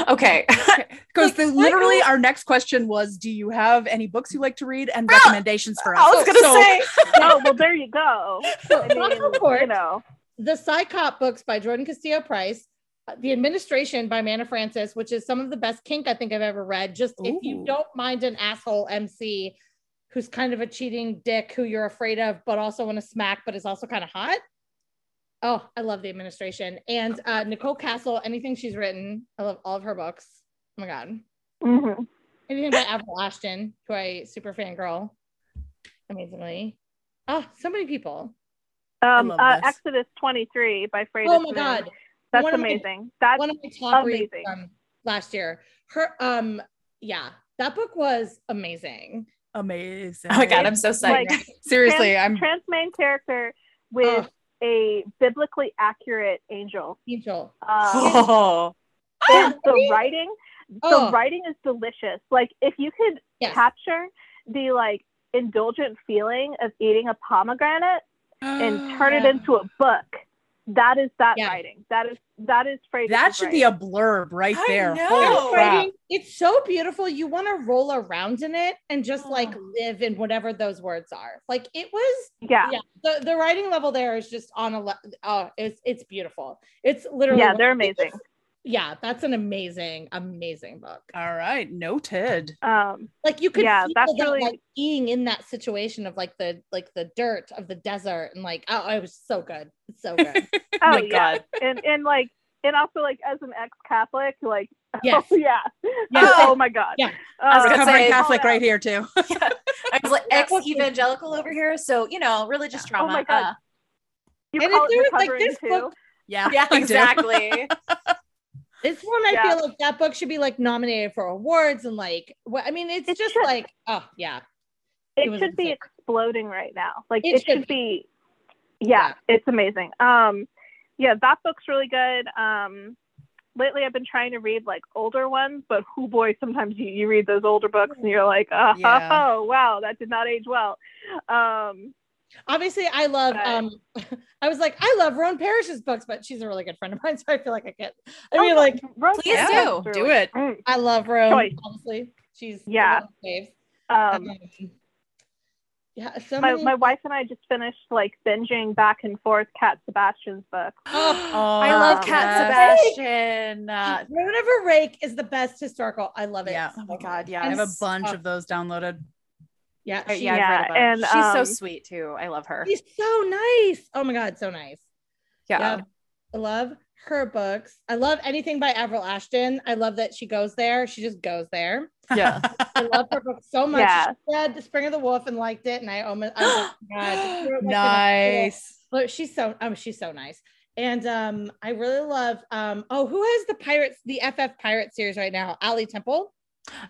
Okay. Because like, literally our next question was, do you have any books you like to read and oh, recommendations for us? I was going to so, say. Oh, well, there you go. So, I mean, court, you know. The Psycop books by Jordan Castillo Price. The Administration by Manna Francis, which is some of the best kink I think I've ever read. Just Ooh. If you don't mind an asshole M C who's kind of a cheating dick who you're afraid of, but also want to smack, but is also kind of hot. Oh, I love The Administration. And uh, Nicole Castle, anything she's written. I love all of her books. Oh my God. Mm-hmm. Anything by Avril Ashton, who I super fangirl. Amazingly. Oh, so many people. Um, uh, Exodus twenty-three by Freydis. Oh my Moon. God. That's one amazing. My, That's one of my top amazing. Reads from last year. Her, um, yeah, that book was amazing. Amazing. Oh my God, I'm so psyched. Like, Seriously, trans, I'm trans main character with oh. a biblically accurate angel. Angel. Um, oh. The oh. writing, the oh. writing is delicious. Like if you could yes. capture the like indulgent feeling of eating a pomegranate oh. and turn it into a book. That is that yeah. writing. That is that is Freydis. That should writing. Be a blurb right I there. Holy crap. It's so beautiful. You want to roll around in it and just oh. like live in whatever those words are. Like it was. Yeah. yeah the, the writing level there is just on a le- oh, it's it's beautiful. It's literally yeah. They're amazing. Yeah, that's an amazing, amazing book. All right, noted. Um, like you could yeah, that's that, really like, being in that situation of like the like the dirt of the desert and like oh, it was so good, it's so good. oh my yeah. God, and and like and also like as an ex-Catholic, like yes. oh yeah, yes. oh my God, yeah. Uh, I was gonna say Catholic right here too. yeah. I was like ex-evangelical over here, so you know religious yeah. trauma. Oh my God, uh, you and call it was, like this too? Book, yeah, yeah, exactly. This one, I yeah. feel like that book should be like nominated for awards and like, wh- I mean, it's it just should, like, oh yeah. It, it should be sick. Exploding right now. Like it, it should, should be, be yeah, yeah, it's amazing. Um, yeah, that book's really good. Um, lately I've been trying to read like older ones, but oh boy, sometimes you, you read those older books and you're like, oh, yeah. oh, oh wow, that did not age well. Um, Obviously, I love. Um, I was like, I love Roan Parrish's books, but she's a really good friend of mine, so I feel like I can't. I mean, oh, like, Roan please do do really, it. Mm. I love Roan. Honestly, she's yeah. Um, um, yeah. So my many- my wife and I just finished like binging back and forth Cat Sebastian's book. Oh, oh I love um, Cat yes. Sebastian. Uh, Road of a Rake is the best historical. I love it. Yeah. Oh my God. Yeah, I have a bunch so- of those downloaded. Yeah, she, yeah, yeah. and she's um, so sweet too. I love her. She's so nice. Oh my God, so nice. Yeah. yeah, I love her books. I love anything by Avril Ashton. I love that she goes there. She just goes there. Yeah, I love her books so much. Yeah. She read *The Spring of the Wolf* and liked it, and I almost I was like, God, nice. But she's so um, she's so nice. And um, I really love um, oh, who has the pirates, the F F Pirate series right now? Ali Temple.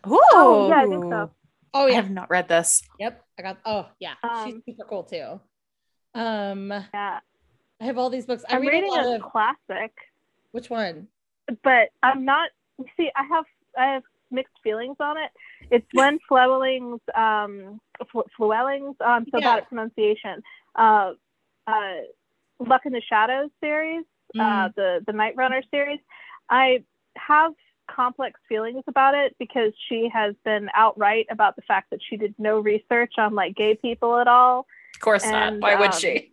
Ooh. Oh, yeah, I think so. Oh yeah, I have not read this. Yep, I got. Oh yeah, um, she's super cool too. Um, yeah, I have all these books. I I'm read reading a, lot a of... classic. Which one? But I'm not. See, I have I have mixed feelings on it. It's Gwen Llewellyn's. Um, Llewellyn's. Oh, I'm so yeah. bad at pronunciation. Uh, uh, Luck in the Shadows series. Mm. Uh, the the Night Runner series. I have complex feelings about it because she has been outright about the fact that she did no research on like gay people at all. Of course and, not. Why um, would she?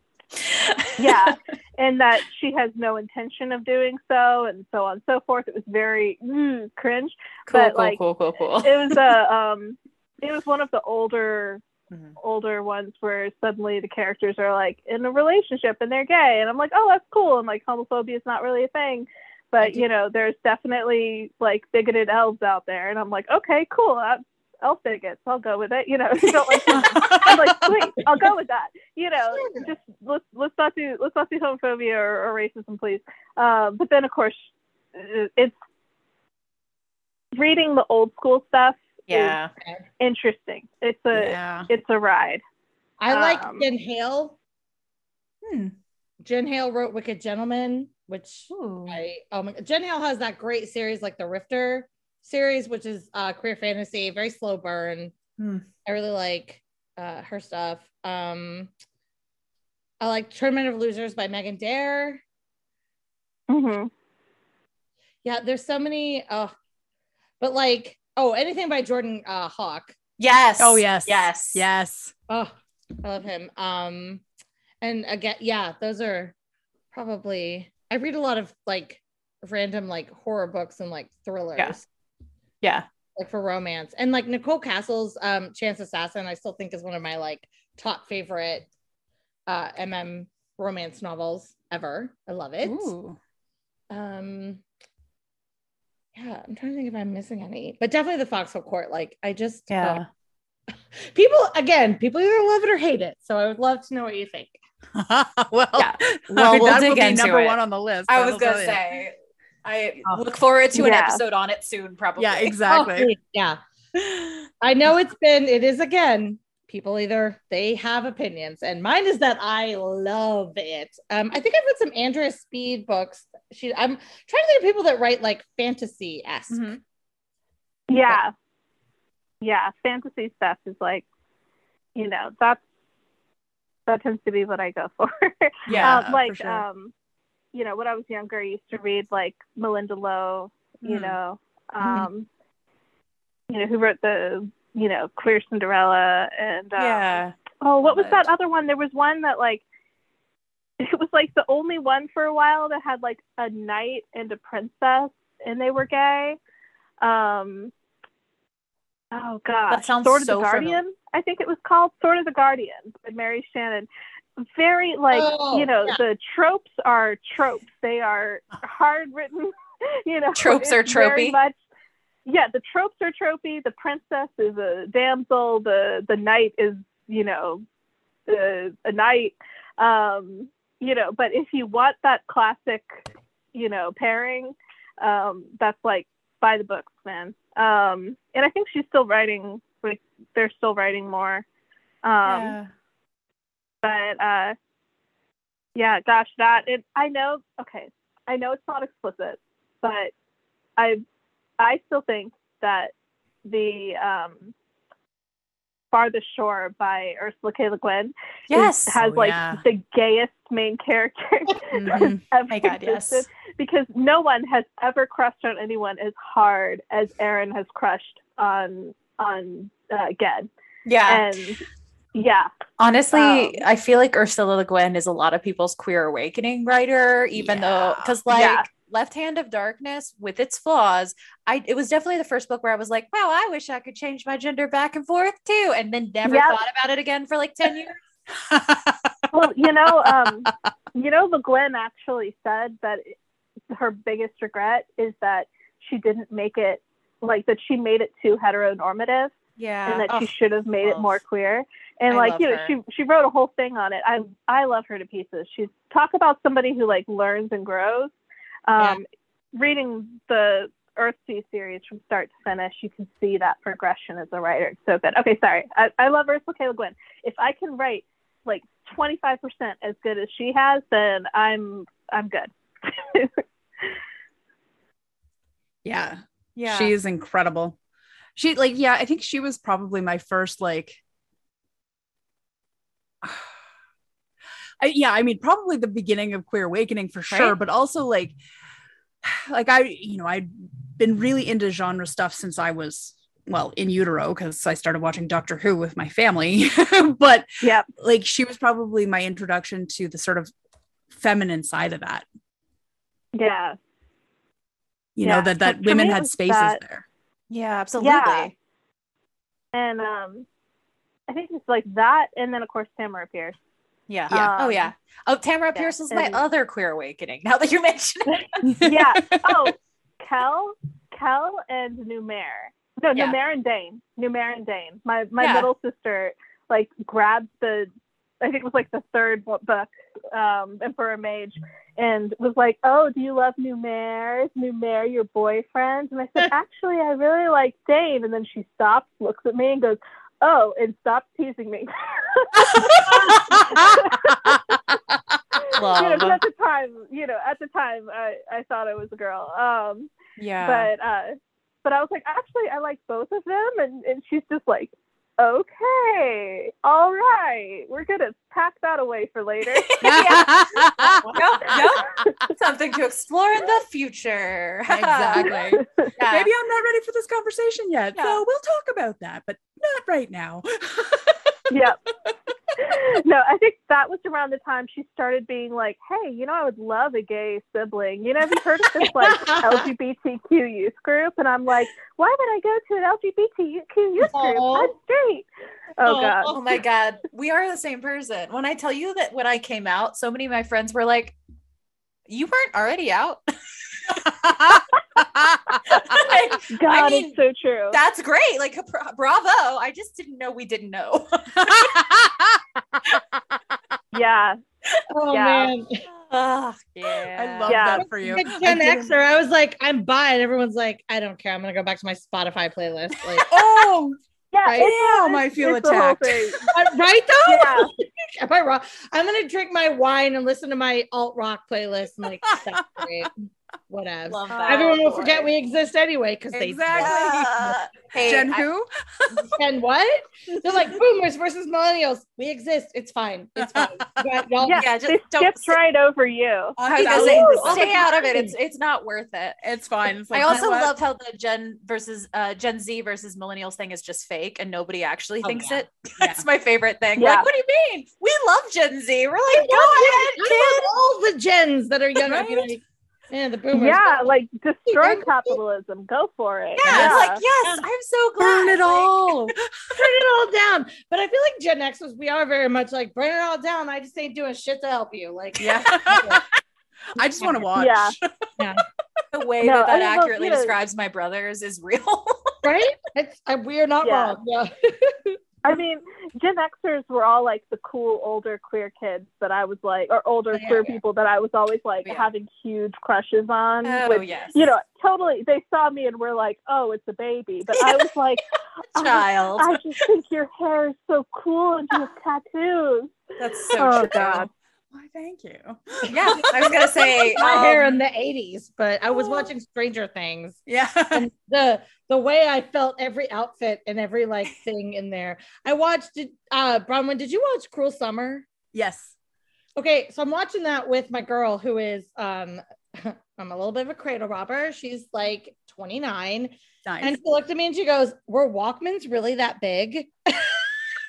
Yeah, and that she has no intention of doing so, and so on and so forth. It was very mm, cringe. Cool, but, cool, like, cool, cool, cool. It was a, um, it was one of the older, mm-hmm. older ones where suddenly the characters are like in a relationship and they're gay, and I'm like, oh, that's cool, and like homophobia is not really a thing, but you know, there's definitely like bigoted elves out there, and I'm like, okay, cool. I'm, elf bigots, I'll go with it, you know. Don't like, I'm like, sweet, I'll go with that, you know. Just let's let's not do let's not do homophobia or, or racism, please. Um, but then, of course, it's reading the old school stuff. Yeah, is interesting. It's a yeah. it's a ride. I like um, Jen Hale. Hmm. Jen Hale wrote Wicked Gentleman, which Ooh. I oh my, Jen Hale has that great series like The Rifter. Series, which is uh queer fantasy, very slow burn. Hmm. I really like uh her stuff. um I like Tournament of Losers by Megan Dare. Mm-hmm. Yeah, there's so many. Uh but like oh anything by Jordan uh Hawk. Yes. Oh yes, yes, yes. Oh, I love him. Um and again, yeah, those are probably, I read a lot of like random like horror books and like thrillers. Yeah. Yeah. Like for romance. And like Nicole Castle's um, Chance Assassin, I still think is one of my like top favorite uh, M M romance novels ever. I love it. Ooh. Um, yeah, I'm trying to think if I'm missing any, but definitely the Foxhole Court. Like I just, yeah. Uh, people, again, people either love it or hate it. So I would love to know what you think. well, yeah. well, I mean, we'll that dig will be into number it. One on the list. I was going to say. It. I look forward to an yeah. episode on it soon, probably. Yeah, exactly. Oh, yeah. I know it's been, it is again, people either, they have opinions, and mine is that I love it. Um, I think I've read some Andrea Speed books. She, I'm trying to think of people that write like fantasy-esque. Mm-hmm. Yeah. But, yeah. Fantasy stuff is like, you know, that's, that tends to be what I go for. Yeah. um, like, for sure. um, you know, when I was younger, I used to read like Melinda Lowe, you mm. know, um, mm-hmm. you know, who wrote the, you know, Queer Cinderella and, uh, yeah. oh, what was that other one? There was one that like, it was like the only one for a while that had like a knight and a princess and they were gay. Um, oh God, that sounds Sword so of the Guardian, familiar. I think it was called Sword of the Guardian by Mary Shannon. Very like oh, you know yeah. the tropes are tropes, they are hard written, you know, tropes are tropey much, yeah the tropes are tropey. The princess is a damsel, the the knight is, you know, the, a knight, um you know, but if you want that classic, you know, pairing, um that's like by the books, man. Um and I think she's still writing, like they're still writing more. um yeah. But, uh, yeah, gosh, that, it, I know, okay, I know it's not explicit, but I I still think that the um, Farthest Shore by Ursula K. Le Guin yes. is, has, oh, like, yeah. the gayest main character mm-hmm. ever My God, existed. Yes. Because no one has ever crushed on anyone as hard as Aaron has crushed on, on uh, Ged. Yeah. And... yeah. Honestly, um, I feel like Ursula Le Guin is a lot of people's queer awakening writer, even yeah. though, because like yeah. Left Hand of Darkness, with its flaws, I it was definitely the first book where I was like, wow, I wish I could change my gender back and forth too, and then never yep. thought about it again for like ten years. Well, you know, um, you know, Le Guin actually said that her biggest regret is that she didn't make it, like that she made it too heteronormative. Yeah, and that oh, she should have made oh. it more queer. And I like, you know, her. she she wrote a whole thing on it. I I love her to pieces. She's talk about somebody who like learns and grows. Um, yeah. Reading the Earthsea series from start to finish, you can see that progression as a writer. It's so good. Okay, sorry. I, I love Ursula K. Le Guin. If I can write like twenty-five percent as good as she has, then I'm I'm good. Yeah. Yeah. She is incredible. She like, yeah, I think she was probably my first, like, I, yeah, I mean, probably the beginning of Queer Awakening for sure, right? But also like, like I, you know, I'd been really into genre stuff since I was, well, in utero, because I started watching Doctor Who with my family, but yeah, like she was probably my introduction to the sort of feminine side of that. Yeah. You yeah. know, that, that women had spaces that, there. Yeah, absolutely. Yeah. And um, I think it's like that. And then of course, Tamara Pierce. Yeah. yeah. Um, oh yeah. Oh, Tamara yeah, Pierce was my other Queer Awakening, now that you mention it. Yeah. Oh, Kel, Kel and Numair. No, yeah. Numair and Dane. Numair and Dane. My, my yeah. middle sister like grabbed the, I think it was like the third book, um, Emperor Mage, and was like, "Oh, do you love Numair? Is Numair your boyfriend?" And I said, "Actually, I really like Dave." And then she stops, looks at me, and goes, "Oh," and stops teasing me. Love. You know, at the time, you know, at the time, I, I thought I was a girl. Um, yeah. But uh, but I was like, actually, I like both of them, and and she's just like, okay, all right, we're gonna pack that away for later. Yep, yep. Something to explore in the future. Exactly. Yeah. Maybe I'm not ready for this conversation yet, yeah. so we'll talk about that, but not right now. Yep. No, I think that was around the time she started being like, "Hey, you know, I would love a gay sibling. You know, have you heard of this like L G B T Q youth group?" And I'm like, "Why would I go to an L G B T Q youth group? I'm straight." Oh, oh god. Oh my god. We are the same person. When I tell you that when I came out, so many of my friends were like, "You weren't already out?" God, I mean, it's so true. That's great. Like, bravo. I just didn't know we didn't know. Yeah. Oh, yeah. Man. Oh, yeah. I love yeah. that for you. Like Gen Xer, I was like, I'm bi. And everyone's like, I don't care. I'm going to go back to my Spotify playlist. Like, oh, yeah. Right? It's, Damn, it's, I feel attacked. Right, though? Yeah. Am I wrong? I'm going to drink my wine and listen to my alt rock playlist. And like, that's great. Whatever. Everyone will forget we exist anyway because they exactly. Uh, hey, Gen I, who? Gen what? They're like boomers versus millennials. We exist. It's fine. It's fine. Yeah, yeah, just it don't skips right over you. I was saying, stay out of it. It's it's not worth it. It's fine. It's like, I also love how the Gen versus uh, Gen Z versus millennials thing is just fake and nobody actually oh, thinks yeah. it. That's yeah. my favorite thing. Yeah. Like, what do you mean? We love Gen Z. We're like, go ahead, kid. All the gens that are younger. Right? Yeah, the boomers. Yeah, like destroy capitalism. Go for it. Yeah, yeah. It's like, yes, I'm so glad. Burn it all. Like, burn it all down. But I feel like Gen X was, we are very much like, burn it all down. I just ain't doing shit to help you. Like, yeah. I just want to watch. Yeah. Yeah. The way no, that that accurately know, describes my brothers is real. Right? It's, I, we are not yeah. wrong. Yeah. I mean, Gen Xers were all like the cool older queer kids that I was like, or older oh, yeah, queer yeah. people that I was always like oh, yeah. having huge crushes on. Oh, which, yes. You know, totally. They saw me and were like, "Oh, it's a baby." But I was like, "Child, I, I just think your hair is so cool and your tattoos." That's so oh, true. God. Why, thank you. Yeah, I was gonna say my um, hair in the eighties, but I was watching Stranger Things. Yeah, and the the way I felt every outfit and every like thing in there. I watched. uh Bronwyn, did you watch Cruel Summer? Yes. Okay, so I'm watching that with my girl who is. um I'm a little bit of a cradle robber. She's like twenty-nine, nice. And she looked at me and she goes, "Were Walkmans really that big?" I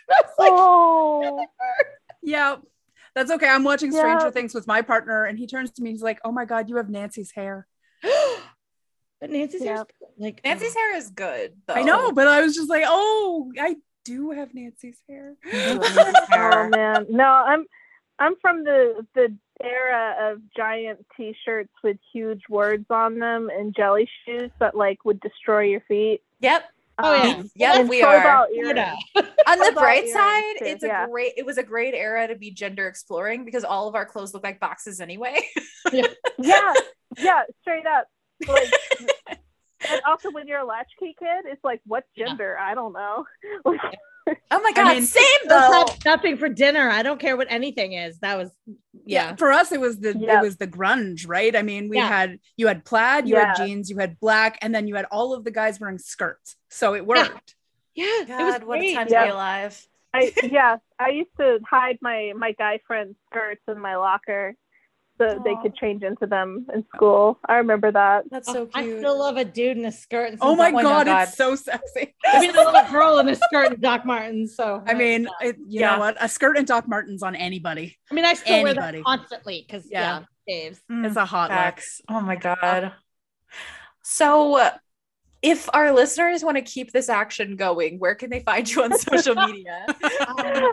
was like, oh, yeah. That's okay. I'm watching Stranger yeah. Things with my partner, and he turns to me. He's like, "Oh my god, you have Nancy's hair." But Nancy's yeah. hair, like Nancy's oh. hair, is good. Though. I know, but I was just like, "Oh, I do have Nancy's hair." Oh man, no, I'm I'm from the the era of giant T-shirts with huge words on them and jelly shoes that like would destroy your feet. Yep. Oh yeah, um, yeah, we are. Yeah. On the bright side, too. it's yeah. a great. It was a great era to be gender exploring because all of our clothes look like boxes anyway. Yeah, yeah, yeah, straight up. Like, and also, when you're a latchkey kid, it's like, what gender? Yeah. I don't know. Oh my God, I mean, same though. Shopping for dinner. I don't care what anything is. That was, yeah. yeah for us, it was the yeah. it was the grunge, right? I mean, we yeah. had, you had plaid, you yeah. had jeans, you had black, and then you had all of the guys wearing skirts. So it worked. Yeah, yeah. God, it was what a time yeah. to be alive. I, yeah, I used to hide my, my guy friend's skirts in my locker so Aww. they could change into them in school. I remember that. That's so oh, cute. I still love a dude in a skirt. And oh my God, God, it's so sexy. I mean, I love a girl in a skirt and Doc Martens. So I mean, it, you yeah. know what? A skirt and Doc Martens on anybody. I mean, I still anybody. wear them constantly because yeah, yeah Dave's. Mm, it's a hot Facts. look. Oh my God. So uh, if our listeners want to keep this action going, where can they find you on social media? um,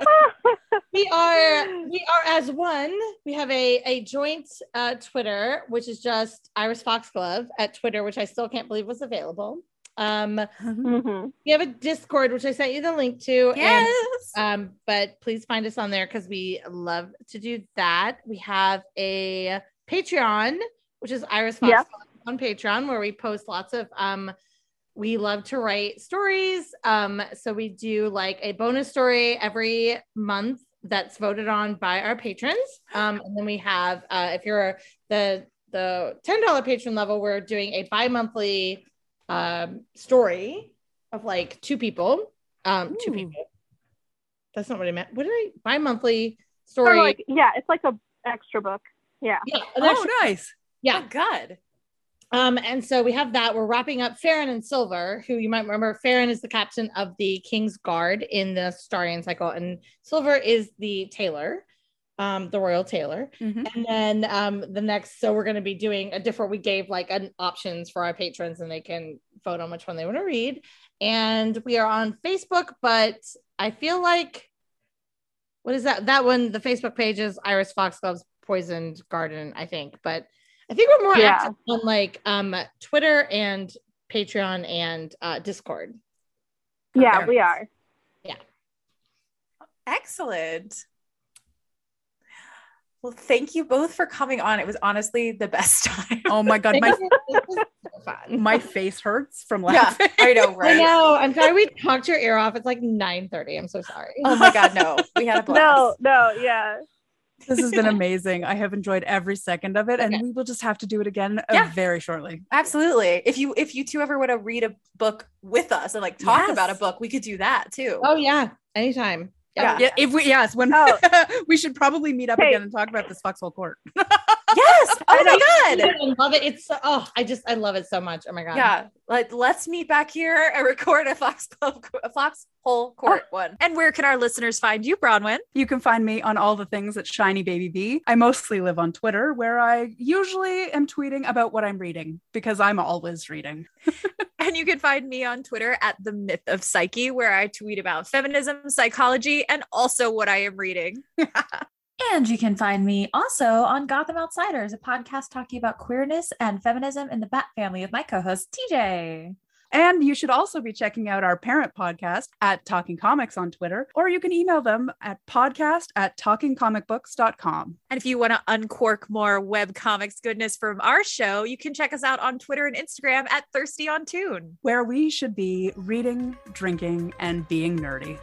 we are we are as one. We have a a joint uh, Twitter, which is just Iris Foxglove at Twitter, which I still can't believe was available. Um, mm-hmm. We have a Discord, which I sent you the link to. Yes. And, um, but please find us on there because we love to do that. We have a Patreon, which is Iris Foxglove yeah. on Patreon, where we post lots of um. We love to write stories. Um, so we do like a bonus story every month that's voted on by our patrons. Um, and then we have, uh, if you're the the ten dollars patron level, we're doing a bi-monthly um, story of like two people. Um, two people. That's not what I meant. What did I? Bi-monthly story. Or like, yeah, it's like an extra book. Yeah. yeah oh, extra- nice. Yeah. Oh, God. Um, and so we have that. We're wrapping up Farron and Silver, who you might remember. Farron is the captain of the King's Guard in the Starion cycle, and Silver is the tailor, um, the royal tailor. Mm-hmm. And then um, the next, so we're going to be doing a different. We gave like an options for our patrons, and they can vote on which one they want to read. And we are on Facebook, but I feel like what is that? That one, the Facebook page is Iris Foxglove's Poisoned Garden, I think, but. I think we're more yeah. active on like um, Twitter and Patreon and uh, Discord. Yeah, we are. Yeah. Excellent. Well, thank you both for coming on. It was honestly the best time. Oh my God. My, my face hurts from laughing. Yeah, I know, right? I know. I'm sorry we talked your ear off. It's like nine thirty. I'm so sorry. Oh my God, no. We had a blast. No, no, yeah. This has been amazing. I have enjoyed every second of it, and okay. we will just have to do it again yeah. very shortly. Absolutely. If you if you two ever want to read a book with us and like talk yes. about a book, we could do that too. Oh yeah, anytime. Yeah. yeah if we yes, when oh. we should probably meet up hey. again and talk about this Foxhole Court. Yes. Oh my God. I love it. It's so, oh, I just I love it so much. Oh my God. Yeah. Like let's meet back here and record a Foxhole a Foxhole Court oh. one. And where can our listeners find you, Bronwyn? You can find me on all the things at Shiny Baby Bee. I mostly live on Twitter, where I usually am tweeting about what I'm reading because I'm always reading. And you can find me on Twitter at The Myth of Psyche, where I tweet about feminism, psychology, and also what I am reading. And you can find me also on Gotham Outsiders, a podcast talking about queerness and feminism in the Bat family with my co-host, T J. And you should also be checking out our parent podcast at Talking Comics on Twitter, or you can email them at podcast at talking comic books dot com. And if you want to uncork more web comics goodness from our show, you can check us out on Twitter and Instagram at Thirsty on Tune, where we should be reading, drinking, and being nerdy.